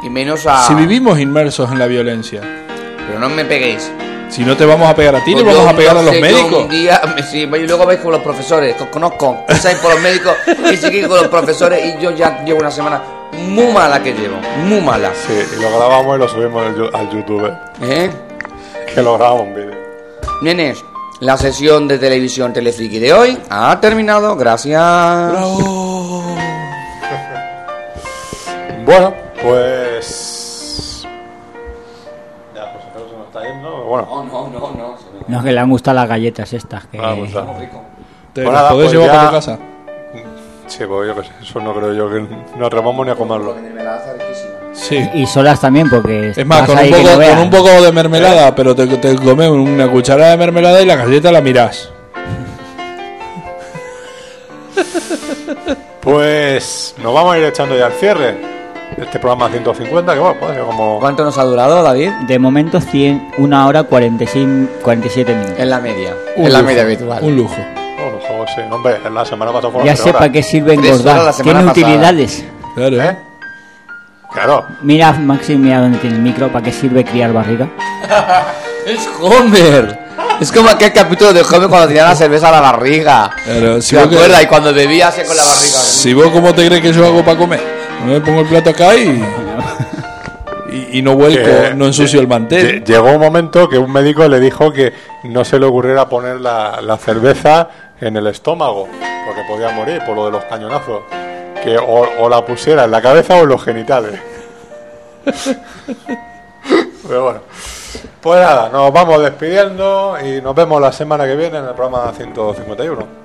Y menos a. Si vivimos inmersos en la violencia. Pero no me peguéis. Si no te vamos a pegar a ti, pues vamos a pegar a los médicos. Y luego vais con los profesores, que os conozco. Pasáis por los médicos y seguís con los profesores. Y yo ya llevo una semana muy mala que llevo. Muy mala. Sí, y lo grabamos y lo subimos al YouTube. Que lo grabamos un vídeo. Nenes, la sesión de televisión Telefriki de hoy ha terminado. Gracias. Bravo. Bueno, pues... Bueno. No, que le han gustado las galletas estas. Que ¿Te las podés llevar para tu casa? Sí, pues yo que sé, eso no creo yo que no atrevamos ni a comerlo. Sí. Y solas también, porque es más, con un poco de mermelada, pero te comes una cucharada de mermelada y la galleta la mirás. Pues nos vamos a ir echando ya al cierre. Este programa 150, que bueno, pues como... ¿Cuánto nos ha durado, David? De momento 100, 1 hora 47 minutos. En la media. En la media habitual. Un lujo. Un lujo, sí. Hombre, en la semana pasada fueron 3 horas. Ya sé para qué sirve engordar. Tiene utilidades. Claro. Claro. Mira, Maxi, mira dónde tiene el micro. ¿Para qué sirve criar barriga? ¡Es Homer! Es como aquel capítulo de Homer cuando tiraba la cerveza a la barriga. Claro, si ¿te acuerdas? Y cuando bebía así con la barriga. Si vos, ¿cómo te crees que yo hago para comer? Me pongo el plato acá y no vuelco, no ensucio el mantel. Llegó un momento que un médico le dijo que no se le ocurriera poner la cerveza en el estómago, porque podía morir por lo de los cañonazos. Que o la pusiera en la cabeza o en los genitales. Pero bueno, pues nada, nos vamos despidiendo y nos vemos la semana que viene en el programa 151.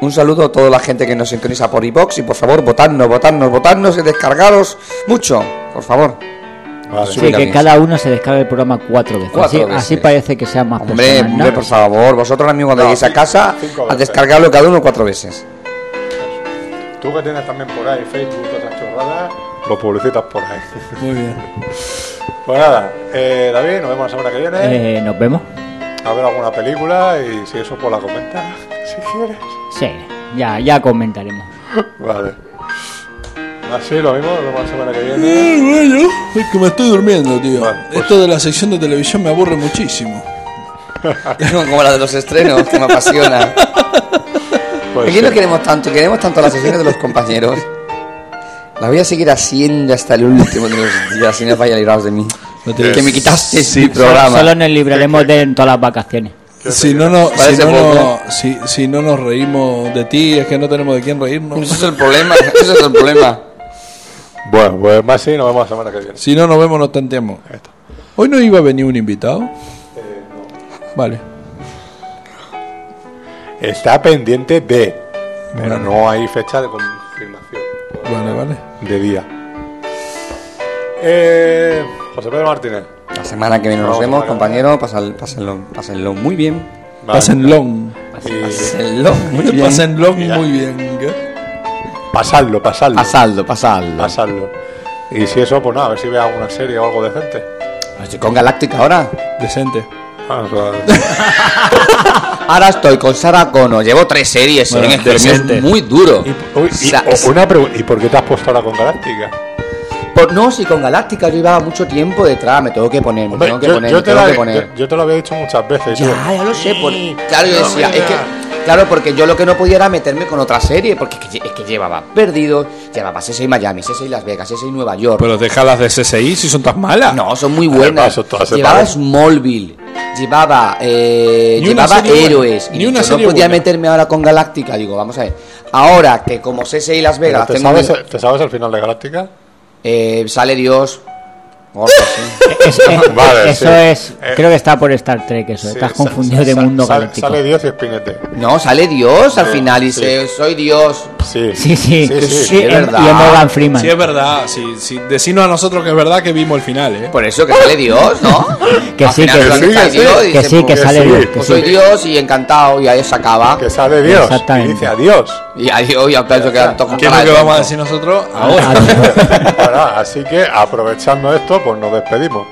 Un saludo a toda la gente que nos sintoniza por iVoox y por favor, votadnos y descargaros mucho, por favor. Vale. Sí, que cada uno se descargue el programa 4 veces. Así parece que sea más personal. Hombre, por favor, vosotros amigos cuando lleguéis a casa, a descargarlo cada uno 4 veces. Tú que tienes también por ahí Facebook, todas chorradas, lo publicitas por ahí. Muy bien. Pues nada, David, nos vemos la semana que viene. Nos vemos. A ver alguna película y si eso, pues la comentas, si quieres. Sí, ya comentaremos. Vale. Así lo mismo, lo vemos la semana que viene. Bueno, es que me estoy durmiendo, tío. Vale, pues... Esto de la sección de televisión me aburre muchísimo. Como la de los estrenos, que me apasiona. Pues aquí no queremos tanto las secciones de los compañeros. Las voy a seguir haciendo hasta el último de los días, si no vaya librados de mí. Que me quitaste mi programa. Solo nos libraremos de en todas las vacaciones. Si no nos reímos de ti, es que no tenemos de quién reírnos. Ese es el problema. Bueno, pues más sí, nos vemos la semana que viene. Si no nos vemos, nos tanteamos. ¿Hoy no iba a venir un invitado? No. Vale. Está pendiente de... Pero no hay fecha de confirmación. Vale. De día. José Pedro Martínez. La semana que viene nos vemos, compañeros. Pásenlo muy bien. Vale. Pásenlo muy bien. Pasadlo. Y si eso, pues nada, a ver si veo alguna serie o algo decente. Estoy con Galáctica ahora. Decente. Ahora estoy con Sarah Connor. Llevo 3 series. Bueno, es muy duro. ¿Y por qué te has puesto ahora con Galáctica? No, si con Galáctica yo llevaba mucho tiempo detrás. Me tengo que poner, yo te lo había dicho muchas veces. Ya lo sé. Claro, yo decía, es que... Claro, porque yo lo que no podía era meterme con otra serie, porque es que llevaba Perdidos, llevaba CSI Miami, CSI Las Vegas, CSI Nueva York. Pero deja las de CSI si son tan malas. No, son muy buenas. Llevaba Smallville, llevaba Héroes. Y yo no podía meterme ahora con Galáctica. Digo, vamos a ver. Ahora que como CSI Las Vegas... ¿Te sabes el final de Galáctica? Sale Dios... Eso es. Creo que está por Star Trek. Eso. Sí, estás confundido de mundo galáctico. Sale Dios y Spinete. No, sale Dios al final y dice: soy Dios. Sí, es verdad. Y Morgan Freeman. Sí, es verdad. Sí. Decimos a nosotros que es verdad que vimos el final. Por eso que sale Dios, ¿no? que sale Dios. Pues soy Dios y encantado. Y ahí se acaba. Que sale Dios. Exactamente. Y dice adiós. Y adiós. Ya pienso que ¿qué es lo que vamos a decir nosotros ahora? Bueno, así que aprovechando esto, pues nos despedimos.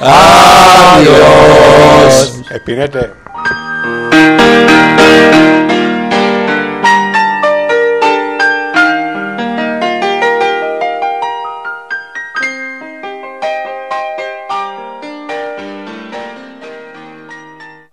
¡Adiós! Espinete.